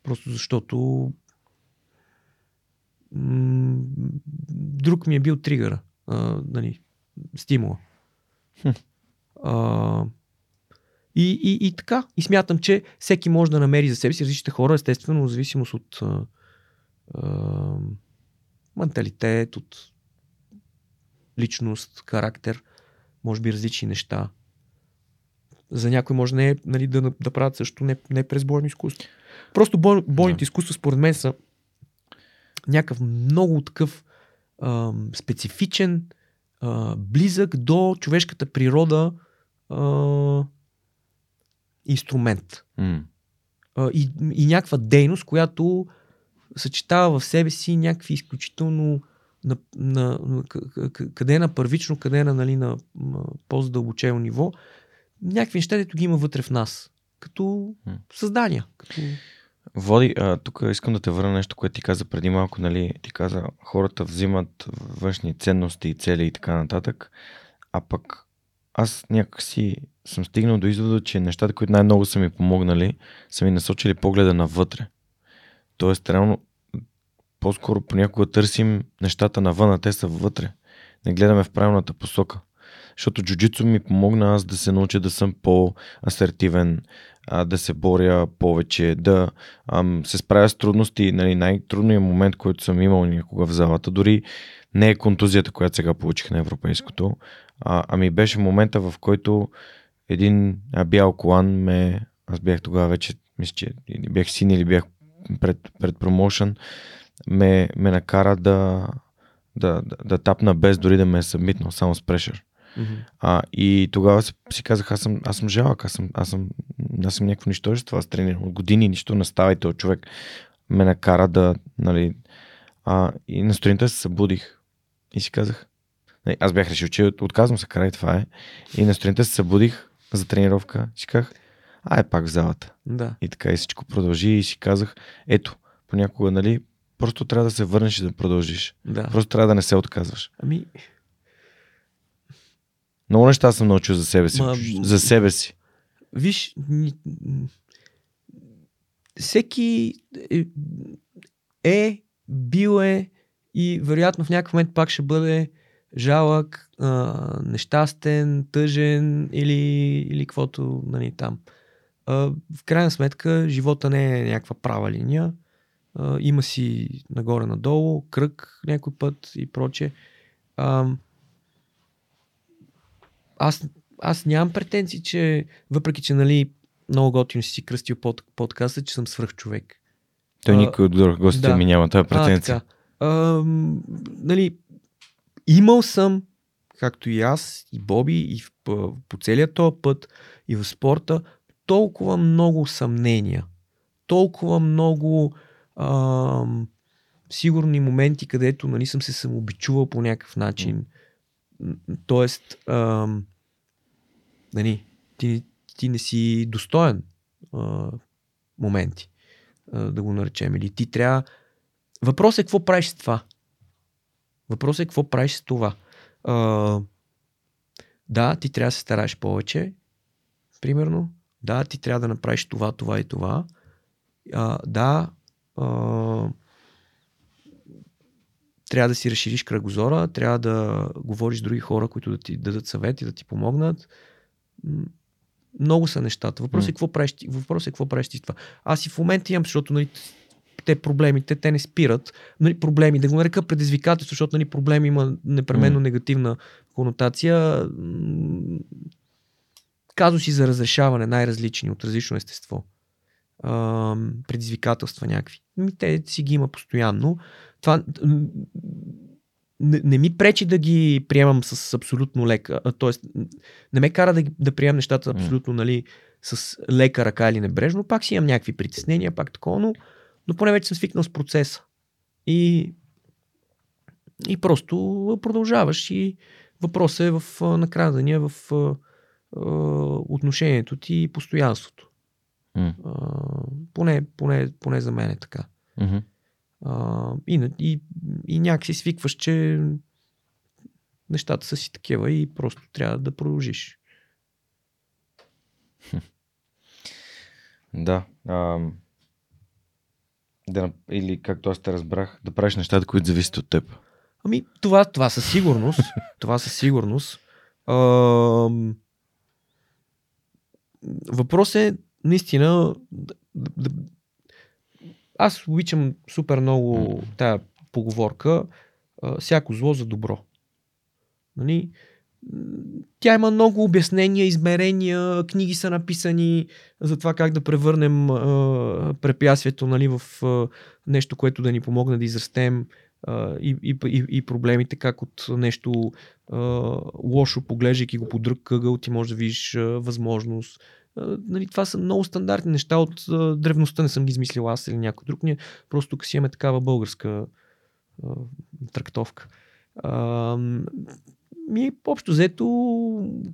Просто защото м- друг ми е бил тригъра, а, нали, стимула. Хм. А, и, и, и така. И смятам, че всеки може да намери за себе си различните хора, естествено, в зависимост от а, а, менталитет, от личност, характер, може би различни неща. За някой може не, нали, да, да правят също не, не през бойно изкуство. Просто бой, бойните да. изкуства според мен са някакъв много такъв а, специфичен, а, близък до човешката природа а, инструмент. Mm. А, и, и някаква дейност, която съчетава в себе си някакви изключително на, на, на, къде е на първично, къде е на, нали, на по-задълбочено ниво. Някакви неща, дето ги има вътре в нас. Като създания. Като... Води, а, тук искам да те върна нещо, което ти каза преди малко. Нали, ти каза, хората взимат външни ценности и цели и така нататък. А пък аз някакси съм стигнал до извода, че нещата, които най-много са ми помогнали, са ми насочили погледа навътре. Тоест, реално, по-скоро понякога търсим нещата навън, а те са вътре. Не гледаме в правилната посока. Защото джуджицу ми помогна аз да се науча да съм по-асертивен, да се боря повече, да ам, се справя с трудности. Нали, най-трудният момент, който съм имал някога в залата, дори не е контузията, която сега получих на европейското, а, ами беше момента, в който един бял колан ме... Аз бях тогава вече мисля, че бях син или бях пред, пред промоушен, ме, ме накара да, да, да, да тапна без дори да ме е събмитнал, само с прешър. Mm-hmm. А, и тогава си казах, аз съм, аз съм жалък, аз съм, аз съм, аз съм някакво нищожество, аз тренирам от години, нищо не ставайте от човек. Ме накара да, нали, а, и на сутринта се събудих и си казах, нали, аз бях решил, че отказвам се, край, това е. И на сутринта се събудих за тренировка и си казах, а е пак в залата. Да. И така и всичко продължи и си казах, ето, понякога, нали, просто трябва да се върнеш и да продължиш. Да. Просто трябва да не се отказваш. Ами... Много неща съм научил за себе си. Ма... За себе си. Виж, всеки е, бил е и вероятно в някакъв момент пак ще бъде жалък, а, нещастен, тъжен или, или каквото, нали, там. А, в крайна сметка живота не е някаква права линия. А, има си нагоре-надолу, кръг някой път и прочее. Аз, аз нямам претенции, че въпреки, че, нали, много готино си си кръстил под, подкаста, че съм свръхчовек. Той а, никой от друг гостите да. Ми няма тази претенция. А, а, нали, имал съм, както и аз, и Боби, и в, по целия този път, и в спорта, толкова много съмнения. Толкова много а, сигурни моменти, където, нали, съм се самообичувал по някакъв начин. Тоест, а, нали, ти, ти не си достоен а, моменти, а, да го наречем. Или ти трябва... Въпросът е какво правиш с това. Въпросът е какво правиш с това. А, да, ти трябва да се стараеш повече. Примерно. Да, ти трябва да направиш това, това и това. А, да... А, трябва да си разшириш кръгозора, трябва да говориш с други хора, които да ти дадат съвет и да ти помогнат. Много са нещата. Въпросът е, какво правиш, въпрос е какво правиш ти това. Аз и в момента имам, защото, нали, те проблемите, те не спират. Нали, проблеми, да го нарека предизвикателство, защото, нали, проблеми има непременно негативна конотация. Казуси за разрешаване, най-различни, от различно естество. Предизвикателства някакви. Те си ги има постоянно. Това не, не ми пречи да ги приемам с абсолютно лека, т.е. не ме кара да, да приемам нещата абсолютно, нали, с лека ръка или небрежно, пак си имам някакви притеснения, пак такова, но, но поне вече съм свикнал с процеса. И, и просто продължаваш и въпросът е в накрая да ни е в а, отношението ти и постоянството. Mm. А, поне, поне, поне за мен е така. Mm-hmm. Uh, и, и, и някакси свикваш, че нещата са си такива и просто трябва да продължиш. Да. Uh, да. Или както аз те разбрах, да правиш нещата, които зависят от теб. Ами това, това със сигурност. това със сигурност. Uh, въпрос е наистина да, да аз обичам супер много тая поговорка, всяко зло за добро. Нали? Тя има много обяснения, измерения, книги са написани за това как да превърнем а, препятствието, нали, в а, нещо, което да ни помогне да израстем а, и, и, и проблемите, как от нещо а, лошо, поглеждайки го под друг къгъл, ти можеш да видиш а, възможност. Нали, това са много стандартни неща от а, древността, не съм ги измислил аз или някой друг. Ние просто тук си имаме такава българска а, трактовка. А, ми общо взето,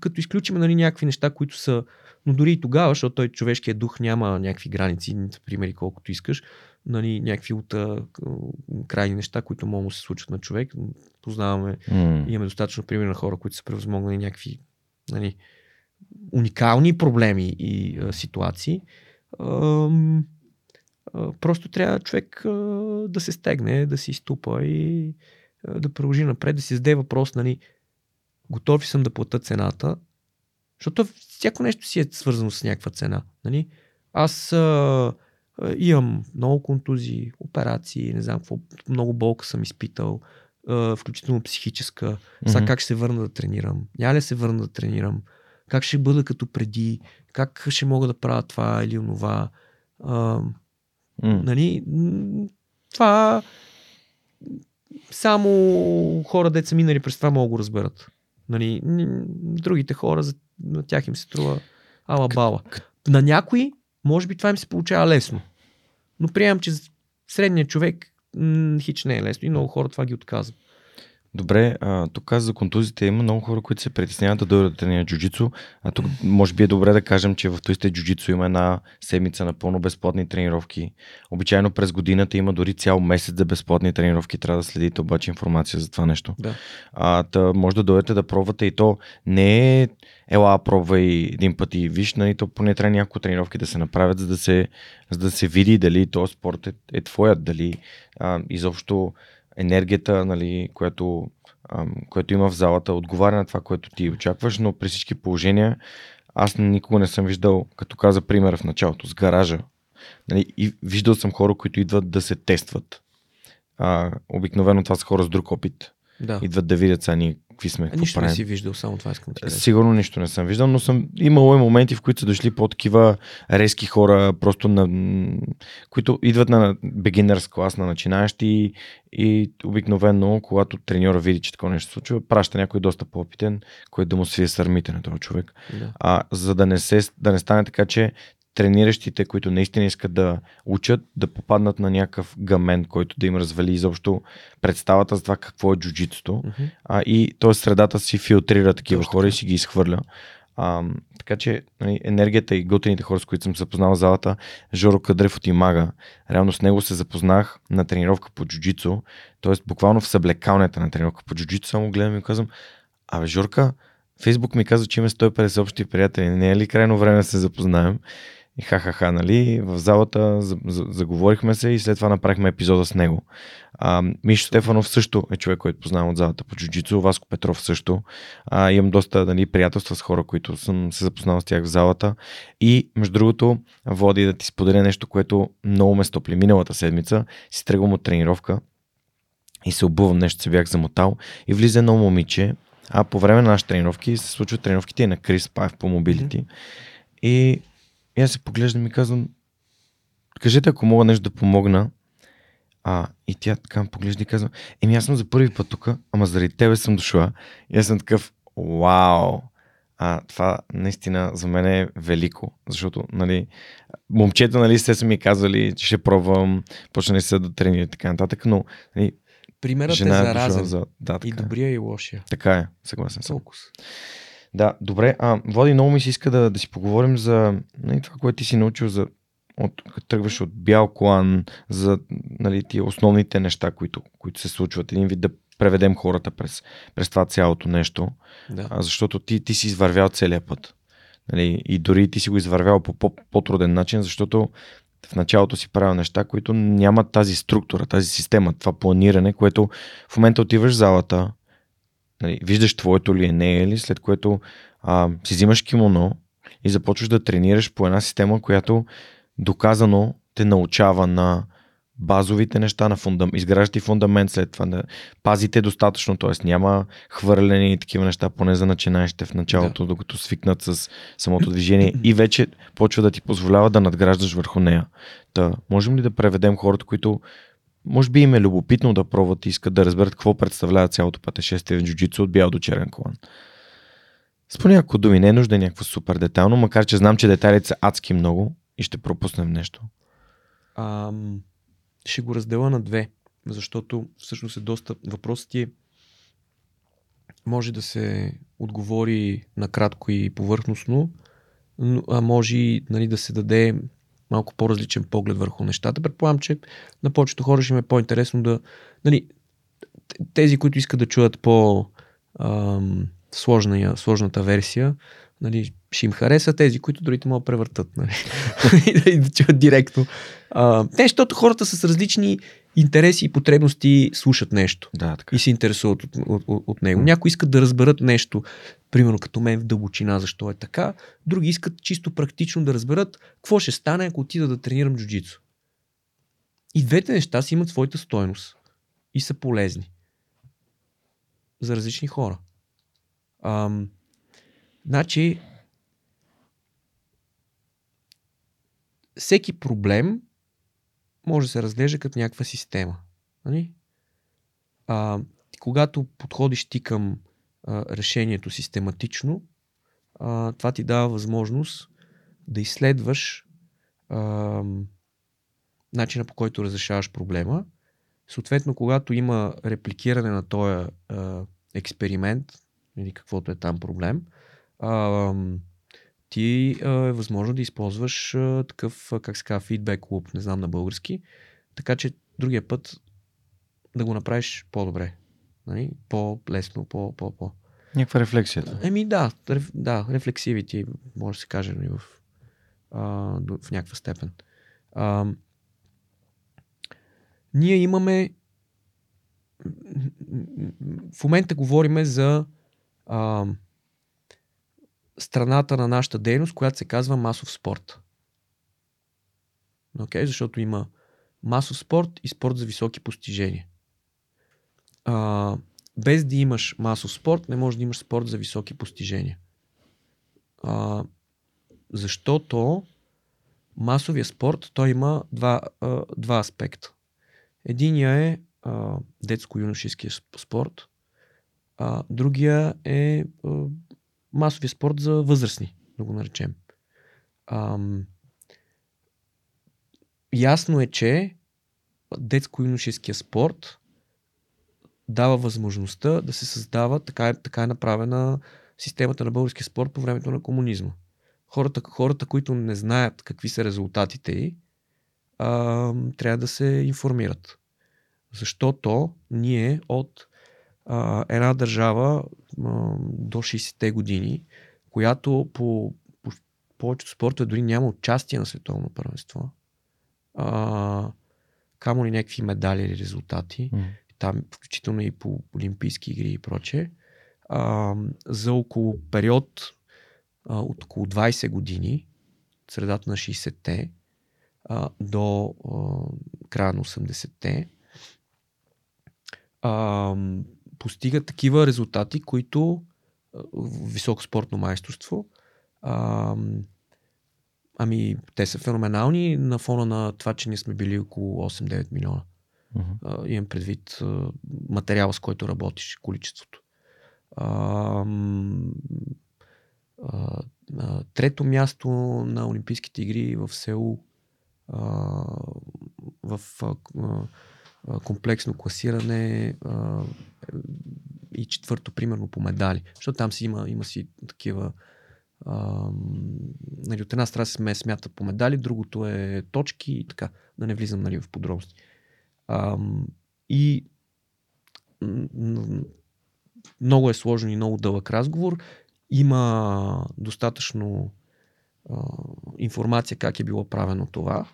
като изключим, нали, някакви неща, които са, но дори и тогава, защото той човешкият дух няма някакви граници, примери колкото искаш, нали, някакви от а, крайни неща, които могат да се случат на човек. Познаваме, mm. имаме достатъчно примери на хора, които са превъзмогнали някакви, нали, уникални проблеми и а, ситуации. А, а, просто трябва човек а, да се стегне, да се изтупа и а, да продължи напред, да си зададе въпрос, нали, готов ли съм да плата цената, защото всяко нещо си е свързано с някаква цена. Нали? Аз а, а, имам много контузии, операции, не знам какво, много болка съм изпитал, а, включително психическа. Mm-hmm. Сега как ще се върна да тренирам? Няма ли се върна да тренирам? Как ще бъда като преди, как ще мога да правя това или онова, А, mm. Нали, това само хора, дето са минали през това, могат да го разберат. Нали, другите хора, на тях им се струва ала-бала. На някои, може би това им се получава лесно. Но приемам, че средният човек м- хич не е лесно и много хора това ги отказват. Добре, а, тук каза за контузите, има много хора, които се притесняват да дойдат да тренират джуджицу, а тук може би е добре да кажем, че в Туисте джуджицу има една седмица напълно безплатни тренировки. Обичайно през годината има дори цял месец за безплатни тренировки, трябва да следите обаче информация за това нещо. Да. А, та, може да дойдете да пробвате и то не е ела, пробвай един път и виж, нали, то поне трябва няколко тренировки да се направят, за да се, за да се види дали този спорт е, е твоят, дали а, изобщо енергията, нали, което, ам, което има в залата, отговаря на това, което ти очакваш, но при всички положения аз никога не съм виждал, като каза пример в началото, с гаража. Нали, и виждал съм хора, които идват да се тестват. А, обикновено това са хора с друг опит. Да. Идват да видят са ние какви сме. А, нищо не си виждал, само това искам да кажа. Сигурно нищо не съм виждал, но съм имало и моменти, в които са дошли по-такива резки хора, просто на, които идват на beginners клас, на начинаещи и, и обикновено, когато треньора види, че такова нещо се случва, праща някой доста по-опитен, който да му свие сърмите на този човек. Да. А, за да не, се, да не стане така, че трениращите, които наистина искат да учат, да попаднат на някакъв гамен, който да им развали изобщо представата за това какво е джуджитото. Mm-hmm. А, и т.е. средата си филтрира такива Точно, хора и си ги изхвърля. А, така че енергията и готините хора, с които съм запознал в залата, Жоро Кадрев от Имага. Реално с него се запознах на тренировка по джуджицу, т.е. буквално в съблекалнята на тренировка по джуджицу, само гледам и казвам, абе Жорка, Фейсбук ми казва, че има сто и петдесет общи приятели, не е ли крайно време да се запознаем? И ха-ха-ха, нали, в залата заговорихме се и след това направихме епизода с него. А, Мишо Стефанов също е човек, който познавам от залата по джуджицу, Васко Петров също. А, имам доста, нали, приятелства с хора, които съм се запознал с тях в залата. И, между другото, Влади, да ти споделя нещо, което много ме стопли. Миналата седмица си тръгвам от тренировка и се обувам, нещо се бях замотал и влиза едно момиче, а по време на нашите тренировки се случват тренировките и на Крис Паев по мобилити. И И аз се поглеждам и казвам, кажете ако мога нещо да помогна. А, и тя така поглежда и казва, еми аз съм за първи път тук, ама заради тебе съм дошла. И аз съм такъв, вау! А, това наистина за мен е велико, защото, нали, момчета, нали, се са ми казвали, че ще пробвам, почнали се да тренират така нататък, но, нали, примерът е заразен, за... да, и добрия и лошия. Така е, съгласен съм. Толкова. Да, добре. А, Влади, много ми се иска да, да си поговорим за, нали, това, което ти си научил, за, от, тръгваш от бял колан, за, нали, тия основните неща, които, които се случват. Един вид да преведем хората през, през това цялото нещо, да. А, защото ти, ти си извървял целия път. Нали, и дори ти си го извървял по по-труден начин, защото в началото си правил неща, които нямат тази структура, тази система, това планиране, което в момента отиваш в залата, нали, виждаш твоето ли е, не е ли, след което а, си взимаш кимоно и започваш да тренираш по една система, която доказано те научава на базовите неща, на фундам... изграждате фундамент след това, да пазите достатъчно, т.е. няма хвърляне и такива неща, поне за начинаещите в началото, да. Докато свикнат с самото движение и вече почва да ти позволява да надграждаш върху нея. Та, можем ли да преведем хората, които може би им е любопитно да пробват и искат да разберат какво представлява цялото пътешествие в джуджицу от бял до черен колан? С по някакво думи, не е нужда някакво супер детайлно, макар че знам, че детайлите са адски много и ще пропуснем нещо. Ам, ще го разделя на две, защото всъщност е доста въпросът е, може да се отговори накратко и повърхностно, а може, нали, да се даде малко по-различен поглед върху нещата. Предполагам, че на повечето хора ще им е по-интересно да... Нали, тези, които искат да чуят по-сложната версия, нали, ще им хареса, тези, които другите могат да превъртат. Нали, и да чуят директно. А, не, защото хората с различни интереси и потребности слушат нещо. Да, така. И се интересуват от, от, от, от него. Някои искат да разберат нещо, примерно като мен в дълбочина, защо е така. Други искат чисто практично да разберат какво ще стане, ако отида да тренирам джуджицу. И двете неща си имат своята стойност. И са полезни. За различни хора. Ам, значи, всеки проблем може да се разглежда като някаква система. Нали? А, когато подходиш ти към а, решението систематично, а, това ти дава възможност да изследваш а, начина, по който разрешаваш проблема. Съответно, когато има репликиране на този а, експеримент или каквото е там проблем, а, ти а, е възможно да използваш а, такъв, как се казва, feedback loop, не знам на български, така че другия път да го направиш по-добре, нали? По-лесно, по-по-по. Някаква рефлексия. Еми да, реф, да, рефлексивити, може да се каже, нали, в, а, в някаква степен. А, ние имаме, в момента говориме за а, страната на нашата дейност, която се казва масов спорт. Okay? Защото има масов спорт и спорт за високи постижения. А, без да имаш масов спорт, не можеш да имаш спорт за високи постижения. А, защото масовия спорт, той има два, а, два аспекта. Единия е а, детско-юношеския спорт, а другия е а, масовия спорт за възрастни, да го наречем. А, ясно е, че детско-юношеския спорт дава възможността да се създава, така е, така е направена системата на българския спорт по времето на комунизма. Хората, хората които не знаят какви са резултатите ѝ, трябва да се информират. Защото ние от а, една държава а, до шейсетте години, която по, по повечето спортове дори няма участие на световно първенство, а, камо ли някакви медали или резултати, mm. там включително и по олимпийски игри и прочее, а, за около период а, от около двайсет години, средата на шейсетте, до а, края на осемдесетте а, постига такива резултати, които а, високо спортно майсторство, а, ами те са феноменални на фона на това, че ние сме били около осем-девет милиона. Uh-huh. А, имам предвид а, материала, с който работиш, количеството. А, а, а, трето място на Олимпийските игри в Сеул в комплексно класиране и четвърто, примерно, по медали. Защото там си има, има си такива нали, от една страна се смята по медали, другото е точки и така. Да не влизам нали, в подробности. И много е сложен и много дълъг разговор. Има достатъчно информация как е било правено това.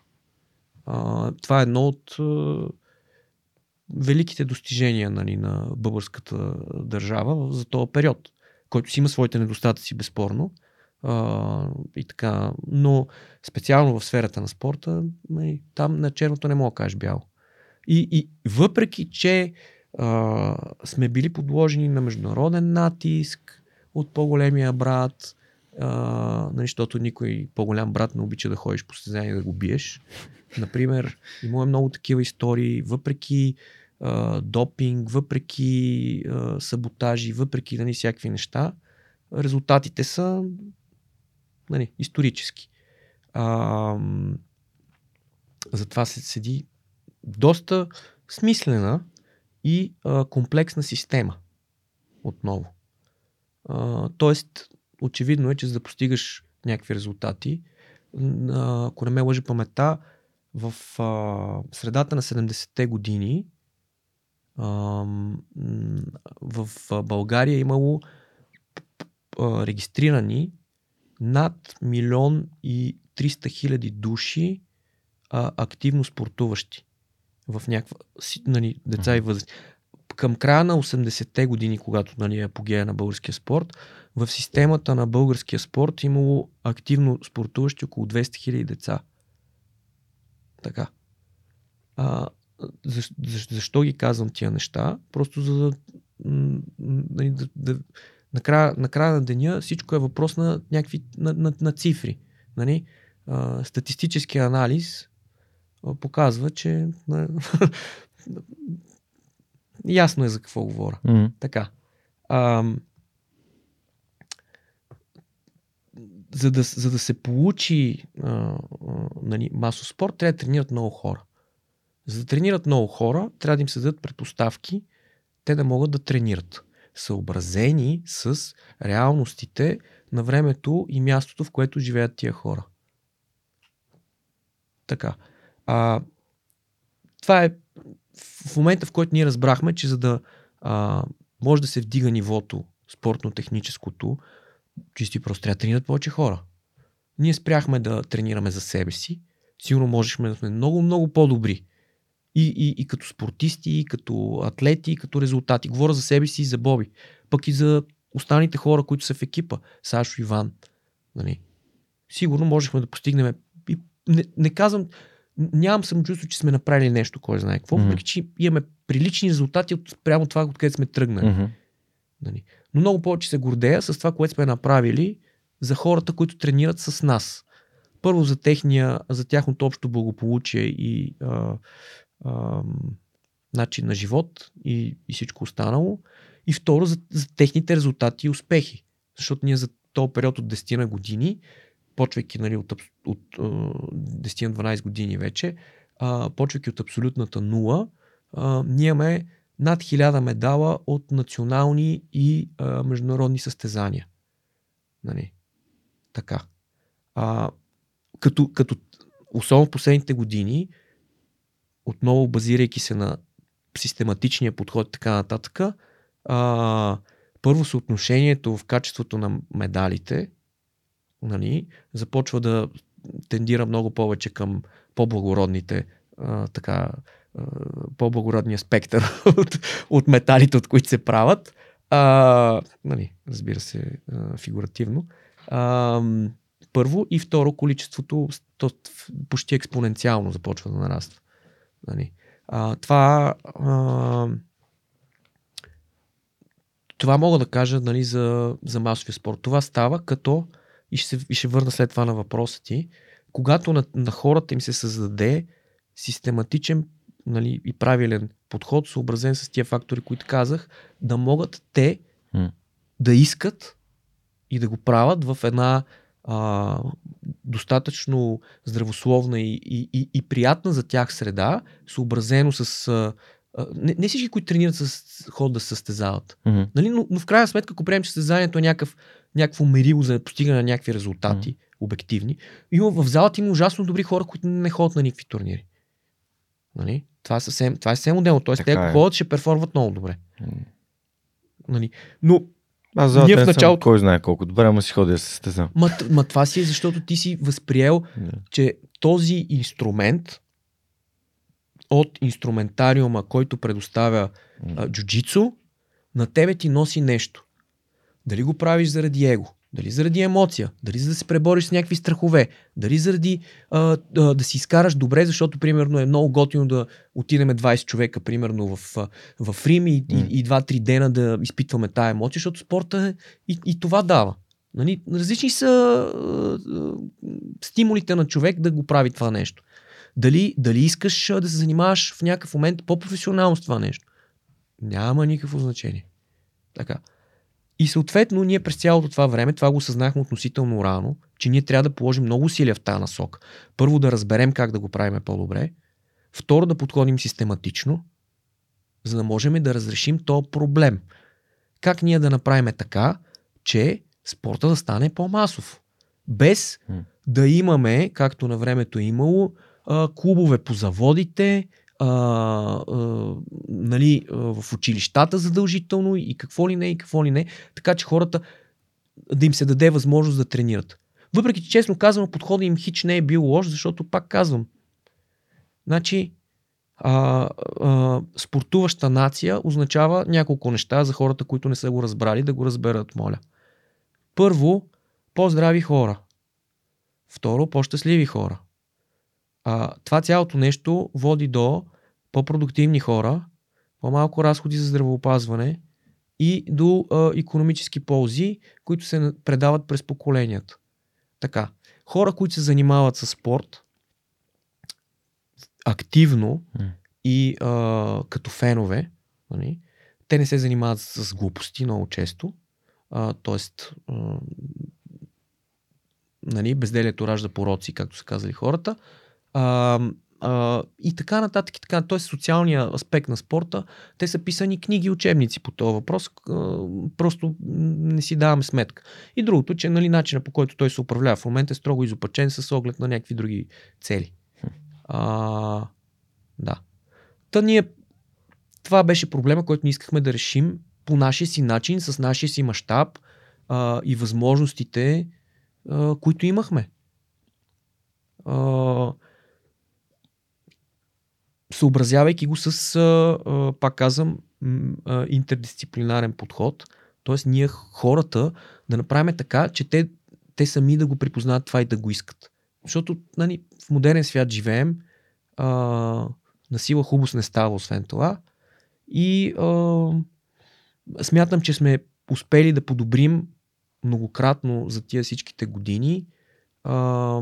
А, това е едно от а, великите достижения нали, на българската държава за този период, който си има своите недостатъци безспорно а, и така, но специално в сферата на спорта там на черното не мога да кажеш бяло. И, и въпреки, че а, сме били подложени на международен натиск от по-големия брат, Uh, защото никой по-голям брат не обича да ходиш по състезание да го биеш. Например, има много такива истории, въпреки uh, допинг, въпреки uh, саботажи, въпреки нали, всякакви неща, резултатите са нали, исторически. Uh, затова се седи доста смислена и uh, комплексна система. Отново. Uh, тоест, очевидно е, че за да постигаш някакви резултати, ако не ме лъжи паметта, в а, средата на седемдесетте години а, в България е имало а, регистрирани над милион и триста хиляди души а, активно спортуващи в някаква нали, деца и възраст. Към края на осемдесетте години, когато нали, е апогея на българския спорт, в системата на българския спорт имало активно спортуващи около двеста хиляди деца. Така. А, защ, защ, защо ги казвам тия неща? Просто за да, нали, да, да накрая, накрая на деня всичко е въпрос на някакви на, на, на цифри. Нали? а, статистически анализ а, показва, че ясно е за какво говоря. Mm-hmm. Така. А, за, да, за да се получи а, а, нали, масов спорт, трябва да тренират много хора. За да тренират много хора, трябва да им се дадат предпоставки, те да могат да тренират. Съобразени с реалностите на времето и мястото, в което живеят тия хора. Така. А, това е в момента, в който ние разбрахме, че за да а, може да се вдига нивото спортно-техническото, чисто и просто трябва да тренират повече хора. Ние спряхме да тренираме за себе си. Сигурно можехме да сме много-много по-добри. И, и, и като спортисти, и като атлети, и като резултати. Говоря за себе си и за Боби. Пък и за останалите хора, които са в екипа. Сашо, Иван. Нали? Сигурно можехме да постигнем. И не, не казвам, нямам самочувство, че сме направили нещо, кой знае какво. Въпреки, mm-hmm. че имаме прилични резултати от прямо това, от където сме тръгнали. Mm-hmm. Нали? Но много повече се гордея с това, което сме направили за хората, които тренират с нас. Първо за, техния, за тяхното общо благополучие и а, а, начин на живот и, и всичко останало. И второ за, за техните резултати и успехи. Защото ние за този период от десет години, почвайки нали, от, от, от десет-дванайсет години вече, а, почвайки от абсолютната нула, а, ние имаме над хиляда медала от национални и а, международни състезания. Нали? Така. А, Като, като особено в последните години, отново базирайки се на систематичния подход и така нататък, а, първо съотношението в качеството на медалите нали, започва да тендира много повече към по-благородните, а, така, а, по-благородния спектър от, от металите, от които се правят. А, нали, разбира се, а, фигуративно. А, Първо и второ, количеството то почти експоненциално започва да нараства. Нали? А, това, а, това мога да кажа нали, за, за масовия спорт. Това става като, и ще, и ще върна след това на въпроса ти, когато на, на хората им се създаде систематичен нали, и правилен подход, съобразен с тия фактори, които казах, да могат те mm. да искат и да го правят в една А, достатъчно здравословна и, и, и, и приятна за тях среда, съобразено с... А, не, не всички, които тренират с ход да състезават. Mm-hmm. Нали? Но, но в крайна сметка, ако приемем, че състезанието е някакъв, някакво мерило за постигане на някакви резултати, mm-hmm. обективни, има, в залата има ужасно добри хора, които не ходят на никакви турнири. Нали? Това е съвсем, това е съвсем отделно. Тоест, те ако ходят, ще перформват много добре. Mm-hmm. Нали? Но аз за това началото... кой знае колко добре, ама си ходи да се състезам. Ма, ма това си е, защото ти си възприел, yeah. че този инструмент от инструментариума, който предоставя а, джуджицу, на тебе ти носи нещо. Дали го правиш заради его, дали заради емоция, дали за да се пребориш с някакви страхове, дали заради а, а, да си изкараш добре, защото примерно е много готино да отидем двайсет човека примерно в, в Рим и, mm. и, и два-три дена да изпитваме тая емоция, защото спорта и, и това дава. Нали? Различни са а, а, стимулите на човек да го прави това нещо. Дали, дали искаш да се занимаваш в някакъв момент по-професионално с това нещо? Няма никакво значение. Така. И съответно ние през цялото това време, това го съзнахме относително рано, че ние трябва да положим много усилия в тази насок. Първо да разберем как да го правим по-добре, второ да подходим систематично, за да можем да разрешим този проблем. Как ние да направим така, че спорта да стане по-масов, без hmm. да имаме, както на времето е имало, клубове по заводите, А, а, нали, а, в училищата задължително и какво ли не, и какво ли не, така че хората да им се даде възможност да тренират. Въпреки, че честно казвам, подходът им хич не е бил лош, защото пак казвам. Значи, а, а, спортуваща нация означава няколко неща за хората, които не са го разбрали, да го разберат, моля. Първо, по-здрави хора. Второ, по-щастливи хора. А, това цялото нещо води до по-продуктивни хора, по-малко разходи за здравеопазване и до а, икономически ползи, които се предават през поколенията. Така, хора, които се занимават със спорт активно mm. и а, като фенове, нали? Те не се занимават с глупости много често, а, тоест а, нали, безделието ражда пороци, както са казали хората. А, Uh, и така нататък, и така. Тоест социалния аспект на спорта, те са писани книги, учебници по този въпрос, uh, просто не си даваме сметка. И другото, че нали, начинът по който той се управлява в момента е строго изопачен с оглед на някакви други цели. Uh, да. Та ние, това беше проблема, който ние искахме да решим по нашия си начин, с нашия си мащаб uh, и възможностите, uh, които имахме. Uh, Съобразявайки го с, а, пак казвам, а, интердисциплинарен подход, т.е. ние хората да направим така, че те, те сами да го припознаят това и да го искат. Защото нали, в модерен свят живеем, а, на сила хубост не става освен това и а, смятам, че сме успели да подобрим многократно за тия всичките години а,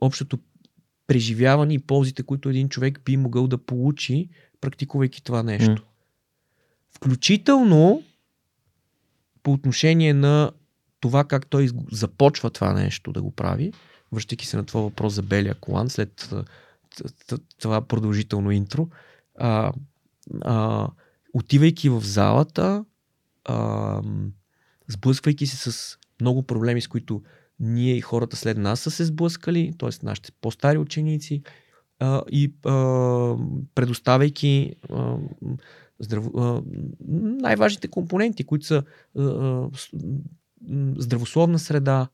общото преживяване и ползите, които един човек би могъл да получи, практикувайки това нещо. Mm. Включително по отношение на това как той започва това нещо да го прави, връщайки се на това въпрос за белия колан, след това продължително интро, а, а, отивайки в залата, а, сблъсквайки се с много проблеми, с които ние и хората след нас са се сблъскали, т.е. нашите по-стари ученици а, и а, предоставяйки а, здраво, а, най-важните компоненти, които са а, а, здравословна среда,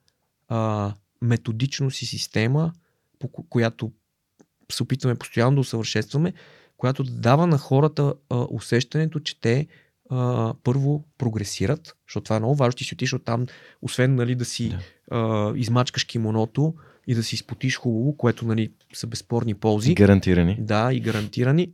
а, методичност и система, по която се опитваме постоянно да усъвършенстваме, която дава на хората а, усещането, че те Uh, първо прогресират, защото това е много важно, ти си отиш от там, освен нали, да си да. Uh, измачкаш кимоното и да си изпотиш хубаво, което нали, са безспорни ползи. И гарантирани. Да, и гарантирани.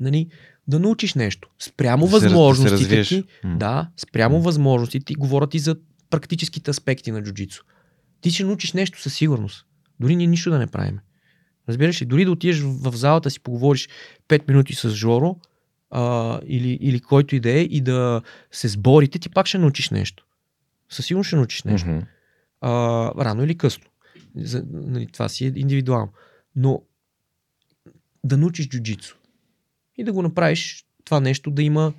Нали, да научиш нещо. Спрямо да възможностите ти. М-м. Да, спрямо М-м. възможностите ти. Говорят и за практическите аспекти на джуджицу. Ти ще научиш нещо със сигурност. Дори ние нищо да не правим. Разбираш ли? Дори да отидеш в залата, си поговориш пет минути с Жоро, Uh, или, или който и да е, и да се сборите, ти пак ще научиш нещо. Със сигурно ще научиш нещо. Mm-hmm. Uh, рано или късно. За, нали, това си е индивидуално. Но да научиш джуджицу и да го направиш това нещо, да има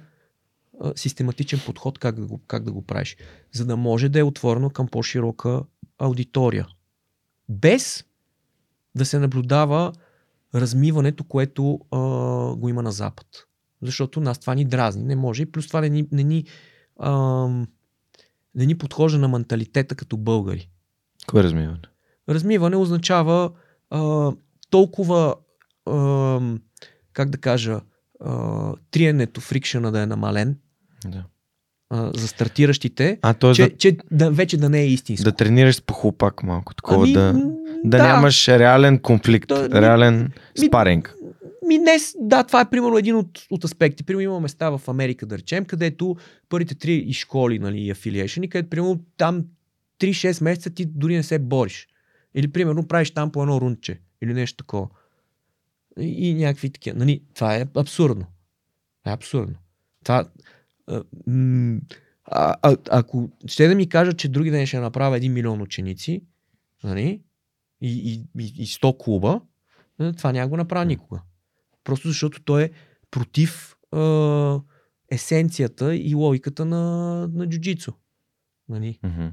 uh, систематичен подход как да, го, как да го правиш. За да може да е отворено към по-широка аудитория. Без да се наблюдава размиването, което uh, го има на Запад. Защото нас това ни дразни, не може. И плюс това не ни, не ни, ам, не ни подхожда на менталитета като българи. Кое е размиване? Размиване означава а, толкова, а, как да кажа, а, триенето, фрикшена да е намален да. А, за стартиращите, а, че, да, че да, вече да не е истинско. Да тренираш с похлопак малко, такова, ами, да, да, да нямаш реален конфликт, да, реален ми, спаринг. Ми днес, да, това е примерно един от, от аспекти. Примерно има места в Америка, да речем, където първите три и школи, нали, и афилиейшени, където примерно там три-шест месеца ти дори не се бориш. Или примерно правиш там по едно рунче. Или нещо такова. И, и някакви такива. Нали, това е абсурдно. Това е абсурдно. Това, а, а, а, ако ще да ми кажа, че други ден ще направя един милион ученици, нали, и, и, и, и сто клуба, това няма го направя никога. Просто защото той е против е, есенцията и логиката на, на джуджицу. Нали? Mm-hmm.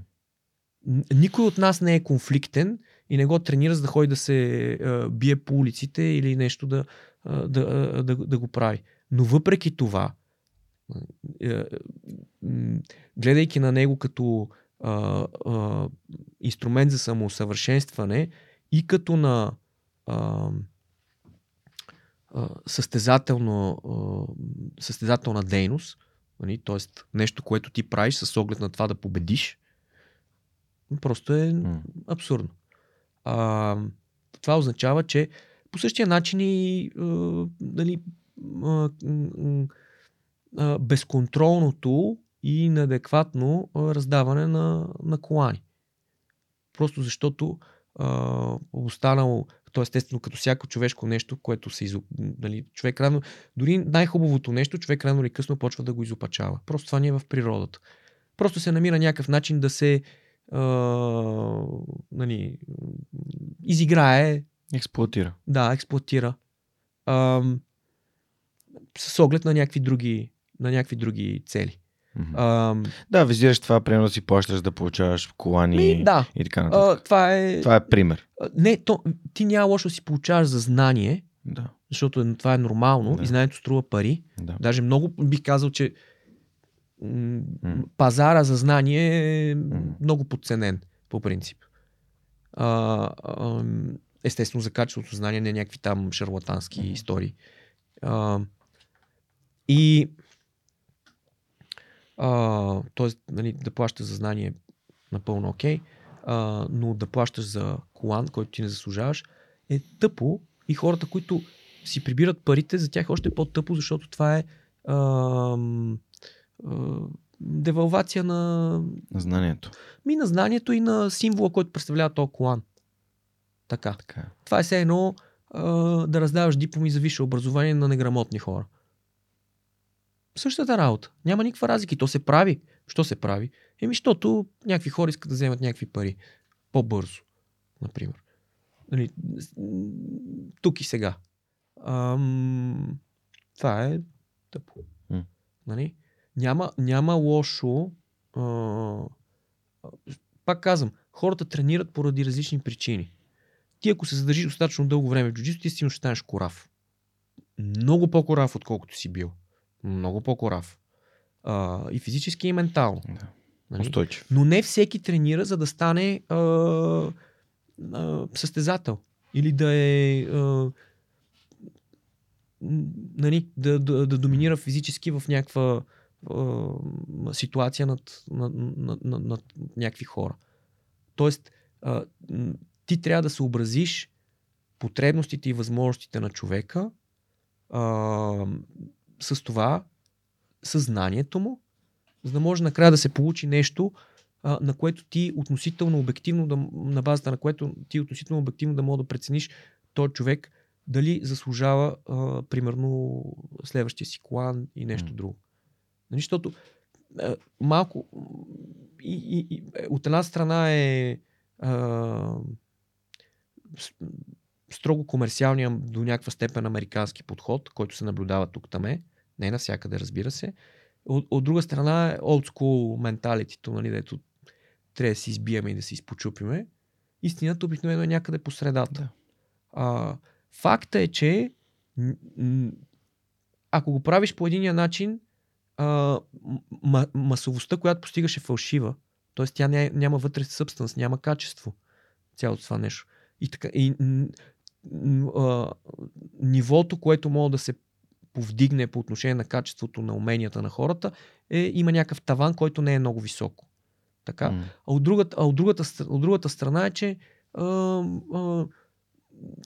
Никой от нас не е конфликтен и не го тренира за да ходи да се е, бие по улиците или нещо да, е, да, е, да, да го прави. Но въпреки това, е, е, гледайки на него като е, е, инструмент за самоусъвършенстване и като на е, състезателна дейност, т.е. нещо, което ти правиш с оглед на това да победиш, просто е абсурдно. А, това означава, че по същия начин и дали, безконтролното и неадекватно раздаване на, на колани. Просто защото а, останало, то естествено като всяко човешко нещо, което се изоп... нали, човек рано, дори най-хубавото нещо, човек рано или късно почва да го изопачава. Просто това не е в природата. Просто се намира някакъв начин да се а, нали, изиграе. Експлоатира. Да, експлоатира. А, с оглед на някакви други, на някакви други цели. Mm-hmm. А, да, визираш това, примерно да си плащаш да получаваш колани ми, да. И така нататък. А, това, е... това е пример. Не, то, ти няма лошо да си получаваш за знание, да. Защото това е нормално да. И знанието струва пари. Да. Даже много бих казал, че м- mm. пазара за знание е mm. много подценен по принцип. А, а, естествено за качеството знание, не някакви там шарлатански mm. истории. А, и Uh, т.е. нали, да плащаш за знание напълно окей, okay, uh, но да плащаш за колан, който ти не заслужаваш, е тъпо и хората, които си прибират парите, за тях още е по-тъпо, защото това е uh, uh, девалвация на... на знанието. Ми на знанието и на символа, който представлява този колан. Така. така. Това е все едно uh, да раздаваш дипломи за висше образование на неграмотни хора. Същата работа. Няма никаква разлика. То се прави. Що се прави? Еми, защото някакви хора искат да вземат някакви пари. По-бързо, например. Нали, тук и сега. Ам, това е тъпо. Mm. Нали? Няма, няма лошо. А, пак казвам, хората тренират поради различни причини. Ти ако се задържиш достатъчно дълго време в джуджито, ти сигурно ще станеш корав. Много по-корав, отколкото си бил. Много по-корав. А, и физически, и ментално. Да. Нали? Устойчив. Но не всеки тренира, за да стане а, а, състезател. Или да е... А, нали, да, да, да доминира физически в някаква а, ситуация над, над, над, над, над някакви хора. Тоест, а, ти трябва да съобразиш потребностите и възможностите на човека, а, с това, със знанието му, за да може накрая да се получи нещо, а, на което ти относително обективно, да, на базата на което ти относително обективно да мога да прецениш този човек дали заслужава а, примерно следващия си колан и нещо mm. друго. Защото а, малко и, и, и, от една страна е а, строго комерциалния до някаква степен американски подход, който се наблюдава тук-таме. Не навсякъде, разбира се. От, от друга страна е old school менталитито, нали, дето трябва да се избиеме и да се изпочупиме. Истината обикновено е някъде по средата. Да. А, факта е, че ако го правиш по единия начин, а, м- масовостта, която постигаш е фалшива. Т.е. тя ня, няма вътре събстанс, няма качество. Цялото това нещо. И, така, и а, нивото, което може да се повдигне по отношение на качеството на уменията на хората, е, има някакъв таван, който не е много високо. Така? Mm. А, от другата, а от, другата, от другата страна е, че а, а,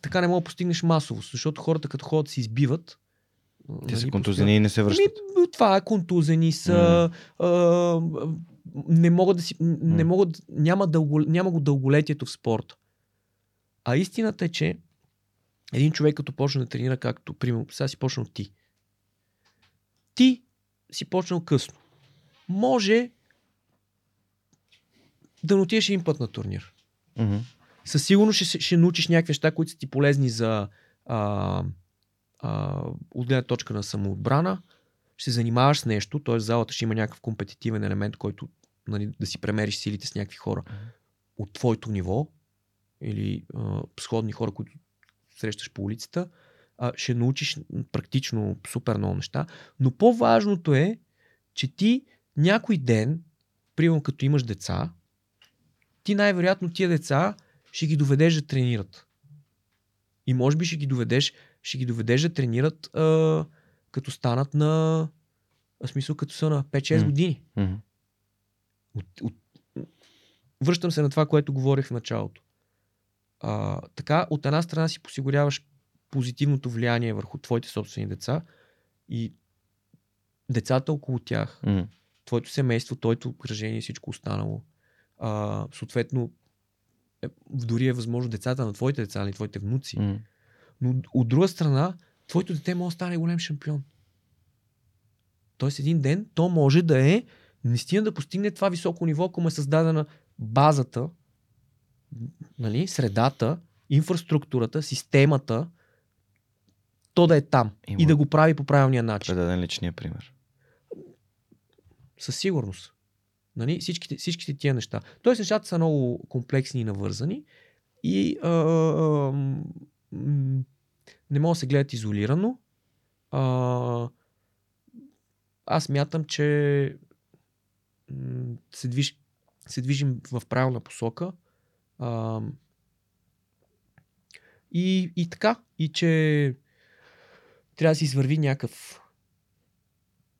така не мога да постигнеш масовост, защото хората като ходят се избиват. Те са контузени и не се връщат. Ами, това е, контузени са... Mm. А, не могат да си... Не могат, няма, дълго, няма го дълголетието в спорта. А истината е, че един човек като почне да тренира, както примерно, сега си почнал ти. Ти си почнал късно. Може да отидеш един път на турнир. Mm-hmm. Със сигурност ще, ще научиш някакви неща, които са ти полезни за а, а, от гледна точка на самоотбрана. Ще се занимаваш с нещо, т.е. залата ще има някакъв компетитивен елемент, който нали, да си премериш силите с някакви хора mm-hmm. от твоето ниво. Или а, сходни хора, които срещаш по улицата, а, ще научиш практично супер много неща. Но по-важното е, че ти някой ден, примерно като имаш деца, ти най-вероятно тия деца ще ги доведеш да тренират. И може би ще ги доведеш, ще ги доведеш да тренират а, като станат на... В смисъл като са на пет-шест mm-hmm. години. Mm-hmm. От, от... Връщам се на това, което говорих в началото. А, така, от една страна си посигуряваш позитивното влияние върху твоите собствени деца и децата около тях, mm. твоето семейство, твоето обкръжение и всичко останало. А, съответно, е, дори е възможно децата на твоите деца или твоите внуци. Mm. Но от друга страна, твоето дете може да стане голям шампион. Тоест един ден то може да е наистина да постигне това високо ниво, ако му е създадена базата, нали, средата, инфраструктурата, системата, то да е там и, и да го прави по правилния начин. Предаден личния пример. Със сигурност. Нали, всичките, всичките тия неща. Тоест нещата са много комплексни и навързани и а, а, м- не могат да се гледат изолирано. А, аз мятам, че м- се, движ, се движим в правилна посока. А, и, и така. И че трябва да се извърви някакъв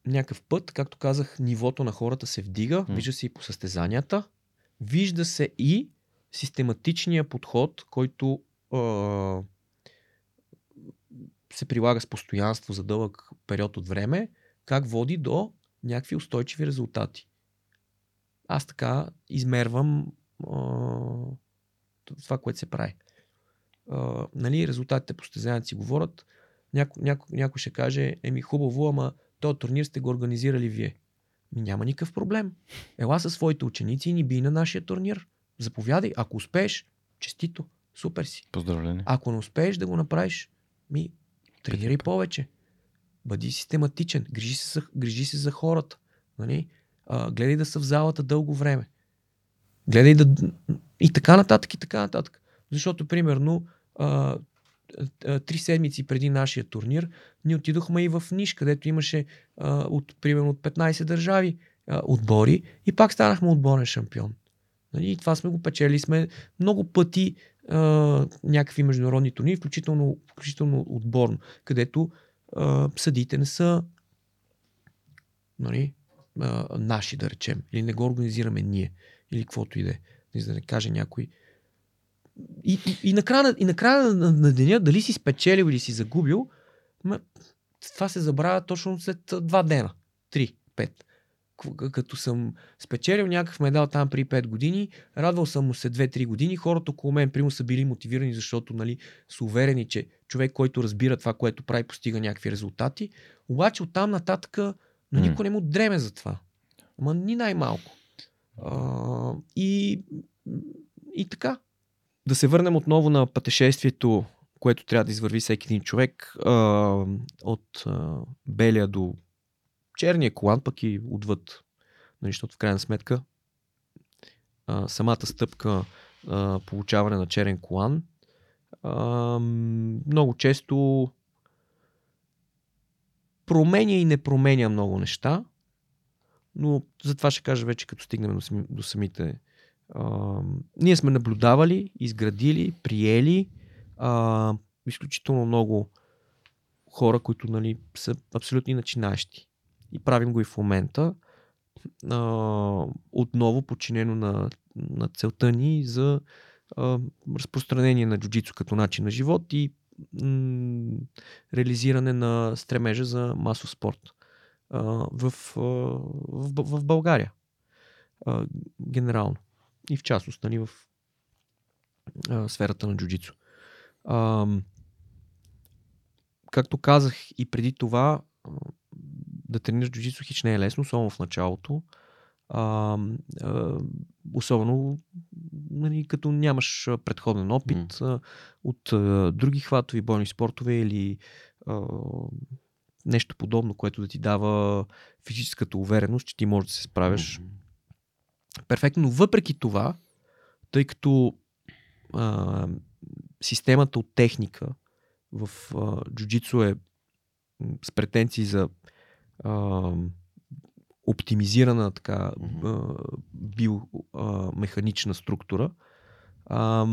някакъв път, както казах, нивото на хората се вдига, mm. вижда се и по състезанията, вижда се и систематичния подход, който е, се прилага с постоянство за дълъг период от време, как води до някакви устойчиви резултати. Аз така измервам е, това, което се прави. Е, нали, резултатите по състезанията си говорят, някой няко, няко ще каже, еми хубаво, ама този турнир сте го организирали вие. Няма никакъв проблем. Ела със своите ученици и ни бий на нашия турнир. Заповядай. Ако успееш, честито. Супер си. Поздравление. Ако не успееш да го направиш, ми тренирай повече. Бъди систематичен. Грижи се, грижи се за хората. Нали? А, гледай да са в залата дълго време. Гледай да... И така нататък, и така нататък. Защото, примерно, а, три седмици преди нашия турнир ние отидохме и в Ниш, където имаше а, от, примерно от петнайсет държави а, отбори и пак станахме отборен шампион. Нали? И това сме го печели, сме много пъти а, някакви международни турнири, включително, включително отборно, където а, съдиите не са нали, а, наши, да речем, или не го организираме ние, или каквото и да е. Да не каже някой. И, и, и накрая, и накрая на, на деня, дали си спечелил или си загубил, ме, това се забравя точно след два дена. Три, пет. Като съм спечелил някакъв медал там при пет години, радвал съм му се две-три години, хората около мен прямо са били мотивирани, защото нали, са уверени, че човек, който разбира това, което прави, постига някакви резултати. Обаче оттам нататък на никой не му дреме за това. Ама ни най-малко. А, и, и така. Да се върнем отново на пътешествието, което трябва да извърви всеки един човек а, от а, белия до черния колан, пък и отвъд. Защото в крайна сметка а, самата стъпка а, получаване на черен колан а, много често променя и не променя много неща, но за това ще кажа вече като стигнем до, сами, до самите Uh, ние сме наблюдавали, изградили, приели uh, изключително много хора, които нали, са абсолютни начинащи. И правим го и в момента. Uh, отново подчинено на, на целта ни за uh, разпространение на джуджицу като начин на живот и м- реализиране на стремежа за масов спорт uh, в, uh, в, в България. Uh, генерално. И в частност, нали, в а, сферата на джуджицу. А, както казах и преди това, да тренираш джуджицу хич не е лесно, особено в началото. А, а, особено нали, като нямаш предходен опит mm. а, от а, други хватови бойни спортове или а, нещо подобно, което да ти дава физическата увереност, че ти можеш да се справяш mm. перфектно, но въпреки това, тъй като а, системата от техника в а, джуджицу е с претенции за а, оптимизирана така биомеханична структура, а,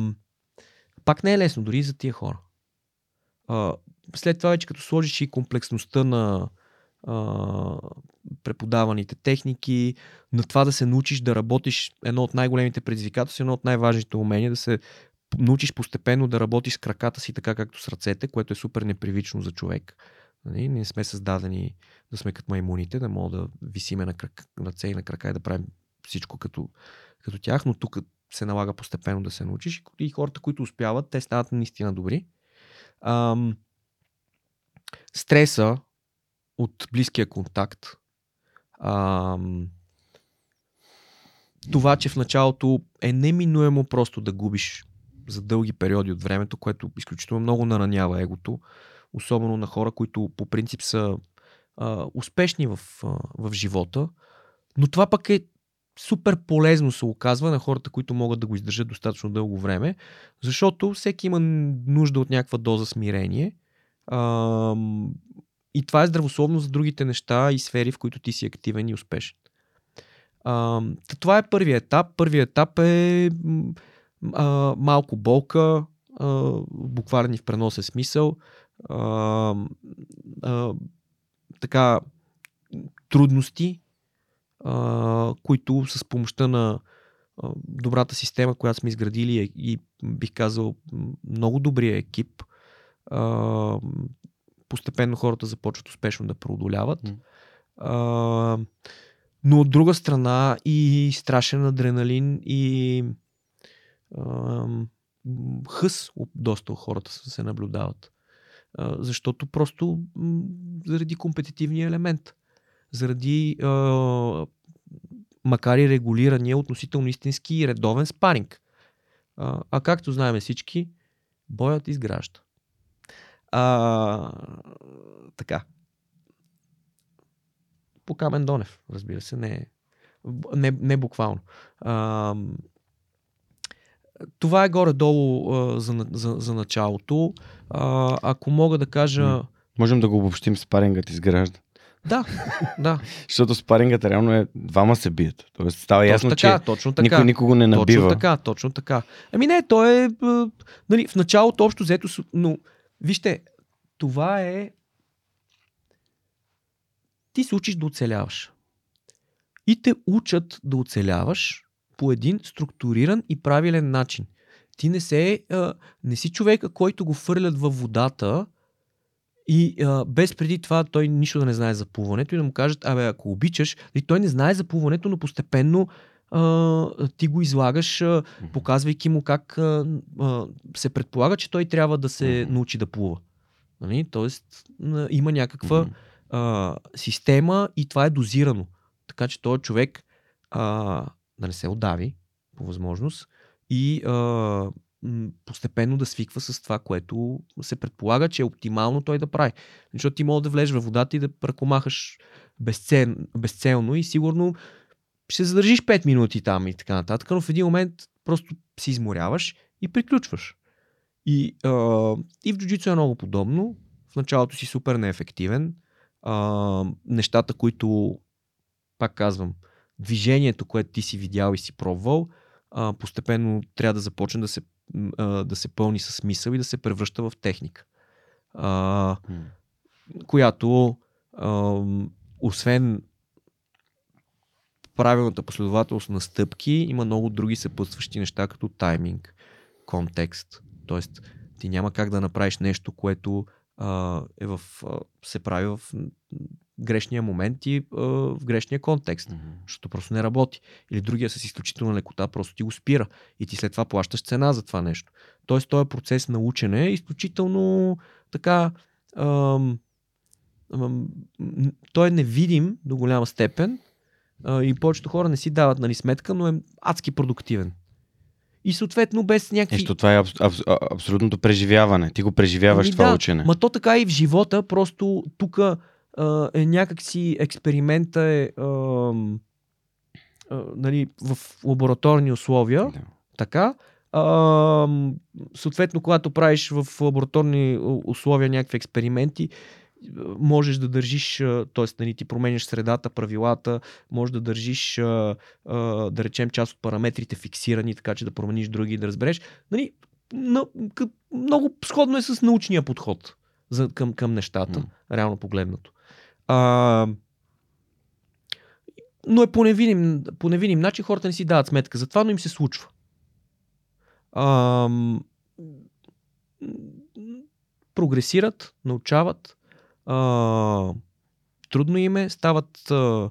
пак не е лесно дори за тия хора. А, след това вече като сложиш и комплексността на Uh, преподаваните техники, на това да се научиш да работиш, едно от най-големите предизвикателства, едно от най-важните умения, да се научиш постепенно да работиш с краката си така както с ръцете, което е супер непривично за човек. Ние не сме създадени да сме като маймуните, да мога да висиме на ръце и на крака и да правим всичко като, като тях, но тук се налага постепенно да се научиш и хората, които успяват, те стават наистина добри. Ам, стреса от близкия контакт, ам, това, че в началото е неминуемо просто да губиш за дълги периоди от времето, което изключително много наранява егото, особено на хора, които по принцип са а, успешни в, а, в живота, но това пък е супер полезно, се оказва, на хората, които могат да го издържат достатъчно дълго време, защото всеки има нужда от някаква доза смирение, а, и това е здравословно за другите неща и сфери, в които ти си активен и успешен. А, това е първият етап. Първият етап е а, малко болка, а, буквално в преносен смисъл, а, а, така трудности, Uh, които с помощта на uh, добрата система, която сме изградили и, бих казал, много добрия екип, uh, постепенно хората започват успешно да преодоляват. Mm. Uh, но от друга страна и страшен адреналин и uh, хъс доста хората се наблюдават. Uh, защото просто м- заради компетитивния елемент, заради е, макар и регулирания, относително истински и редовен спаринг. А, а както знаем всички, боят изгражда. А, така. По Камен Донев, разбира се, не, не, не буквално. А, това е горе-долу а, за, за, за началото. А, ако мога да кажа... Можем да го обобщим, спарингът изгражда. Да, да. Защото спарингът реално е двама се бият. Тоест става точно ясно, така, че точно така. Никой никого не набива. Точно така, точно така. Ами не, то е... Нали, в началото общо взето... Но вижте, това е... Ти се учиш да оцеляваш. И те учат да оцеляваш по един структуриран и правилен начин. Ти не, се, не си човека, който го фърлят във водата... И а, без преди това той нищо да не знае за плуването и да му кажат, абе, ако обичаш, и той не знае за плуването, но постепенно а, ти го излагаш, а, показвайки му как а, а, се предполага, че той трябва да се научи да плува. Нали? Тоест а, има някаква а, система и това е дозирано. Така че този човек а, да не се отдави по възможност и... А, постепенно да свиква с това, което се предполага, че е оптимално той да прави. Защото ти може да влезеш във водата и да ръкомахаш безцел... безцелно и сигурно ще задържиш пет минути там и така нататък, но в един момент просто се изморяваш и приключваш. И, а, и в джуджицу е много подобно. В началото си супер неефективен. А, нещата, които, пак казвам, движението, което ти си видял и си пробвал, а, постепенно трябва да започне да се да се пълни със смисъл и да се превръща в техника. А, hmm. Която а, освен правилната последователност на стъпки, има много други съпътстващи неща, като тайминг, контекст. Тоест, ти няма как да направиш нещо, което а, е в, а, се прави в грешния момент и а, в грешния контекст, mm-hmm. защото просто не работи. Или другия с изключителна лекота просто ти го спира и ти след това плащаш цена за това нещо. Тоест този процес на учене е изключително така ам, ам, той е невидим до голяма степен а, и повечето хора не си дават, нали, сметка, но е адски продуктивен. И съответно без някакви... Нещо, това е аб, аб, аб, абсолютното преживяване. Ти го преживяваш, ами, това да, учене. Ма то така и в живота, просто тук е някакси експеримента е, е, е нали, в лабораторни условия, да. Така, е, съответно, когато правиш в лабораторни условия някакви експерименти, можеш да държиш, т.е. нали, ти променяш средата, правилата, можеш да държиш, е, е, да речем, част от параметрите фиксирани, така че да промениш други и да разбереш. Нали, много сходно е с научния подход. За, към, към нещата, mm. реално погледнато. А, но е по невиним, по невиним начин, хората не си дават сметка за това, но им се случва. А, прогресират, научават, а, трудно им е, стават а,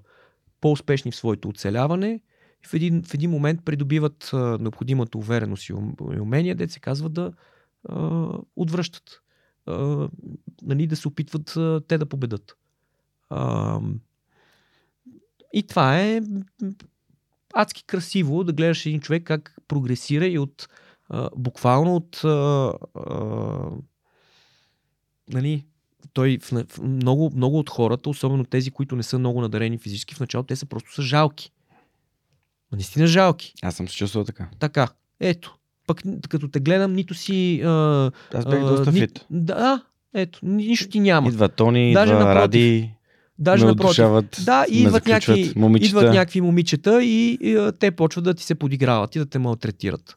по-успешни в своето оцеляване и в един, в един момент придобиват а, необходимата увереност и умения, де се казва да а, отвръщат. А, нали, да се опитват а, те да победат. А, и това е адски красиво да гледаш един човек как прогресира и от а, буквално от а, а, нали, той в, в, много, много от хората, особено тези, които не са много надарени физически в началото, те са просто са жалки. Но наистина жалки. Аз съм се чувствал така. Така, ето. Пък като те гледам, нито си... А, Аз бях а, доста ни, фит. Да, ето. Нищо ти няма. Идва Тони, даже идва напротив, Ради. Даже напротив. Да, и идват някакви момичета, някакви момичета и, и, и те почват да ти се подиграват и да те малтретират.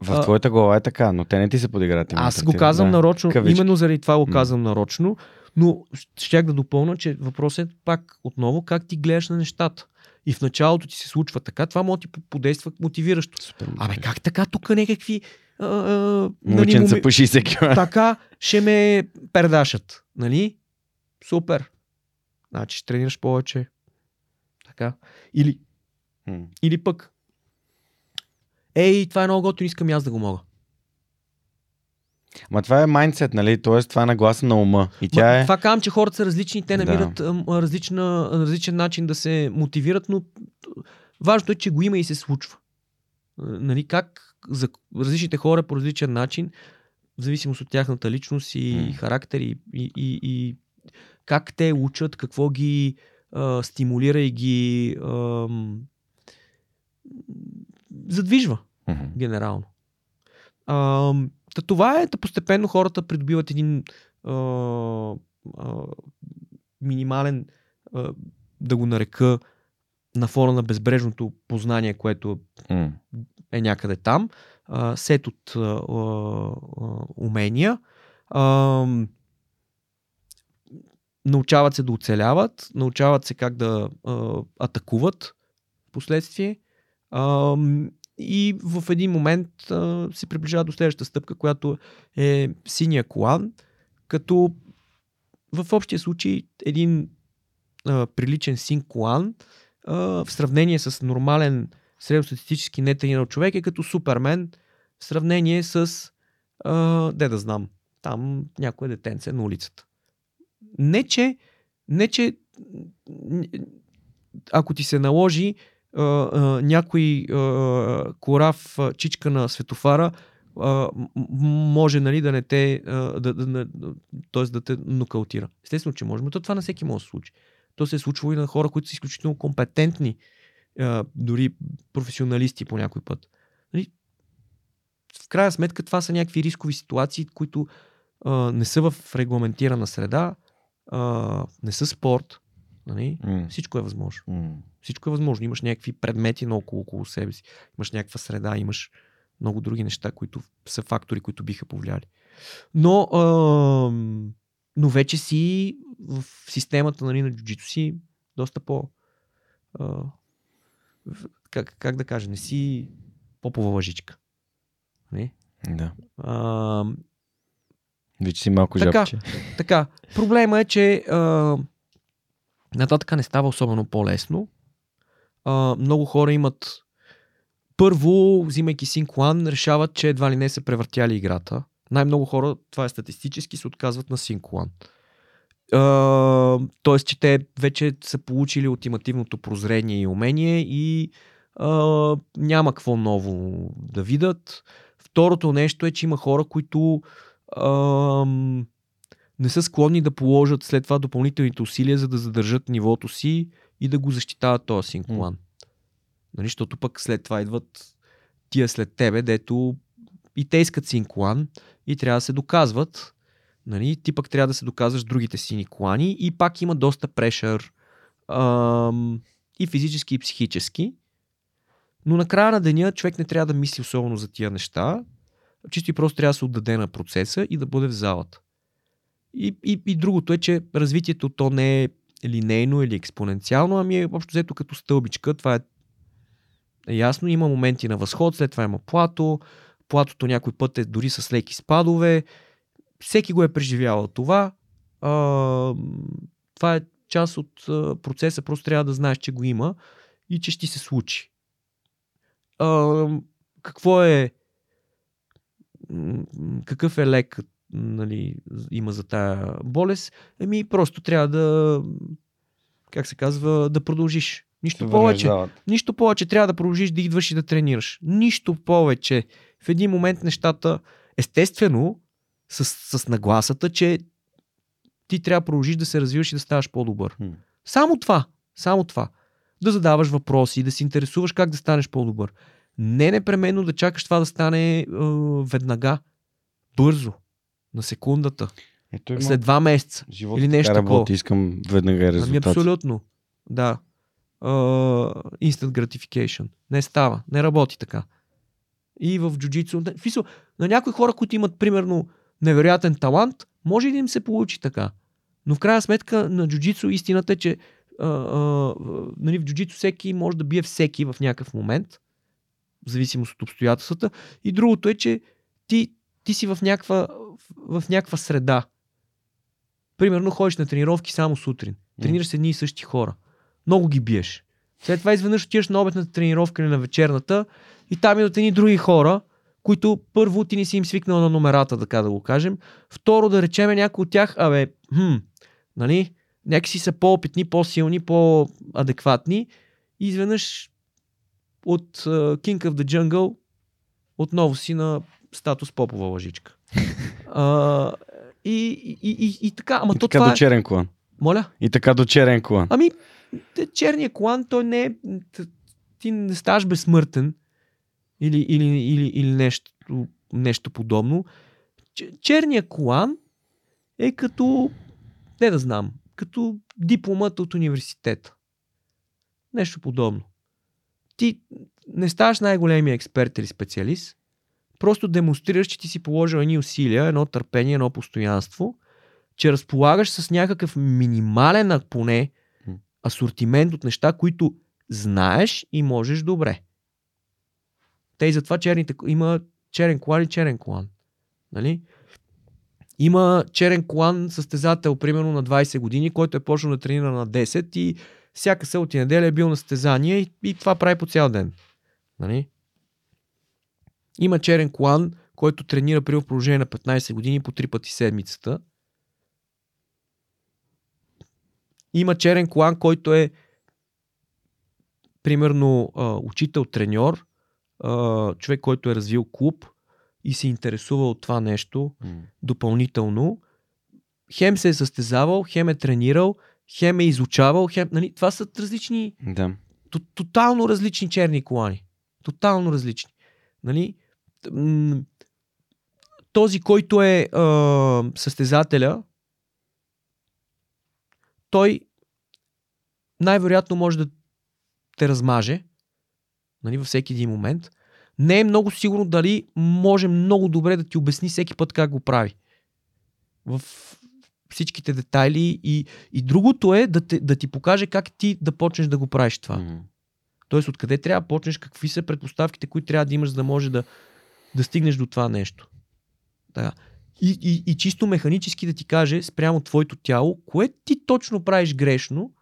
В а, твоята глава е така, но те не ти се подиграват. Аз го казвам да, нарочно, кавички. Именно заради това го казвам mm. нарочно, но щях да допълна, че въпросът е пак отново как ти гледаш на нещата. И в началото ти се случва така, това може да ти подейства мотивиращо. Абе как така, тук някакви... А, а, момиченца нали, по шейсет килограма. Така ще ме пердашат. Нали? Супер. Значи ще тренираш повече. Така. Или, hmm. или пък ей, това е много готино, искам аз да го мога. Ма това е майндсет, нали? Тоест това е нагласа на ума. И тя Ма, е... Това казвам, че хората са различни, те намират да. а, различна, различен начин да се мотивират, но важното е, че го има и се случва. Нали? Как за различните хора по различен начин, в зависимост от тяхната личност и hmm. характер и, и, и, и как те учат, какво ги а, стимулира и ги а, задвижва, mm-hmm. генерално. А, та това е, да постепенно хората придобиват един а, а, минимален, а, да го нарека, на фона на безбрежното познание, което mm. е някъде там. А, сет от а, а, умения. А, Научават се да оцеляват, научават се как да а, атакуват последствие а, и в един момент а, се приближава до следващата стъпка, която е синия колан, като в общия случай един а, приличен син колан а, в сравнение с нормален средностатистически нетренирал човек е като Супермен в сравнение с а, де да знам, там някое детенце на улицата. Не че, не, че ако ти се наложи а, а, някой а, корав а, чичка на светофара, а, може нали, да не те, а, да, да, т.е. да те нокаутира. Естествено, че може, но това на всеки може да се случи. То се е случвало и на хора, които са изключително компетентни, а, дори професионалисти по някой път. Нали? В крайна сметка това са някакви рискови ситуации, които а, не са в регламентирана среда, Uh, не са спорт, нали? mm. Всичко е възможно. Mm. Всичко е възможно. Имаш някакви предмети наоколо около себе си, имаш някаква среда, имаш много други неща, които са фактори, които биха повлияли. Но, uh, но вече си в системата нали, на джуджито си доста по... Uh, как, как да кажа, не си попова лъжичка. Нали? Да. Uh, Вече си малко жабче. Така, проблема е, че а, нататък не става особено по-лесно. А, много хора имат първо, взимайки син колан, решават, че едва ли не са превъртяли играта. Най-много хора, това е статистически, се отказват на син колан. Тоест, че те вече са получили ултимативното прозрение и умение и а, няма какво ново да видят. Второто нещо е, че има хора, които Uh, не са склонни да положат след това допълнителните усилия, за да задържат нивото си и да го защитават този син колан. Mm. Нали, защото пък след това идват тия след тебе, дето и те искат син колан и трябва да се доказват. Нали, ти пък трябва да се доказваш другите сини колани и пак има доста прешър uh, и физически и психически. Но накрая на деня човек не трябва да мисли особено за тия неща. Чисто и просто трябва да се отдаде на процеса и да бъде в залата. И, и, и другото е, че развитието то не е линейно или експоненциално, ами е общо взето като стълбичка. Това е, е ясно. Има моменти на възход, след това има плато. Платото някой път е дори с леки спадове. Всеки го е преживявал това. а, това е част от процеса, просто трябва да знаеш, че го има и че ще се случи. А, какво е какъв е лек, нали, има за тая болест? Еми просто трябва да, как се казва, да продължиш. Нищо повече. Нищо повече. Трябва да продължиш да идваш и да тренираш. Нищо повече. В един момент нещата, естествено, с, с нагласата, че ти трябва да продължиш да се развиваш и да ставаш по-добър. Хм. Само това. Само това. Да задаваш въпроси, да се интересуваш как да станеш по-добър. Не непременно да чакаш това да стане е, веднага. Бързо. На секундата. Ето има... След два месеца. Живот или нещо такова. Искам веднага резултат. Ами абсолютно. Да. Uh, instant gratification. Не става, не работи така. И в джуджицу, фисо, на някои хора, които имат примерно невероятен талант, може и да им се получи така. Но в крайна сметка на джуджицу истината е, че uh, uh, нали, в джуджицу всеки може да бие всеки в някакъв момент, в зависимост от обстоятелствата. И другото е, че ти, ти си в някаква, в някаква среда. Примерно ходиш на тренировки само сутрин. Тренираш с едни и същи хора. Много ги биеш. След това изведнъж отиваш на обедната тренировка или на вечерната и там идват едни други хора, които първо ти не си им свикнал на номерата, така да го кажем. Второ, да речеме някой от тях, абе, хм, нали, някакси са по-опитни, по-силни, по-адекватни и изведнъж от uh, King of the Jungle отново си на статус попова лъжичка. uh, и, и, и, и така, ама и то така това до черен клан. Моля? И така до черен клан. Ами, черния клан, той не е... Ти не ставаш безсмъртен или, или, или, или нещо, нещо подобно. Черния клан е като... Не да знам. Като дипломът от университета. Нещо подобно. Ти не ставаш най-големия експерт или специалист. Просто демонстрираш, че ти си положил едни усилия, едно търпение, едно постоянство, че разполагаш с някакъв минимален, поне, асортимент от неща, които знаеш и можеш добре. Те и затова черните... Има черен клан и черен клан. Нали? Има черен клан състезател, примерно на двайсет години, който е почнал да тренира на десет и всяка събота и неделя е бил на състезание и, и това прави по цял ден. Нали? Има черен клан, който тренира при продължение на петнайсет години по три пъти седмицата. Има черен клан, който е примерно учител, треньор, човек, който е развил клуб и се интересува от това нещо mm. допълнително. Хем се е състезавал, хем е тренирал, хем е изучавал. Хем... Нали? Това са различни, да. Тотално различни черни клани. Тотално различни. Нали? Този, който е а, състезателя, той най-вероятно може да те размаже, нали, във всеки един момент. Не е много сигурно дали може много добре да ти обясни всеки път как го прави. В всичките детайли и, и другото е да, те, да ти покаже как ти да почнеш да го правиш това. Mm-hmm. Тоест откъде трябва да почнеш, какви са предпоставките, които трябва да имаш, за да може да, да стигнеш до това нещо. Така. И, и, и чисто механически да ти каже спрямо твоето тяло, кое ти точно правиш грешно,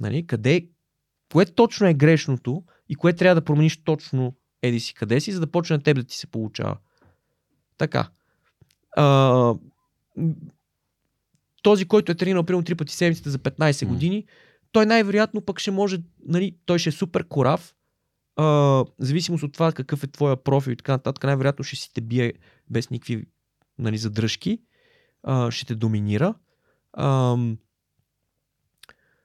нали, къде, кое точно е грешното и кое трябва да промениш точно еди си къде си, за да почне на теб да ти се получава. Така. А, този, който е тренирал примерно три пъти седмицата за петнайсет години, той най-вероятно пък ще може, нали, той ще е супер корав, а, в зависимост от това какъв е твоя профил и така нататък, най-вероятно ще си те бие без никакви, нали, задръжки, а, ще те доминира. А,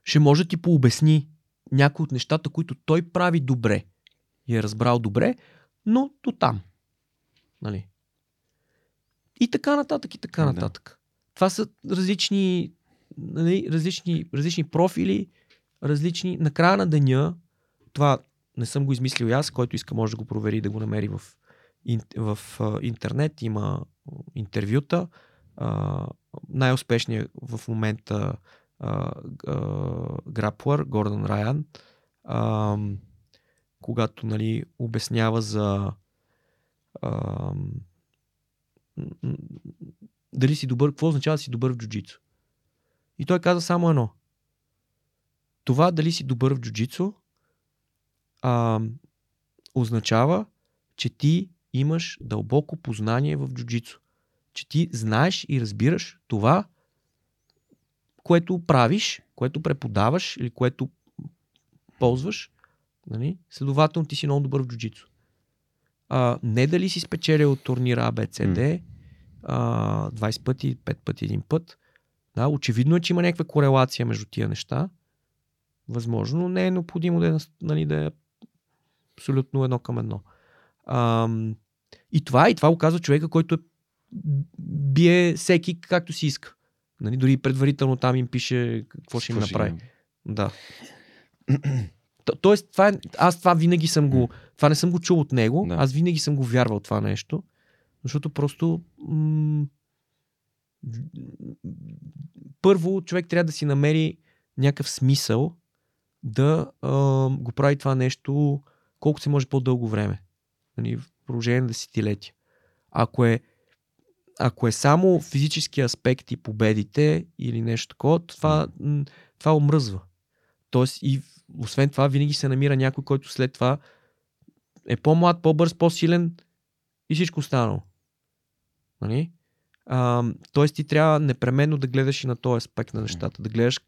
ще може да ти пообясни някои от нещата, които той прави добре и е разбрал добре, но до там. Нали? И така нататък, и така нататък. Да. Това са различни, нали, различни, различни профили, различни... На края на деня, това не съм го измислил аз, който иска може да го провери и да го намери в в интернет, има интервюта. Най-успешният в момента граплър Гордън Райан, когато, нали, обяснява за Дали си добър, какво означава да си добър в джуджицу? И той каза само едно. Това дали си добър в джуджицу а, означава, че ти имаш дълбоко познание в джуджицу. Че ти знаеш и разбираш това, което правиш, което преподаваш или което ползваш. Нали? Следователно ти си много добър в джуджицу. А, не дали си спечелил от турнира А Б Ц Д, а, двайсет пъти, пет пъти, един път. Да, очевидно е, че има някаква корелация между тия неща. Възможно, но не е необходимо да е, нали, да е абсолютно едно към едно. А, и това, и това го казва човека, който е, бие всеки както си иска. Нали, дори предварително там им пише какво ще им направи. Им. Да. То, тоест, това е, аз това винаги съм го... Това не съм го чул от него. Да. Аз винаги съм го вярвал това нещо. Защото просто... М- първо, човек трябва да си намери някакъв смисъл да а, го прави това нещо колкото се може по-дълго време. Нали, в продължение на десетилетия. Ако е Ако е само физически аспект и победите или нещо такова, това, това омръзва. Тоест, и освен това, винаги се намира някой, който след това е по-млад, по-бърз, по-силен и всичко останало. Нали? А, тоест, ти трябва непременно да гледаш и на този аспект на нещата, да гледаш,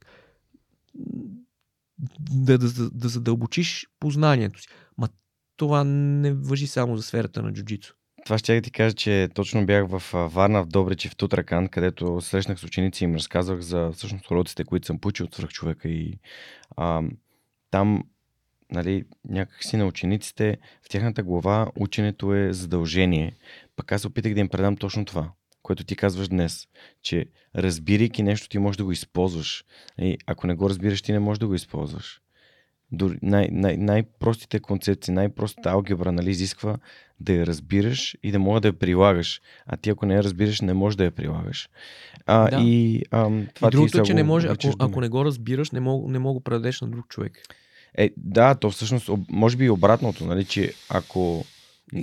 да, да, да, да задълбочиш познанието си. Ма това не важи само за сферата на джуджицу. Това ще ти кажа, че точно бях в Варна, в Добрич и в Тутракан, където срещнах с ученици и им разказвах за всъщност уроците, които съм получил от Свръхчовека, и а, там, нали, някакси на учениците, в тяхната глава ученето е задължение. Пък аз опитах да им предам точно това, което ти казваш днес, че разбирайки нещо, ти можеш да го използваш. И ако не го разбираш, ти не можеш да го използваш. Дори най- най- най-простите концепции, най-простата алгебра, нали, изисква да я разбираш и да мога да я прилагаш. А ти ако не я разбираш, не можеш да я прилагаш. А, да. И, ам, това и другото е, че не може, ако, ако не го разбираш, не мога, не мога да предадеш на друг човек. Е, да, то всъщност, може би и обратното, нали, че ако...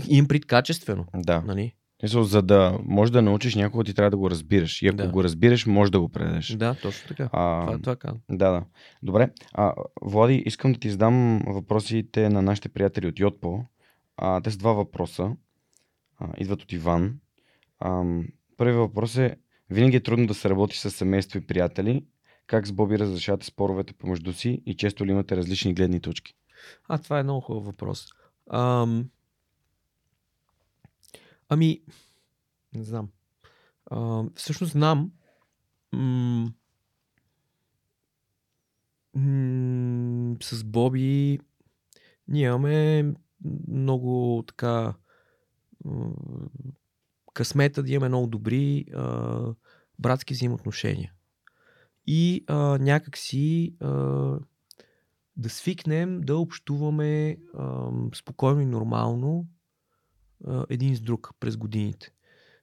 Имприт качествено. Да. Нали? За да можеш да научиш някого, ти трябва да го разбираш. И ако да. го разбираш, можеш да го предадеш. Да, точно така. А, това, това казвам. Да, да. Добре. А, Влади, искам да ти задам въпросите на нашите приятели от Йотпо. А, те са два въпроса. А, идват от Иван. А, първият въпрос е: винаги е трудно да се работи с семейство и приятели. Как с Боби разрешавате споровете помежду си и често ли имате различни гледни точки? А, това е много хубав въпрос. Ам... Ами, не знам. А, всъщност знам. М- м- с Боби ние имаме много така м- късмета да имаме много добри а, братски взаимоотношения. И а, някакси а, да свикнем да общуваме а, спокойно и нормално един с друг през годините.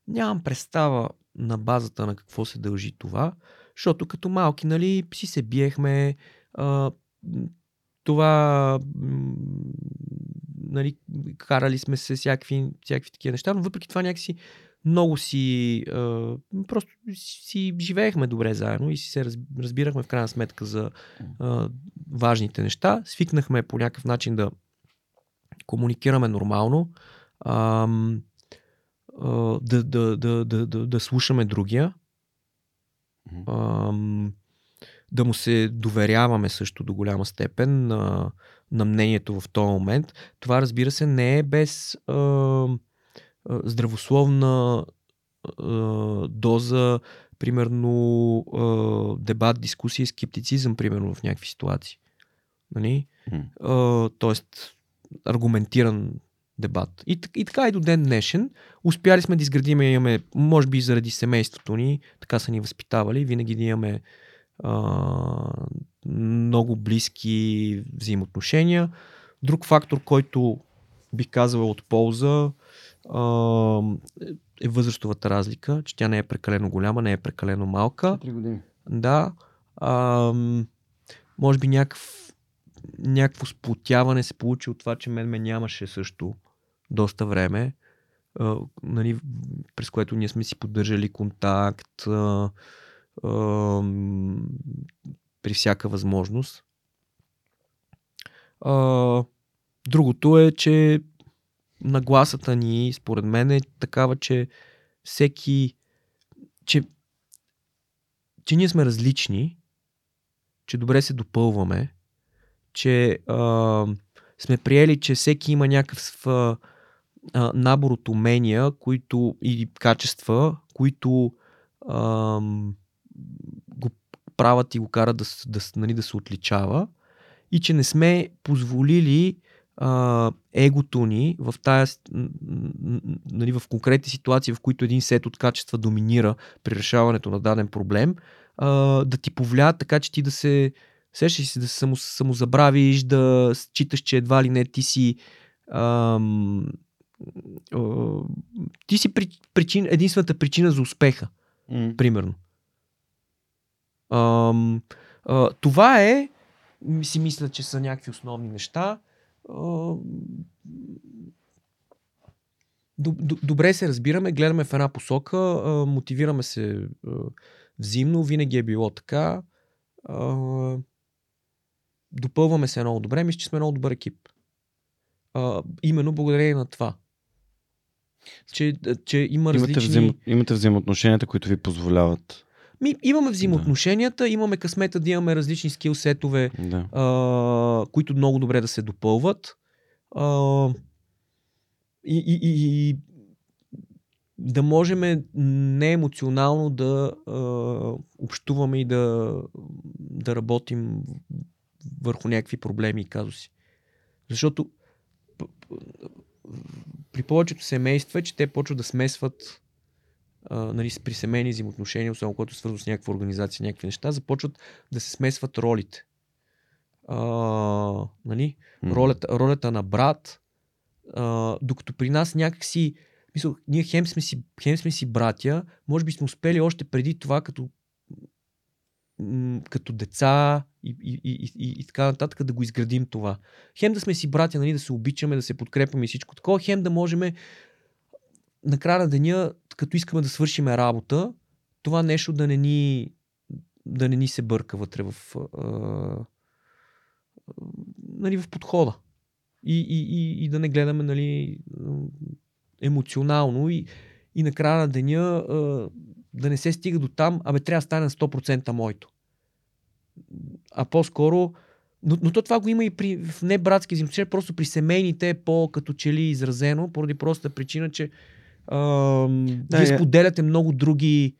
Нямам представа на базата на какво се дължи това, защото като малки, нали, си се биехме, а, това, нали, карали сме се всякакви, всякакви такива неща, но въпреки това някакси много си а, просто си живеехме добре заедно и си се разбирахме в крайна сметка за а, важните неща. Свикнахме по някакъв начин да комуникираме нормално, А, да, да, да, да, да, да слушаме другия, а, да му се доверяваме също до голяма степен на, на мнението в този момент. Това, разбира се, не е без а, а, здравословна а, доза, примерно а, дебат, дискусия и скептицизъм, примерно в някакви ситуации. Нали? А, тоест аргументиран дебат. И, и така и до ден днешен. Успяли сме да изградим, имаме, може би заради семейството ни, така са ни възпитавали, винаги да имаме а, много близки взаимоотношения. Друг фактор, който бих казал от полза, а, е възрастовата разлика, че тя не е прекалено голяма, не е прекалено малка. четири години. Да. А, може би някакъв някакво сплотяване се получи от това, че мен ме нямаше също доста време. а, нали, през което ние сме си поддържали контакт а, а, при всяка възможност. А, другото е, че нагласата ни, според мен, е такава, че всеки, че, че ние сме различни, че добре се допълваме, че а, сме приели, че всеки има някакъв а, набор от умения, които, и качества, които а, го правят и го карат да, да, нали, да се отличава, и че не сме позволили а, егото ни в тая, нали, в конкретни ситуации, в които един сет от качества доминира при решаването на даден проблем, а, да ти повлияе така, че ти да се сещаш си, да се само, самозабравиш, да считаш, че едва ли не ти си ам, а, ти си причин, единствената причина за успеха. Mm. Примерно. Ам, а, това е, си мисля, че са някакви основни неща. А, добре се разбираме, гледаме в една посока, а, мотивираме се а, взаимно, винаги е било така. А, допълваме се много добре, мисля, че сме много добър екип. А, именно благодарение на това. Че, че има имате различни... Взаим... Имате взаимоотношенията, които ви позволяват. Ми, имаме взаимоотношенията, да. Имаме късмета да имаме различни скилсетове, да. а, които много добре да се допълват. А, и, и, и, и да можем неемоционално да а, общуваме и да, да работим върху някакви проблеми и казуси. Защото при повечето семейства е, че те почват да смесват а, нали, при семейни взаимоотношения, особено когато свързва с някаква организация, някакви неща, започват да се смесват ролите. А, нали? Mm-hmm. Ролята, ролята на брат, а, докато при нас някакси мисъл, ние хем сме, си, хем сме си братя, може би сме успели още преди това като, като деца и, и, и, и, и така нататък да го изградим това. Хем да сме си братя, нали, да се обичаме, да се подкрепяме и всичко такова, хем да можем накрая на деня, като искаме да свършим работа, това нещо да не ни, да не ни се бърка вътре в, а, нали, в подхода и, и, и, и да не гледаме, нали, емоционално и, и накрая на деня а, да не се стига до там, абе трябва да стане на сто процента моето. А по-скоро, но, но то това го има и при в небратски взаимоотношения, просто при семейните е по-като че ли изразено, поради проста причина, че а, да, вие споделяте много други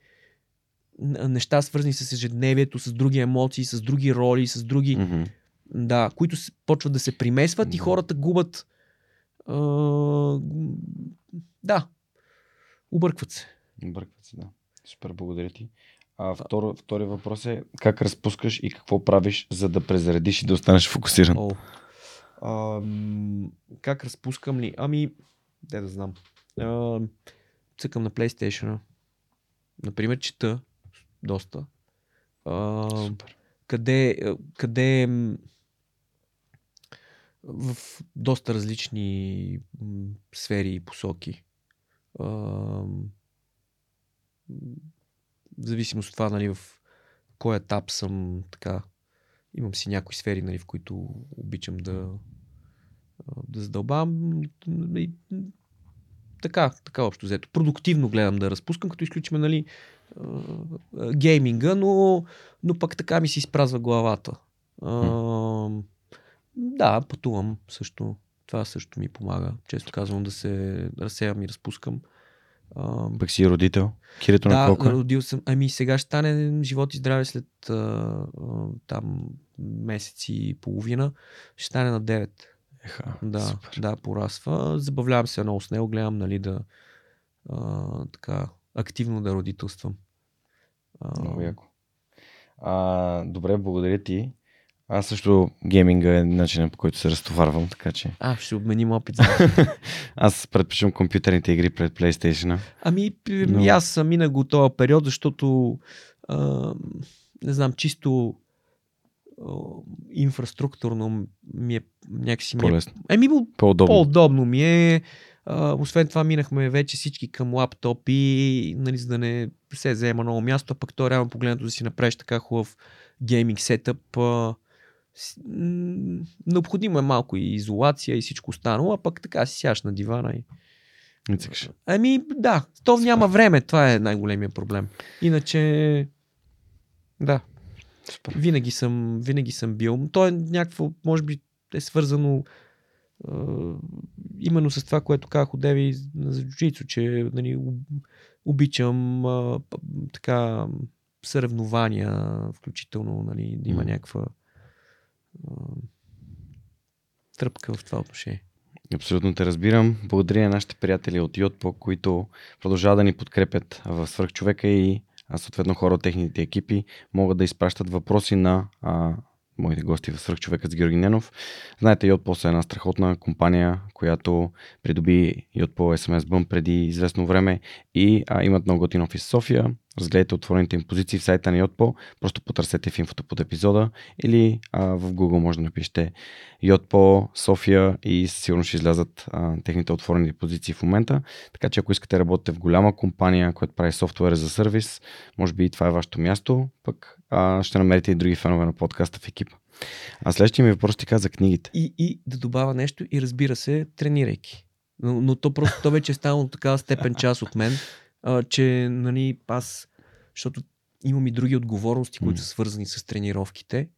неща, свързани с ежедневието, с други емоции, с други роли, с други, mm-hmm. да, които почват да се примесват mm-hmm. и хората губят Uh, да, объркват се. Объркват се, да. Супер, благодаря ти. А, втор, втори въпрос е как разпускаш и какво правиш, за да презаредиш и да останеш фокусиран? Oh. Uh, как разпускам ли? Ами, де да знам. Uh, цъкам на PlayStation. Например, чета доста. Uh, Супер. Къде... къде в доста различни сфери и посоки. А, в зависимост от това, нали, в кой етап съм, така, имам си някои сфери, нали, в които обичам да, да задълбавам. Така, така общо взето. Продуктивно гледам да разпускам, като изключим, нали, гейминга, но, но пък така ми се изпразва главата. А, Да, пътувам също. Това също ми помага. Често казвам да се разсеям и разпускам. Пък си родител? Кирито да, на колко? Родил съм. Ами сега ще стане живот и здраве след а, а, там месец и половина. Ще стане на девет. Еха, да, супер. Да, порасва. Забавлявам се много с него. Гледам, нали, да а, така активно да родителствам. А, много яко. А, добре, благодаря ти. Аз също гейминга е начинът, по който се разтоварвам, така че... А, ще обменим опит. Аз предпочитам компютърните игри пред PlayStation-а. Ами, но... аз съм минах го този период, защото а, не знам, чисто а, инфраструктурно ми е някакси... По-лесно. Ми е, ами, по-удобно. по-удобно ми е. А, освен това минахме вече всички към лаптопи, нали, за да не се заема много място, а пък то реално погледнато да си направиш така хубав гейминг сетъп. А, с, м- необходимо е малко и изолация и всичко останало, а пък така си сядаш на дивана и... Мицъкш. Ами да, то няма време, това е най-големия проблем. Иначе, да, винаги съм, винаги съм бил. То е някакво, може би е свързано е, именно с това, което казах от Деви за джицу, че нали, обичам е, така съревнования, включително нали, да има някаква е, тръпка в това отношение. Абсолютно те разбирам. Благодаря на нашите приятели от Yotpo, които продължават да ни подкрепят в Свръхчовека и съответно хора от техните екипи могат да изпращат въпроси на а, моите гости в Свръхчовекът с Георги Ненов. Знаете, Yotpo са една страхотна компания, която придоби Yotpo ес ем ес Bump преди известно време и а, имат много готин офис в София. Разгледайте отворените им позиции в сайта на Yotpo, просто потърсете в инфото под епизода или а, в Google може да напишете Yotpo София и сигурно ще излязат а, техните отворени позиции в момента. Така че ако искате да работите в голяма компания, която прави софтуер за сервис, може би и това е вашето място, пък а, ще намерите и други фенове на подкаста в екипа. А следващия ми въпрос ти каза за книгите. И, и да добавя нещо и разбира се, тренирайки. Но, но то просто то вече е станало такава степен част от мен, Uh, че нали, аз, защото имам и други отговорности, mm. които са свързани с тренировките,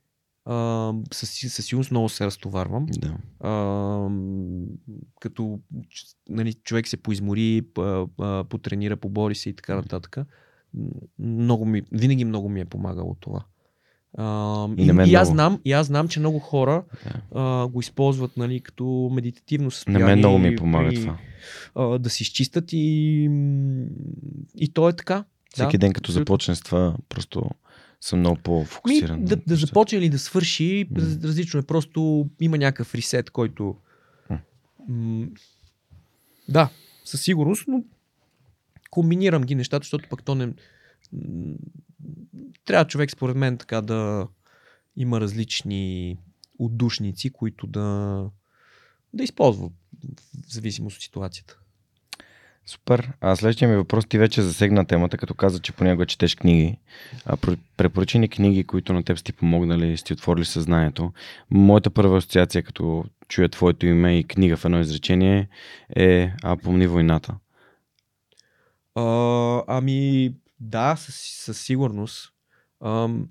uh, със, със сигурност много се разтоварвам. Yeah. Uh, като нали, човек се поизмори, потренира, побори се и така нататък. Много ми, винаги много ми е помагало това. Uh, и, и, и, аз знам, и аз знам, че много хора yeah. uh, го използват нали, като медитативно състояние. На мен много ми помага и, това. Uh, да си изчистят и, и то е така. Всеки да, ден като започне с това, просто съм много по-фокусиран. Ми, да, да започне или да свърши, mm. различно е. Просто има някакъв ресет, който... Mm. М- да, със сигурност, но комбинирам ги нещата, защото пък то не... Трябва човек, според мен, така да има различни отдушници, които да, да използва в зависимост от ситуацията. Супер. А следващия ми въпрос, ти вече засегна темата, като каза, че понякога четеш книги. Препоръчи ни книги, които на теб си помогнали, си отворили съзнанието. Моята първа асоциация, като чуя твоето име и книга в едно изречение, е "Помни войната". А, ами... Да, със, със сигурност. Ам,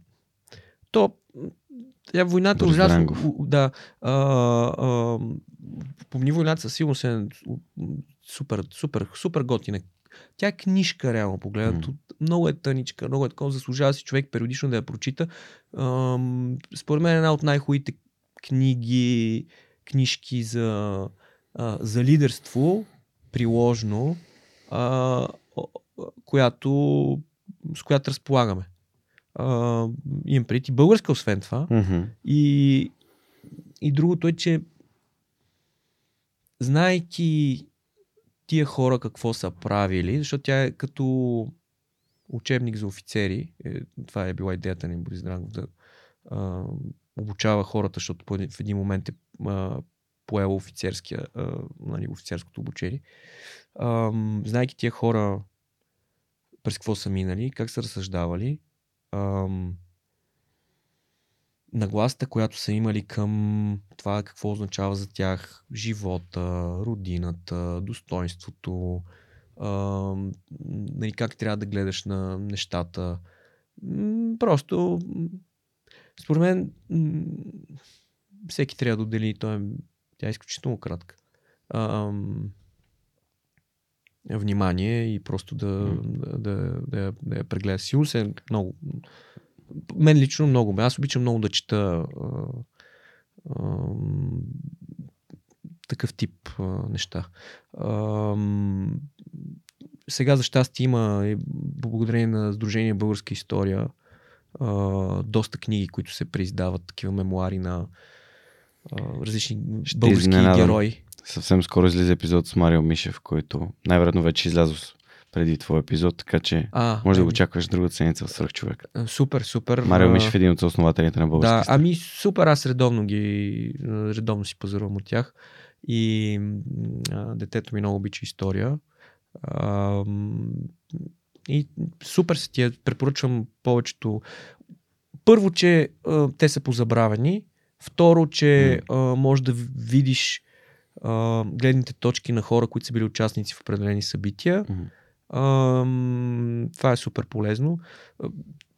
то, тя войната е ужасно... Да, а, а, помни войната със сигурност е супер, супер, супер готина. Тя е книжка, реално погледнато. Mm. Много е тъничка, много е такова. Заслужава си човек периодично да я прочита. Ам, според мен е една от най-хубавите книги, книжки за, а, за лидерство, приложно, а, която, с която разполагаме. А, имам преди и българска, освен това. Mm-hmm. И, и другото е, че знаейки тия хора какво са правили, защото тя е като учебник за офицери, е, това е била идеята на Борис Дрангов, да а, обучава хората, защото в един момент е а, поело офицерския, а, нали, офицерското обучение. А, знаейки тия хора през какво са минали, как са разсъждавали, ам, нагласата, която са имали към това какво означава за тях живота, родината, достоинството, ам, нали, как трябва да гледаш на нещата. М, просто, според мен, м, всеки трябва да отдели, той е, тя е изключително кратка. Ам, внимание и просто да, mm. да, да, да, я, да я прегледа. Сигурно се много. Мен лично много. Аз обичам много да чета а, а, такъв тип а, неща. А, сега за щастие има, благодарение на Сдружение Българска история, а, доста книги, които се преиздават, такива мемуари на а, различни Ще български изненадам. герои. Съвсем скоро излиза епизод с Марио Мишев, който най-вероятно вече излязо преди твой епизод, така че а, може да го очакваш другата седмица в Свръхчовек. Супер, супер. Марио Мишев е един от основателите на българския. Да, ами супер, аз редовно ги, редовно си пазарувам от тях. и а, детето ми много обича история. А, и супер се тия, препоръчвам повечето. Първо, че а, те са позабравени. Второ, че а, може да видиш а, гледните точки на хора, които са били участници в определени събития. Uh, това е супер полезно.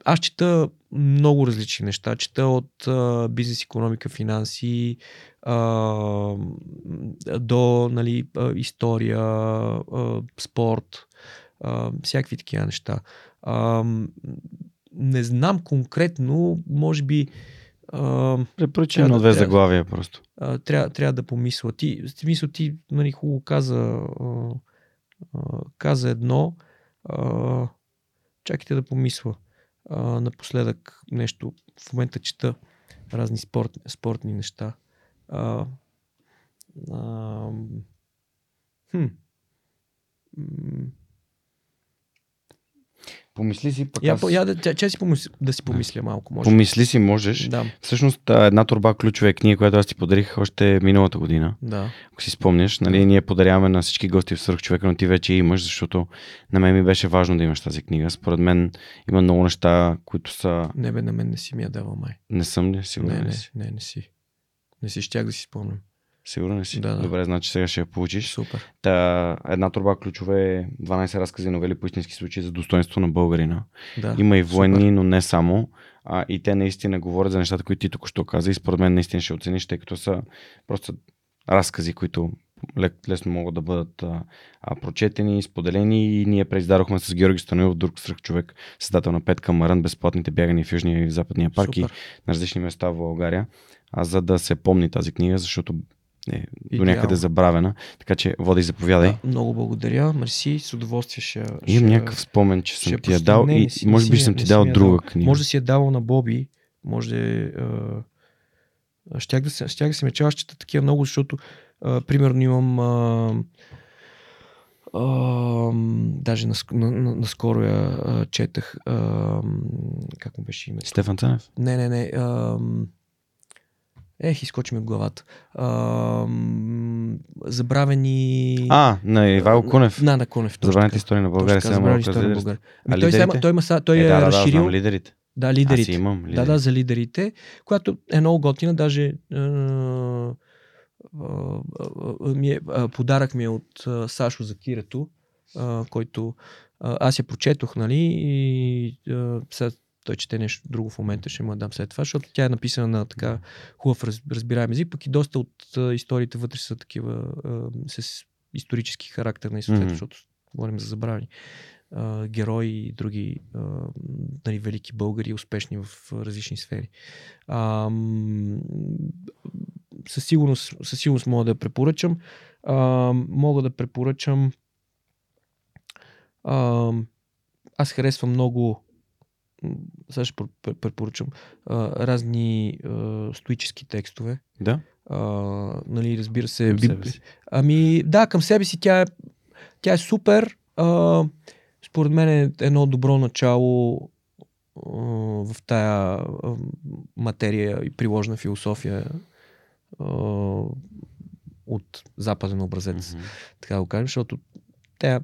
Аз чета много различни неща. Чета от uh, бизнес, икономика, финанси uh, до нали, uh, история, uh, спорт, uh, всякакви такива неща. Uh, не знам конкретно, може би Uh, препоръчвам на две заглавия просто. Uh, трябва, трябва да помисля. Ти, мисля, ти нали, хубаво каза uh, Uh, каза едно, uh, чакайте да помисля uh, напоследък нещо, в момента чета разни спорт, спортни неща. Uh, uh, hmm. mm. Помисли си пък. Я, аз... я, да, че си помисля, да си помисля малко. Може. Помисли си, можеш. Да. Всъщност една торба ключова е книга, която аз ти подарих още миналата година. Да. Ако си спомняш, нали, ние подаряваме на всички гости в Свръхчовека, но ти вече имаш, защото на мен ми беше важно да имаш тази книга. Според мен има много неща, които са... Не бе, на мен не си ми я дава май. Не съм ли? Сигурно не, не, не си. Не, не си. Не си, щях да си спомням. Сигурно не си. Да, да. Добре, значи сега ще я получиш. Супер. Та, една торба ключове, дванайсет разкази и новели по истински случаи за достоинство на българина. Да, има и военни, супер. Но не само. А, и те наистина говорят за нещата, които ти току-що каза и според мен наистина ще оцениш, тъй като са просто разкази, които лесно могат да бъдат а, а, прочетени, споделени и ние преиздадохме с Георги Станоилов, друг свръхчовек, създател на Петка Маран, безплатните бягания в Южния и Западния парк и на различни места в България, а, за да се помни тази книга, защото е до някъде забравена, така че води, заповядай. Да, много благодаря, мерси, с удоволствие ще... Имам някакъв спомен, че съм ти я дал не, и си, може би съм ти дал друга книга. Може да си я давал на Боби, може да... А, щях да се, щях да се меча, аз чета такива много, защото а, примерно имам... А, а, даже наскоро на, на, на я а, четах... А, как му беше името? Стефан Танев? Не, не, не... А, Ех, изкочи ми в главата. А, забравени... А, на Ивайло Кунев. На, на Кунев. Забравените истории на България. Точно, забравени истории на България. Ами той, сама, той, има, той е, е да, разширил... Да, да, лидерите. Да, лидерите. Аз имам лидерите. Да, да, за лидерите, която е много готина, даже а, а, а, ми е, а, подарък ми е от а, Сашо Закирето, а, който а, аз я прочетох, нали, и а, сега той чете нещо друго в момента, ще му я дам след това, защото тя е написана на така хубав разбираем език, пък и доста от а, историите вътре са такива а, с исторически характер на Исусето, mm-hmm. защото говорим за забравени а, герои и други а, нали, велики българи, успешни в различни сфери. А, със, сигурност, със сигурност мога да я препоръчам. А, мога да препоръчам а, аз харесвам много сега ще препоръчам а, разни а, стоически текстове. Да. А, нали, разбира се. Към себе си. Ами, да, към себе си тя е, тя е супер. А, според мен е едно добро начало а, в тая а, материя и приложна философия а, от западен образец. Mm-hmm. Така го кажем, защото тя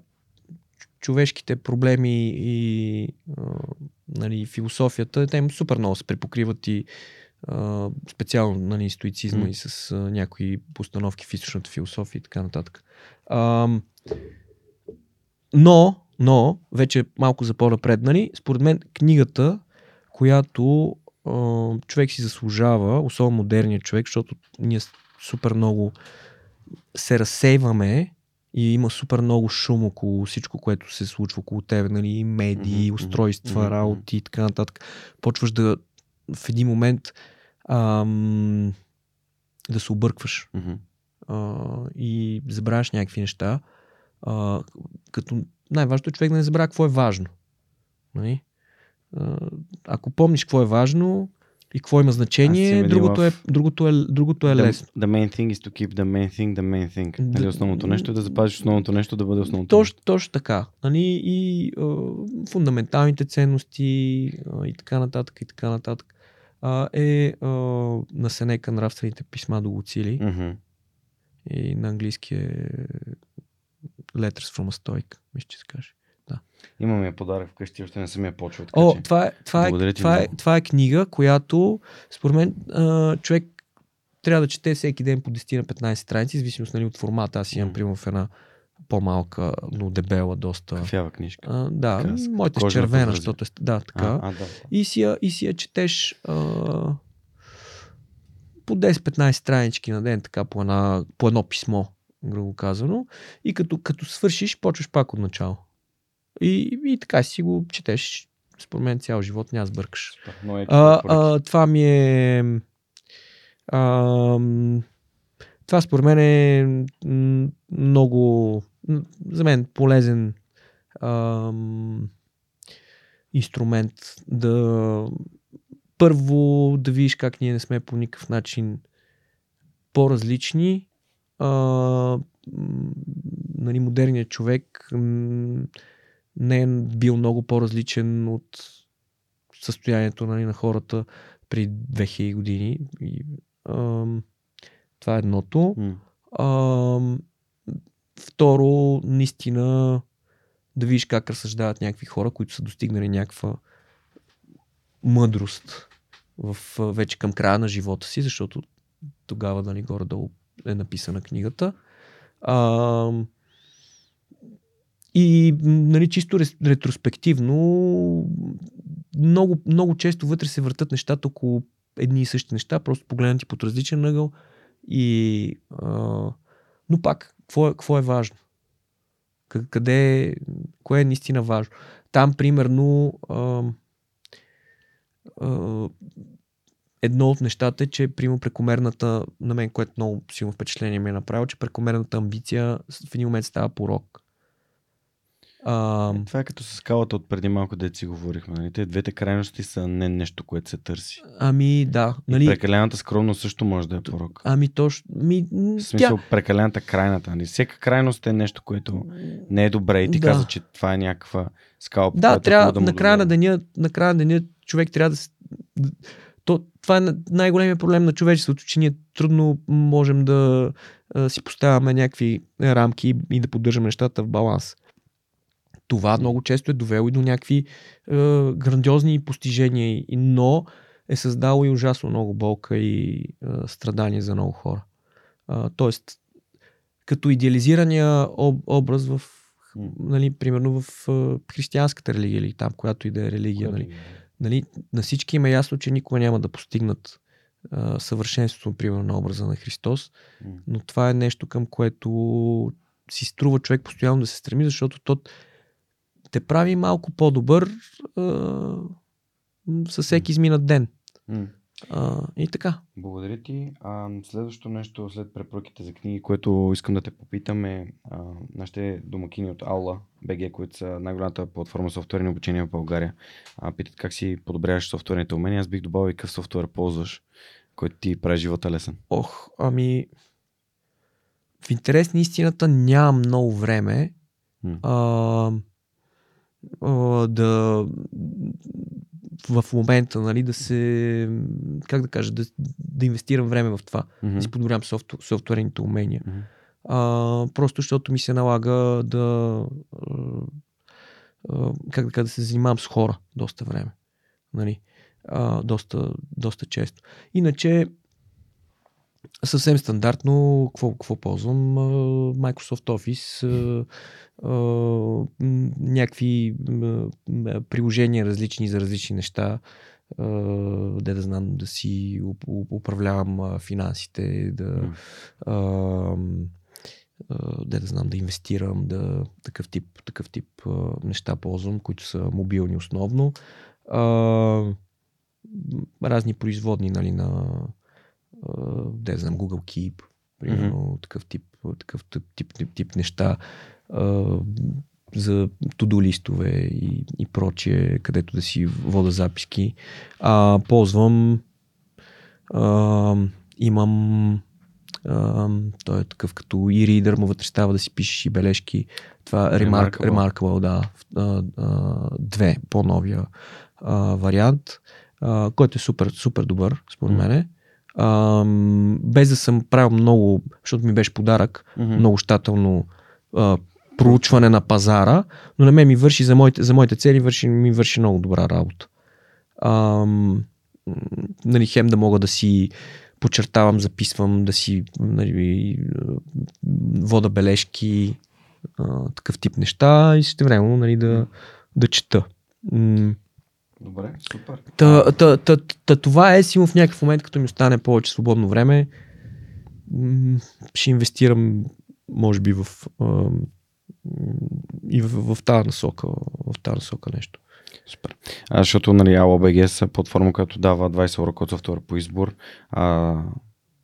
човешките проблеми и а, нали, философията, те им супер много се препокриват и а, специално нали, стоицизма mm. и с а, някои постановки в източната философия и така нататък. А, но, но, вече малко за по-напред, нали, според мен книгата, която а, човек си заслужава, особено модерният човек, защото ние супер много се разсейваме и има супер много шум около всичко, което се случва около тебе, нали, медии, устройства, mm-hmm. работи и така нататък. Почваш да в един момент ам, да се объркваш mm-hmm. а, и забравяш някакви неща, а, като най-важното е човек да не забравя какво е важно. Нали? А, ако помниш какво е важно и какво има значение, другото е, другото е, другото е лесно. The main thing is to keep the main thing, the main thing. The... Нали, основното нещо е да запазиш основното нещо, да бъде основното точно, нещо. Точно така. Нали, и а, фундаменталните ценности а, и така нататък, и така нататък а, е а, на Сенека нравствените писма до Луцилий. Mm-hmm. и на английски е Letters from a Stoic, мисля, че се каже. Да. Имам я подарък вкъщи, още не съм я почвал. О, че... това, е, това, е, това, е, това е книга, която според мен а, човек трябва да чете всеки ден по десет на петнайсет страници, зависимост нали, от формата. Аз имам примерно в една по-малка, но дебела, доста... Кафява книжка. А, да, така, моята е червена, защото е... Да, така. А, а, да. И, си я, и си я четеш а, по десет-петнайсет странички на ден, така по, една, по едно писмо, грубо казано. И като, като свършиш, почваш пак от начало. И, и така си го четеш. Според мен цял живот няма сбъркаш. Е, а, а, това ми е... А, това според мен е много... За мен полезен ам, инструмент да първо да видиш как ние не сме по никакъв начин по-различни. А, нали, модерният човек не е бил много по-различен от състоянието нали, на хората при две хиляди години. И, ам, това е едното. Mm. Ам, Второ, наистина да видиш как разсъждават някакви хора, които са достигнали някаква мъдрост в, вече към края на живота си, защото тогава да ни горе-долу е написана книгата. А, и нали, чисто ретроспективно много, много често вътре се въртат нещата около едни и същи неща, просто погледнати под различен ъгъл и а, но пак какво е важно? Къде, кое е наистина важно? Там, примерно, а, а, едно от нещата е, че примерно прекомерната, на мен, което много силно впечатление ми е направило, че прекомерната амбиция в един момент става порок. А, Това е като с скалата от преди малко дето си говорихме. Нали? Те двете крайности са не нещо, което се търси. Ами да. Нали... Прекалената скромност също може да е порок. Ами точно. Ми... В смисъл тя... прекалената крайната. Нали? Всяка крайност е нещо, което не е добре и ти да. Каза, че това е някаква скала. Да, трябва да на края на деня, на края на деня човек трябва да... То, това е най-големият проблем на човечеството, че ние трудно можем да а, си поставяме някакви рамки и да поддържаме нещата в баланс. Това много често е довело и до някакви е, грандиозни постижения, но е създало и ужасно много болка и е, страдания за много хора. Е, тоест, като идеализирания об, образ в, нали, примерно в е, християнската религия или там, която и да е религия, нали, нали, на всички им е ясно, че никога няма да постигнат е, съвършенството, примерно, на образа на Христос, но това е нещо, към което си струва човек постоянно да се стреми, защото тот те прави малко по-добър а, със всеки изминат ден. Mm. А, и така. Благодаря ти. А, следващото нещо след препоръките за книги, което искам да те попитам е а, нашите домакини от Аула БГ, които са най-голямата платформа софтуерни обучения в България. А, питат как си подобряваш софтуерните умения. Аз бих добавил и какъв софтуер ползваш, който ти прави живота лесен. Ох, ами в интерес на истината нямам много време. Mm. А... да в момента, нали, да се как да кажа, да, да инвестирам време в това, mm-hmm. да си подобрявам софту, софтуерните умения. Mm-hmm. А, просто защото ми се налага да а, как да кажа, да се занимавам с хора доста време. Нали? А, доста, доста често. Иначе съвсем стандартно, какво, какво ползвам? Microsoft Office, някакви приложения различни за различни неща, де да знам да си управлявам финансите, да, де да знам да инвестирам, да, такъв тип, такъв тип неща ползвам, които са мобилни основно. Разни производни, нали, на да знам, Google Keep, примерно, mm-hmm. такъв тип, такъв тип, тип, тип, тип неща а, за to-do листове и, и прочие, където да си вода записки. А, ползвам а, имам а, той е такъв като e-reader, му вътре става да си пишеш и бележки. Това е Remarkable, Remarkable да, а, а, две, по-новия а, вариант, а, който е супер, супер добър, според mm-hmm. мене. Ам, без да съм правил много, защото ми беше подарък, mm-hmm. много щателно а, проучване на пазара, но на мен ми върши, за моите, за моите цели върши, ми върши много добра работа. Ам, нали, хем да мога да си подчертавам, записвам, да си нали, вода бележки, а, такъв тип неща и същевременно нали, да, да чета. Добре, супер. Та, та, та, та, това е сигурно в някакъв момент, като ми остане повече свободно време, ще инвестирам, може би, в, а, и в, в, в тази насока, насока нещо. Супер. А, защото нали, АЛБГ са платформа, която дава двайсет евро код софтуер по избор, а,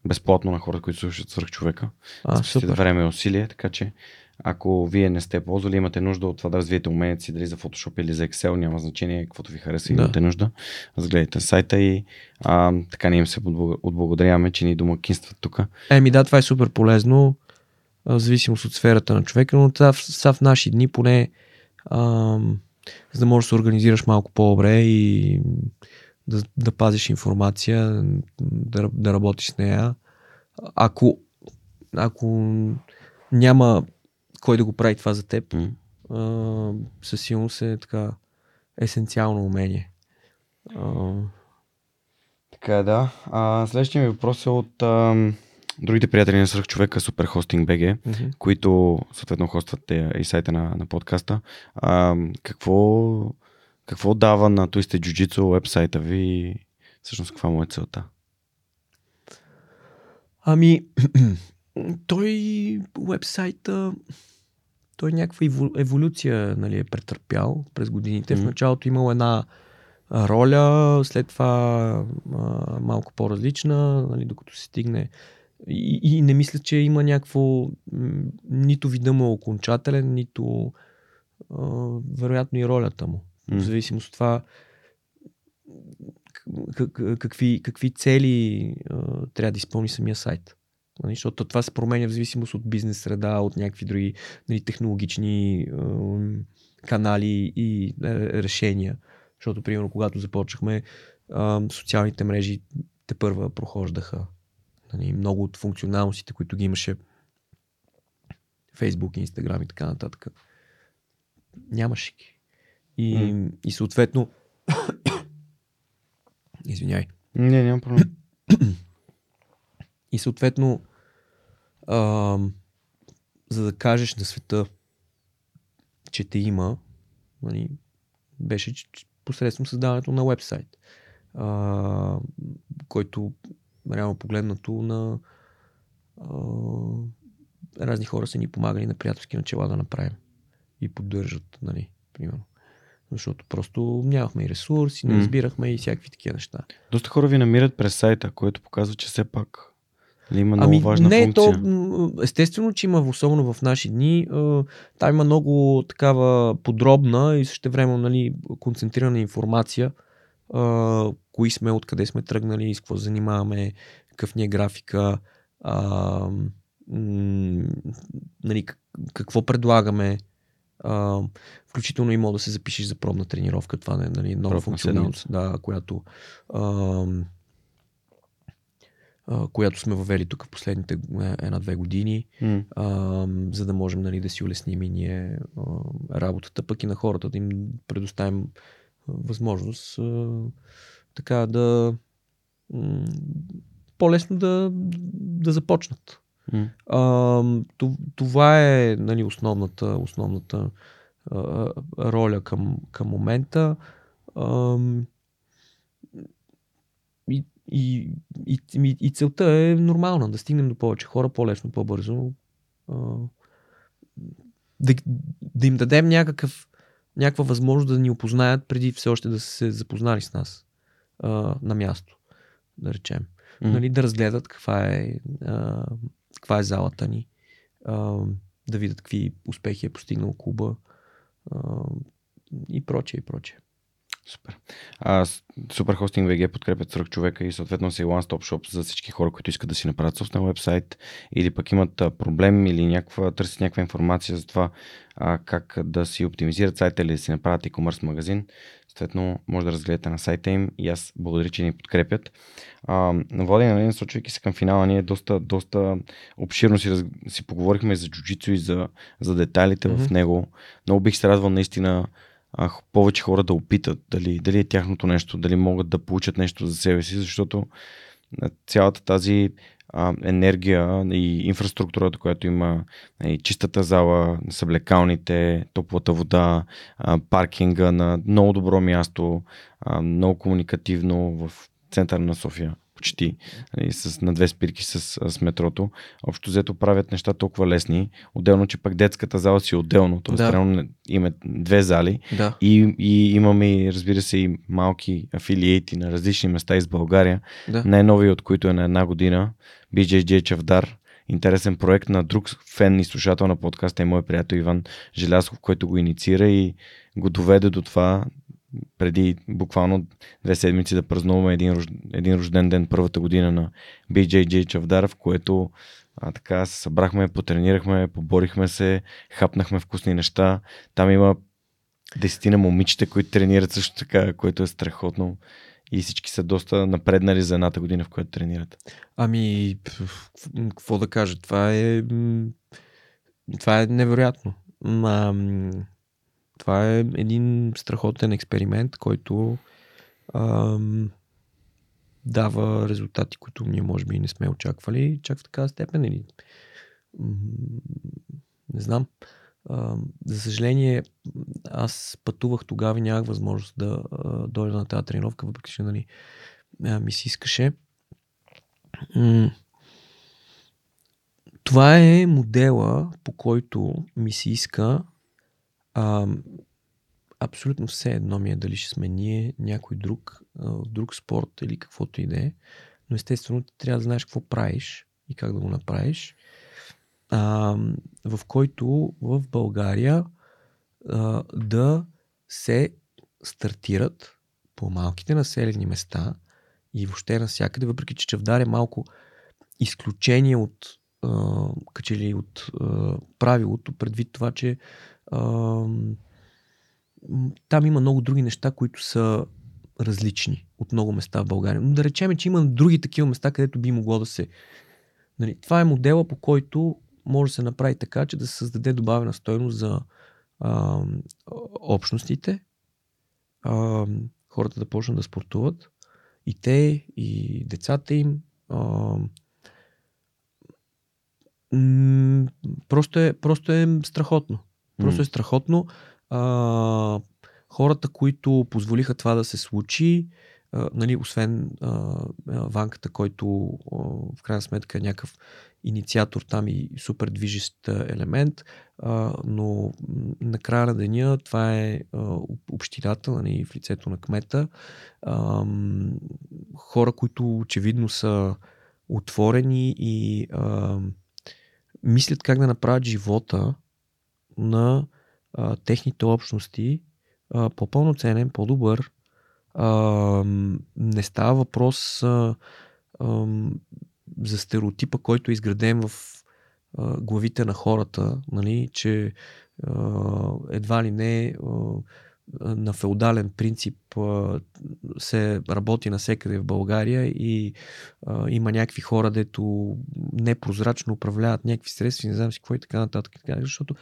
безплатно на хората, които слушат Свръх човека. А, супер. Време и усилие, така че ако вие не сте ползвали, имате нужда от това да развиете уменията си, дали за Photoshop или за Excel, няма значение, каквото ви хареса, да. Имате нужда. Разгледайте сайта и а, така ние им се отблагодаряваме, че ни домакинстват тук. Еми да, това е супер полезно, в зависимост от сферата на човека, но това са в наши дни поне, ам, за да можеш да се организираш малко по-добре и да, да пазиш информация, да, да работиш с нея. Ако, ако няма кой да го прави това за теб, mm. със сигурност е така есенциално умение. А... Така да. А, следващия ми въпрос е от а, другите приятели на Свръхчовека, Superhosting.bg, mm-hmm. които съответно хостват и сайта на, на подкаста. А, какво, какво дава на Twisted Jiu-Jitsu вебсайта ви? Всъщност каква му е целта? Ами... Той уебсайта, той някаква еволюция нали, е претърпял през годините. Mm-hmm. В началото имал една роля, след това а, малко по-различна, нали, докато се стигне. И, и не мисля, че има някакво, нито вида му окончателен, нито а, вероятно и ролята му. Mm-hmm. В зависимост от това как, какви, какви цели а, трябва да изпълни самия сайт. Защото това се променя в зависимост от бизнес среда, от някакви други нали, технологични е, канали и е, решения. Защото, примерно, когато започнахме, е, социалните мрежи тепърва прохождаха. Нали, много от функционалностите, които ги имаше Facebook, Instagram и така нататък. Нямаше ги. И, mm. и съответно... Извинявай. Не, няма проблем. И съответно, а, за да кажеш на света, че те има, нали, беше посредством създаването на уебсайт, а, който реално погледнато на а, разни хора са ни помагали на приятелски начала да направим и поддържат, нали, примерно. Защото просто нямахме и ресурси, не избирахме и всякакви такива неща. Доста хора ви намират през сайта, което показва, че все пак има много ами, важна не, функция. То, естествено, че има, особено в наши дни, там има много такава подробна и същевременно нали, концентрирана информация, кои сме, откъде сме тръгнали, с какво занимаваме, какъв ни е графика, а, нали, какво предлагаме. Uh, включително и мога да се запишеш за пробна тренировка, това е нали, нова функционалност, да, която, uh, uh, която сме въвели тук в последните една-две години, mm. uh, за да можем нали, да си улесним и ние uh, работата, пък и на хората да им предоставим uh, възможност uh, така да um, по-лесно да, да започнат. Mm. А, това е нали, основната, основната а, роля към, към момента а, и, и, и, и целта е нормална, да стигнем до повече хора по-лесно, по-бързо а, да, да им дадем някакъв, някаква възможност да ни опознаят преди все още да се запознали с нас а, на място, да речем, mm. нали, да разгледат каква е а, каква е залата ни, а, да видят какви успехи е постигнал клуба а, и прочее, и прочее. Супер. Superhosting би джи подкрепят сорок човека и съответно си One Stop Shop за всички хора, които искат да си направят собствен вебсайт или пък имат проблем или някаква, търсят някаква информация за това а, как да си оптимизират сайта или да си направят e-commerce магазин. Съответно, може да разгледате на сайта им и аз благодаря, че ни подкрепят. А, Влади, на мен, случвайки се към финала, ние доста, доста обширно си, раз... си поговорихме и за джуджицу и за, за детайлите mm-hmm. в него. Много бих се радвал наистина а, повече хора да опитат дали, дали е тяхното нещо, дали могат да получат нещо за себе си, защото цялата тази а, енергия и инфраструктурата, която има, и чистата зала, съблекалните, топлата вода, а, паркинга на много добро място, а, много комуникативно в центъра на София, почти, и с, на две спирки с, с метрото. Общо взето правят неща толкова лесни. Отделно, че пък детската зала си отделно. Тоест, да. Реално има две зали. Да. И, и имаме, разбира се, и малки афилиейти на различни места из България. Да. Най-нови, от които е на една година. би джей джей Чавдар. Интересен проект на друг фен и слушател на подкаста е мой приятел Иван Желязков, който го инициира и го доведе до това преди буквално две седмици да празнуваме един, един рожден ден, първата година на би джей джей Чавдар, в което а, така се събрахме, потренирахме, поборихме се, хапнахме вкусни неща. Там има десетина момичета, които тренират също така, което е страхотно. И всички са доста напреднали за едната година, в която тренират. Ами, какво да кажа? Това е това е невероятно. Ам... Това е един страхотен експеримент, който ам, дава резултати, които ние може би не сме очаквали чак в такава степен. Или, м- не знам. Ам, за съжаление, аз пътувах тогава и нямах възможност да а, дойда на тази тренировка, въпреки че нали, а, ми се искаше. М- това е модела, по който ми се иска. А, абсолютно все едно ми е дали ще сме ние, някой друг, друг спорт или каквото и да е, но естествено ти трябва да знаеш какво правиш и как да го направиш, а, в който в България а, да се стартират по малките населени места и въобще навсякъде, въпреки че Чавдар е малко изключение от а, качели от а, правилото, предвид това, че Uh, там има много други неща, които са различни от много места в България. Но да речем, че има други такива места, където би могло да се... Нали, това е модела, по който може да се направи така, че да се създаде добавена стойност за uh, общностите, uh, хората да почнат да спортуват, и те, и децата им. Uh, м- просто, е, просто е страхотно. Просто е страхотно. А, хората, които позволиха това да се случи, а, нали, освен а, Ванката, който а, в крайна сметка е някакъв инициатор там и супер движещ елемент, а, но на края на деня това е а, общината, нали, в лицето на кмета. А, хора, които очевидно са отворени и а, мислят как да направят живота на а, техните общности а, по-пълноценен, по-добър. А, не става въпрос а, а, за стереотипа, който е изграден в а, главите на хората, нали, че а, едва ли не а, на феодален принцип а, се работи навсякъде в България и а, има някакви хора, дето непрозрачно управляват някакви средства, не знам си какво и така нататък. Защото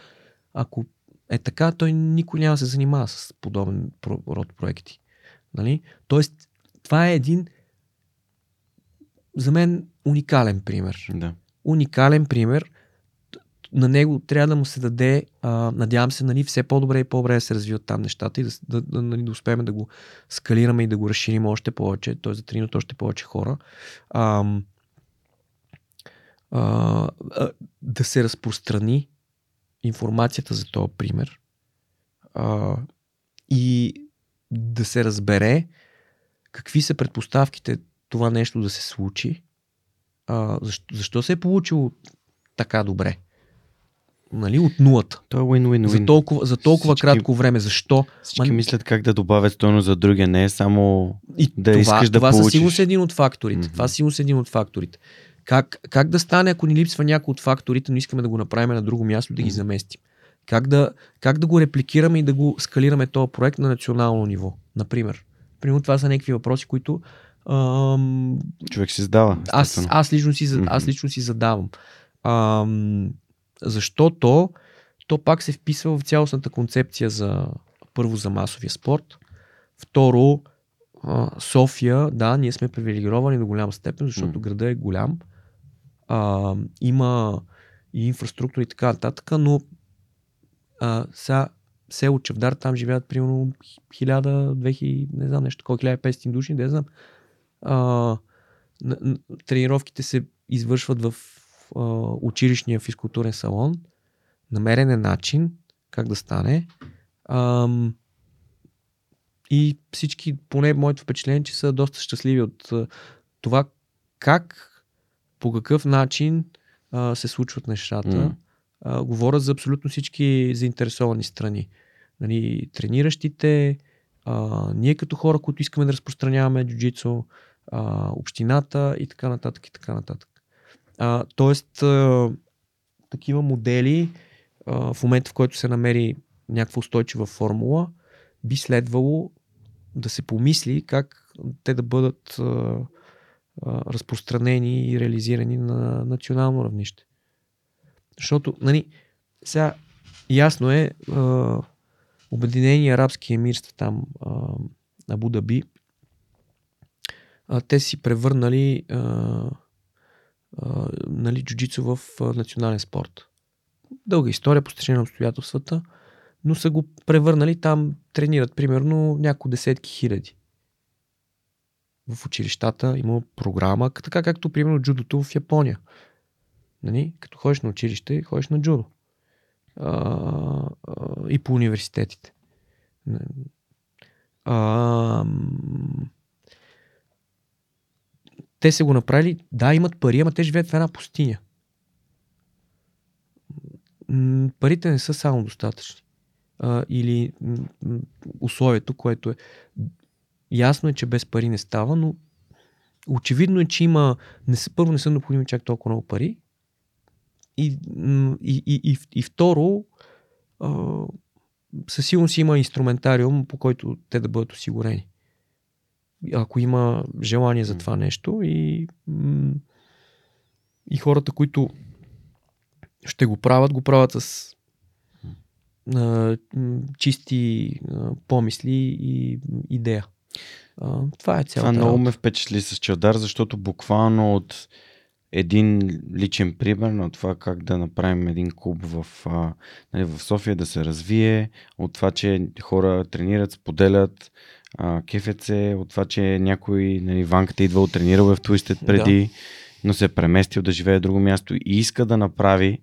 ако е така, той никой няма да се занимава с подобен род проекти. Нали? Тоест, това е един за мен уникален пример. Да. Уникален пример. На него трябва да му се даде, а, надявам се, нали, все по-добре и по-добре да се развиват там нещата и да, да, да, нали, да успеем да го скалираме и да го разширим още повече, т.е. да тренират още повече хора. А, а, а, да се разпространи информацията за този пример а, и да се разбере какви са предпоставките това нещо да се случи, а, защо, защо се е получило така добре. нали, от нулата. То е win-win-win. За толкова, за толкова всички, кратко време. Защо? Всички Ма... мислят как да добавят стойност за другия, не е само и да това, искаш да това получиш. Това са сигурно един от факторите. Mm-hmm. Това са сигурно един от факторите. Как, как да стане, ако ни липсва някой от факторите, но искаме да го направим на друго място, да ги заместим? Как да, как да го репликираме и да го скалираме този проект на национално ниво, например? Примерно това са някакви въпроси, които ам, човек си задава. Аз, аз, лично си, mm-hmm. аз лично си задавам. Ам, защото то пак се вписва в цялостната концепция за първо за масовия спорт, второ София, да, ние сме привилегировани до голям степен, защото mm. града е голям, а, има и инфраструктура и така нататък, но а, сега село Чавдар, там живеят примерно хиляда, две хиляди, не знам нещо, колко хиляда и петстотин души, не знам. А, тренировките се извършват в а, училищния физкултурен салон, намерен е начин как да стане. Ам... И всички, поне моето впечатление, че са доста щастливи от това как, по какъв начин а, се случват нещата. Mm. А, говорят за абсолютно всички заинтересовани страни. Нали, трениращите, а, ние като хора, които искаме да разпространяваме джу-джицу, а, общината и така нататък и така нататък. А, тоест, а, такива модели а, в момента, в който се намери някаква устойчива формула, би следвало да се помисли как те да бъдат а, а, разпространени и реализирани на национално равнище. Защото, нали, сега ясно е, а, Обединени арабски емирства, там Абу Даби, а, те си превърнали а, а, нали, джуджицу в а, национален спорт. Дълга история, по стечение на обстоятелствата, но са го превърнали, там тренират примерно няколко десетки хиляди. В училищата има програма, така както примерно джудото в Япония. Нали? Като ходиш на училище, ходиш на джудо. А, а, и по университетите. А, те са го направили, да, имат пари, ама те живеят в една пустиня. Парите не са само достатъчни. Или условието, което е ясно е, че без пари не става, но очевидно е, че има не са, първо не са необходими чак толкова много пари и, и, и, и второ със сигурност има инструментариум, по който те да бъдат осигурени. Ако има желание за това нещо и, и хората, които ще го правят, го правят с чисти помисли и идея. Това е цялата работа. Това много ме впечатли с Чавдар, защото буквално от един личен пример на това как да направим един клуб в, нали, в София да се развие, от това, че хора тренират, споделят, кефят се, от това, че някой, нали, Ванката идва от тренирал е в Туистед преди, да. Но се е преместил да живее в друго място и иска да направи.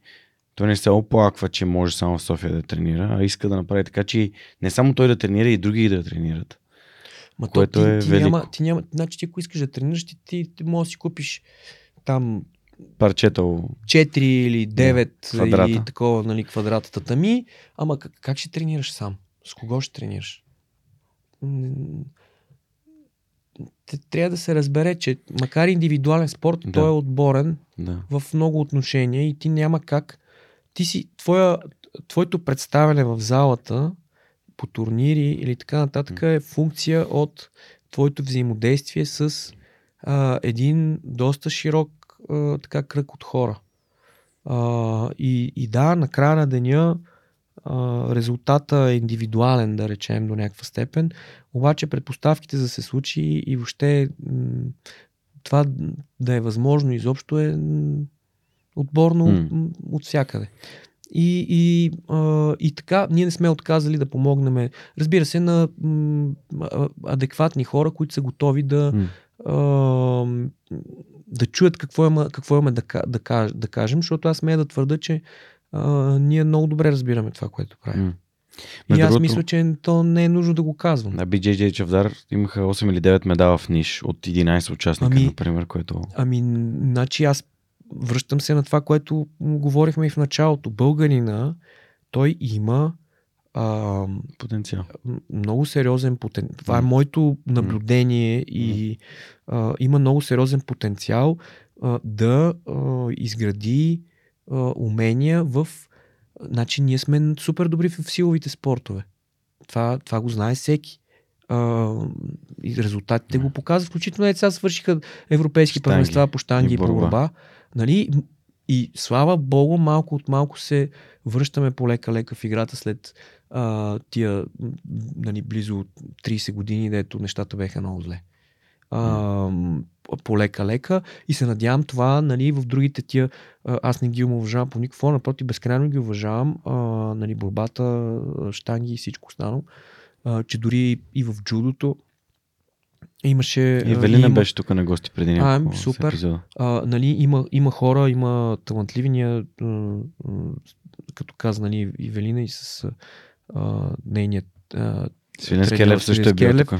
Той не се оплаква, че може само в София да тренира, а иска да направи така, че не само той да тренира, и други да тренират. Ма което ти, е ти велико. Няма, ти няма, значи ти ако искаш да тренираш, ти, ти, ти може да си купиш там парчета четири или девет или такова, нали, квадрата татами, ама как, как ще тренираш сам? С кого ще тренираш? Трябва да се разбере, че макар индивидуален спорт, да. Той е отборен да. В много отношения и ти няма как Ти си, твоя, твоето представяне в залата по турнири или така нататък е функция от твоето взаимодействие с а, един доста широк а, така кръг от хора. А, и, и да, на края на деня а, резултата е индивидуален, да речем, до някаква степен, обаче предпоставките за да се случи и въобще м- това да е възможно изобщо е... М- отборно mm. от всякъде. И, и, а, и така, ние не сме отказали да помогнем, разбира се, на м, адекватни хора, които са готови да, mm. а, да чуят какво има, какво има да, да, каж, да кажем, защото аз смея да твърда, че а, ние много добре разбираме това, което правим. Mm. И Между аз другото, мисля, че то не е нужно да го казвам. На Би Джей Джей Чавдар имаха осем или девет медала в ниш от единайсет участника, ами, например, което... Ами, значи аз връщам се на това, което говорихме и в началото. Българина, той има а, потенциал. Много сериозен потенциал. Това е моето наблюдение, и а, има много сериозен потенциал а, да а, изгради а, умения в... Значи ние сме супер добри в силовите спортове. Това, това го знае всеки. А, и резултатите yeah. го показват. Включително е, сега свършиха европейски първенства по щанги и по борба. Нали? И слава богу, малко от малко се връщаме полека-лека в играта след а, тия нали, близо трийсет години, дето нещата беха много зле. А, полека-лека и се надявам това нали, в другите тия аз не ги уважавам по никакво, напротив безкрайно ги уважавам а, нали, борбата, щанги и всичко останало. А, че дори и в джудото имаше... Евелина има... беше тук на гости преди няколко епизода. А, нали, има, има хора, има талантливи, ние, като каза нали, Евелина и с а, нейният а, Свиленски Елев също е бил тук.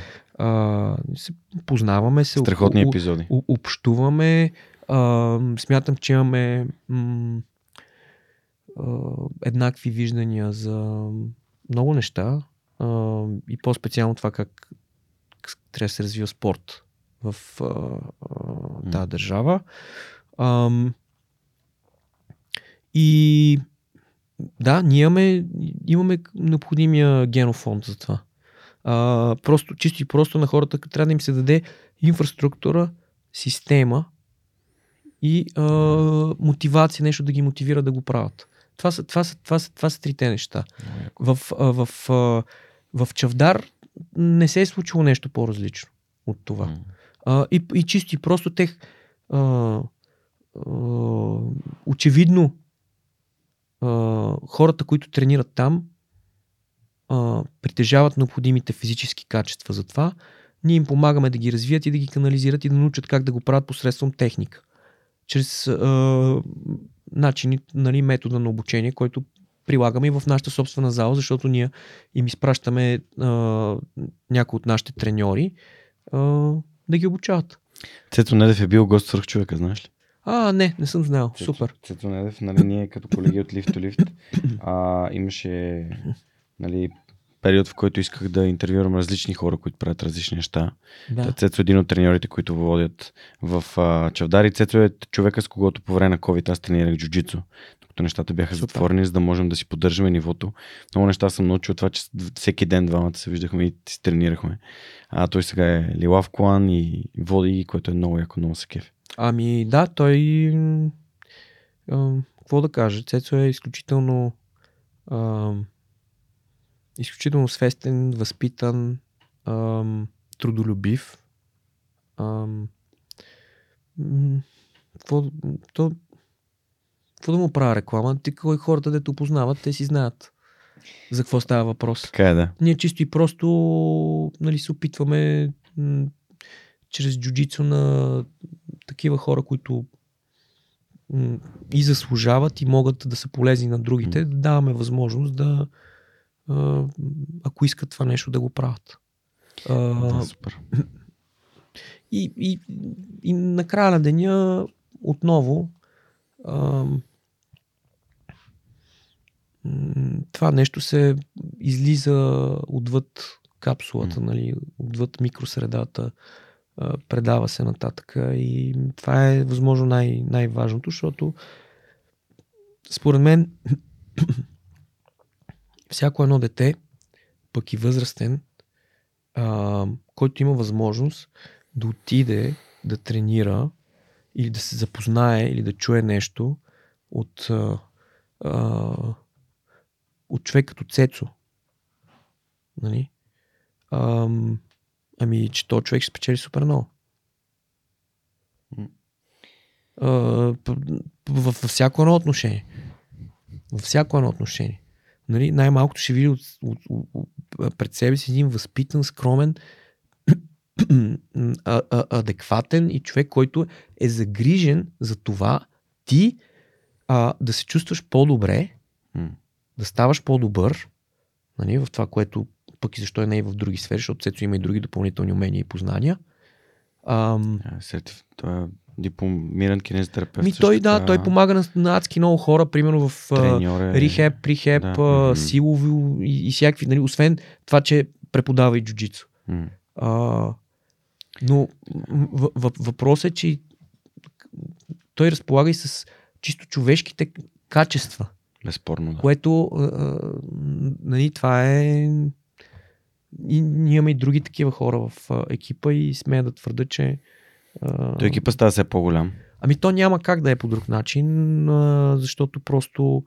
А, се познаваме се. Страхотни епизоди. Об, общуваме. А, смятам, че имаме м, а, еднакви виждания за много неща. Uh, и по-специално това как трябва да се развива спорт в uh, uh, mm. тази държава. Uh, и да, ние имаме, имаме необходимия генофонд за това. Uh, просто, чисто и просто на хората трябва да им се даде инфраструктура, система и uh, мотивация, нещо да ги мотивира да го правят. Това са, това са, това са, това са трите неща. Mm. В... Uh, в uh, В Чавдар не се е случило нещо по-различно от това. Mm. А, и, и чисто и просто тех а, а, очевидно а, хората, които тренират там, а, притежават необходимите физически качества за това. Ние им помагаме да ги развият и да ги канализират и да научат как да го правят посредством техника. Чрез а, начини, нали, метода на обучение, който прилагаме и в нашата собствена зала, защото ние им изпращаме а, някои от нашите треньори а, да ги обучават. Цето Недев е бил гост свърх човека, знаеш ли? А, не, не съм знал. Цето, супер. Цето Недев, нали, ние като колеги от Lift to Lift а, имаше нали, период, в който исках да интервюрам различни хора, които правят различни неща. Да. Цето е един от треньорите, които водят в а, Чавдар, и Цето е човека, с когото по време на COVID аз тренирах джу-джицу. Нещата бяха затворени, за да можем да си поддържаме нивото. Много неща съм научил от това, че всеки ден двамата се виждахме и си тренирахме. А той сега е лилав колан и води, което е много яко, много се кефи. Ами да, той а, какво да кажа, Цецо е изключително а, изключително свестен, възпитан, а, трудолюбив. А, какво то Какво да му правя реклама? Ти кой хората, дето познават, те си знаят за какво става въпрос. Така е, да. Ние чисто и просто нали, се опитваме м- чрез джуджицу на такива хора, които м- и заслужават и могат да са полезни на другите, да даваме възможност да а- ако искат това нещо да го правят. А- да, супер. И, и, и накрая на деня отново а- това нещо се излиза отвъд капсулата, mm. нали, отвъд микросредата, предава се нататък и това е възможно най- най-важното, защото според мен всяко едно дете, пък и възрастен, а, който има възможност да отиде да тренира или да се запознае или да чуе нещо от а, а, от човек като Цецо. Нали? А, ами, че този човек ще спечели супер много. А, във всяко едно отношение. Във всяко едно отношение. Нали? Най-малкото ще види от, от, от, пред себе си един възпитан, скромен, а, а, адекватен и човек, който е загрижен за това ти а, да се чувстваш по-добре, да ставаш по-добър, нали, в това, което пък и защо е не и в други сфери, защото Цецо има и други допълнителни умения и познания. Ам... Сетив, това е дипломиран кинезитерапевт. Ми той, да, той помага на адски много хора, примерно в треньори, рихеп, прихеп, да, силови и, и всякакви, нали, освен това, че преподава и джуджицу. Mm. А, но въпрос е, че той разполага и с чисто човешките качества. Безспорно, да. Което а, нали, това е... И ние имаме и други такива хора в а, екипа и смея да твърда, че... А... Той екипа става все по-голям. Ами то няма как да е по друг начин, а, защото просто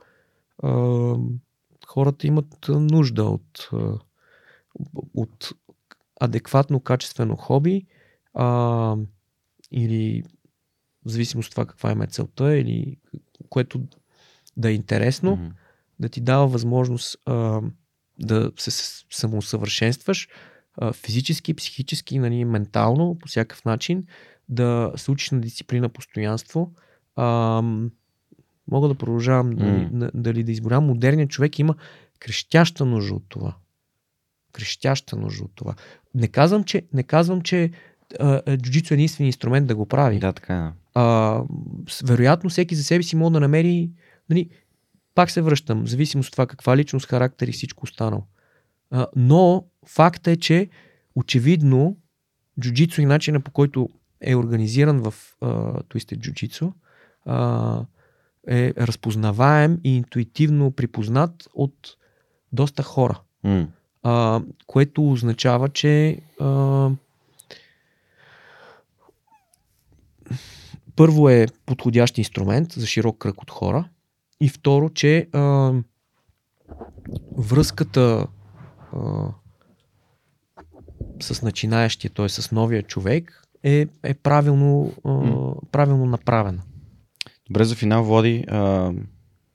а, хората имат нужда от, а, от адекватно, качествено хоби а, или в зависимост от това каква е целта или което да е интересно, mm-hmm. да ти дава възможност... А, да се самоусъвършенстваш физически, психически, нали, ментално, по всякакъв начин, да се учиш на дисциплина, постоянство. А, мога да продължавам mm. дали, дали да изборявам. Модерният човек има крещяща нужда от това. Крещяща нужда от това. Не казвам, че, не казвам, че джуджицу е единствен инструмент да го прави. Да, така. А, вероятно, всеки за себе си може да намери... Нали, пак се връщам, в зависимост от това каква личност, характер и всичко останало. А, но факт е, че очевидно джуджицу и начина по който е организиран в туисте джуджицу а, е разпознаваем и интуитивно припознат от доста хора. Mm. А, което означава, че а, първо е подходящ инструмент за широк кръг от хора. И второ, че а, връзката а, с начинаещия, т.е. с новия човек е, е правилно, а, правилно направена. Добре, за финал, Влади, а,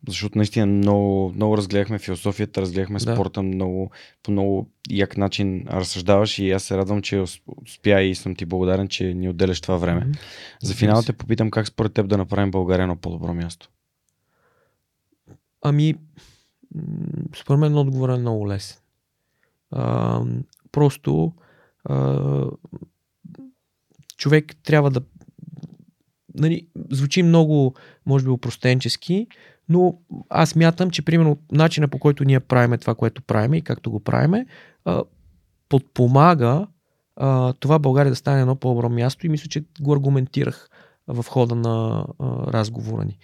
защото наистина много, много разгледахме философията, разгледахме да. спорта, много, по много як начин разсъждаваш и аз се радвам, че успя и съм ти благодарен, че ни отделяш това време. М-м. За финал те попитам как според теб да направим България на по-добро място. Ами, според мен отговор е много лесен. А, просто а, човек трябва да... Нали, звучи много, може би, опростенчески, но аз мятам, че примерно начина по който ние правиме това, което правиме и както го правиме, а, подпомага а, това България да стане едно по-добро място и мисля, че го аргументирах в хода на а, разговора ни.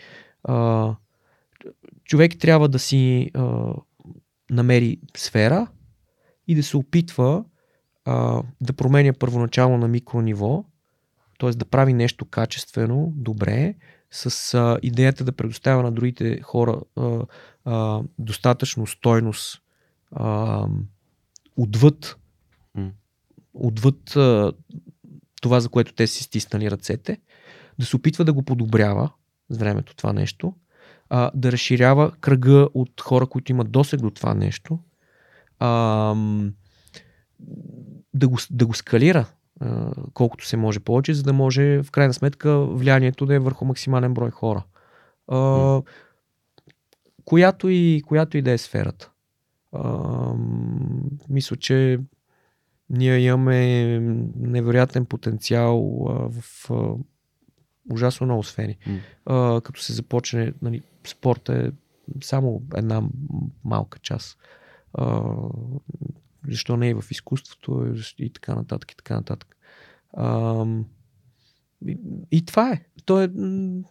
А, човек трябва да си а, намери сфера и да се опитва а, да променя първоначално на микрониво, т.е. да прави нещо качествено, добре, с а, идеята да предоставя на другите хора а, а, достатъчно стойност а, отвъд, mm. отвъд а, това, за което те си стиснали ръцете, да се опитва да го подобрява с времето това нещо, А, да разширява кръга от хора, които имат досег до това нещо, а, да, го, да го скалира а, колкото се може повече, за да може в крайна сметка влиянието да е върху максимален брой хора. А, mm. която, и, която и да е сферата. А, мисля, че ние имаме невероятен потенциал а, в а, ужасно много сфери. Mm. А, като се започне, нали, спорта е само една малка част. А, защо не и в изкуството и така нататък и така нататък. А, и, и това е. То е м-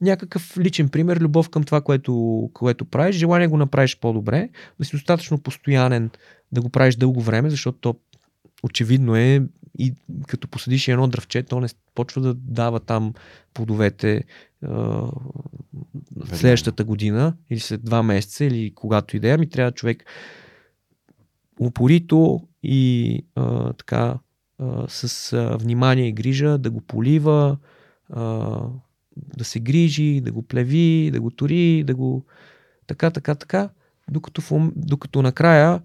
някакъв личен пример, любов към това, което, което правиш, желание го направиш по-добре, да си достатъчно постоянен, да го правиш дълго време, защото то очевидно е и като посадиш едно дръвче, то не почва да дава там плодовете в следващата година или след два месеца или когато идея, ми трябва човек упорито и а, така а, с а, внимание и грижа да го полива, а, да се грижи, да го плеви, да го тори, да го така, така, така, докато, в... докато накрая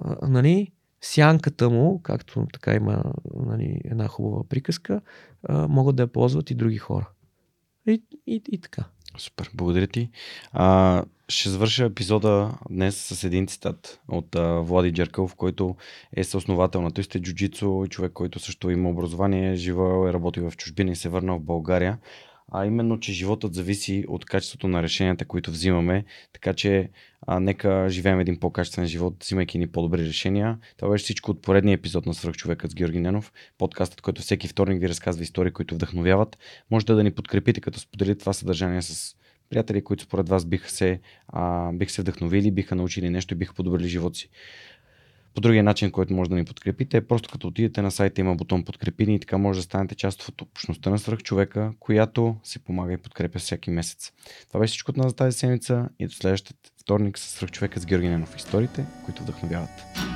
а, нали, сянката му, както така има, нали, една хубава приказка, а, могат да я ползват и други хора. И, и, и така. Супер, благодаря ти. А, Ще завърша епизода днес с един цитат от а, Влади Джеркълов, който е съосновател на Тойсте джуджицу и човек, който също има образование, живел, е работил в чужбина и се върнал в България. А именно, че животът зависи от качеството на решенията, които взимаме, така че а, нека живеем един по-качествен живот, взимайки ни по-добри решения. Това беше всичко от поредния епизод на Свръхчовекът с Георги Ненов, подкастът, който всеки вторник ви разказва истории, които вдъхновяват. Можете да ни подкрепите, като споделите това съдържание с приятели, които според вас биха се, а, биха се вдъхновили, биха научили нещо и биха подобрили живота си. По другия начин, който може да ни подкрепите, е просто като отидете на сайта, има бутон подкрепи ни и така може да станете част от общността на Свръхчовека, която си помага и подкрепя всеки месец. Това беше всичко от нас за тази седмица и до следващия вторник с Свръхчовека с Георги Ненов. Историите, които вдъхновяват.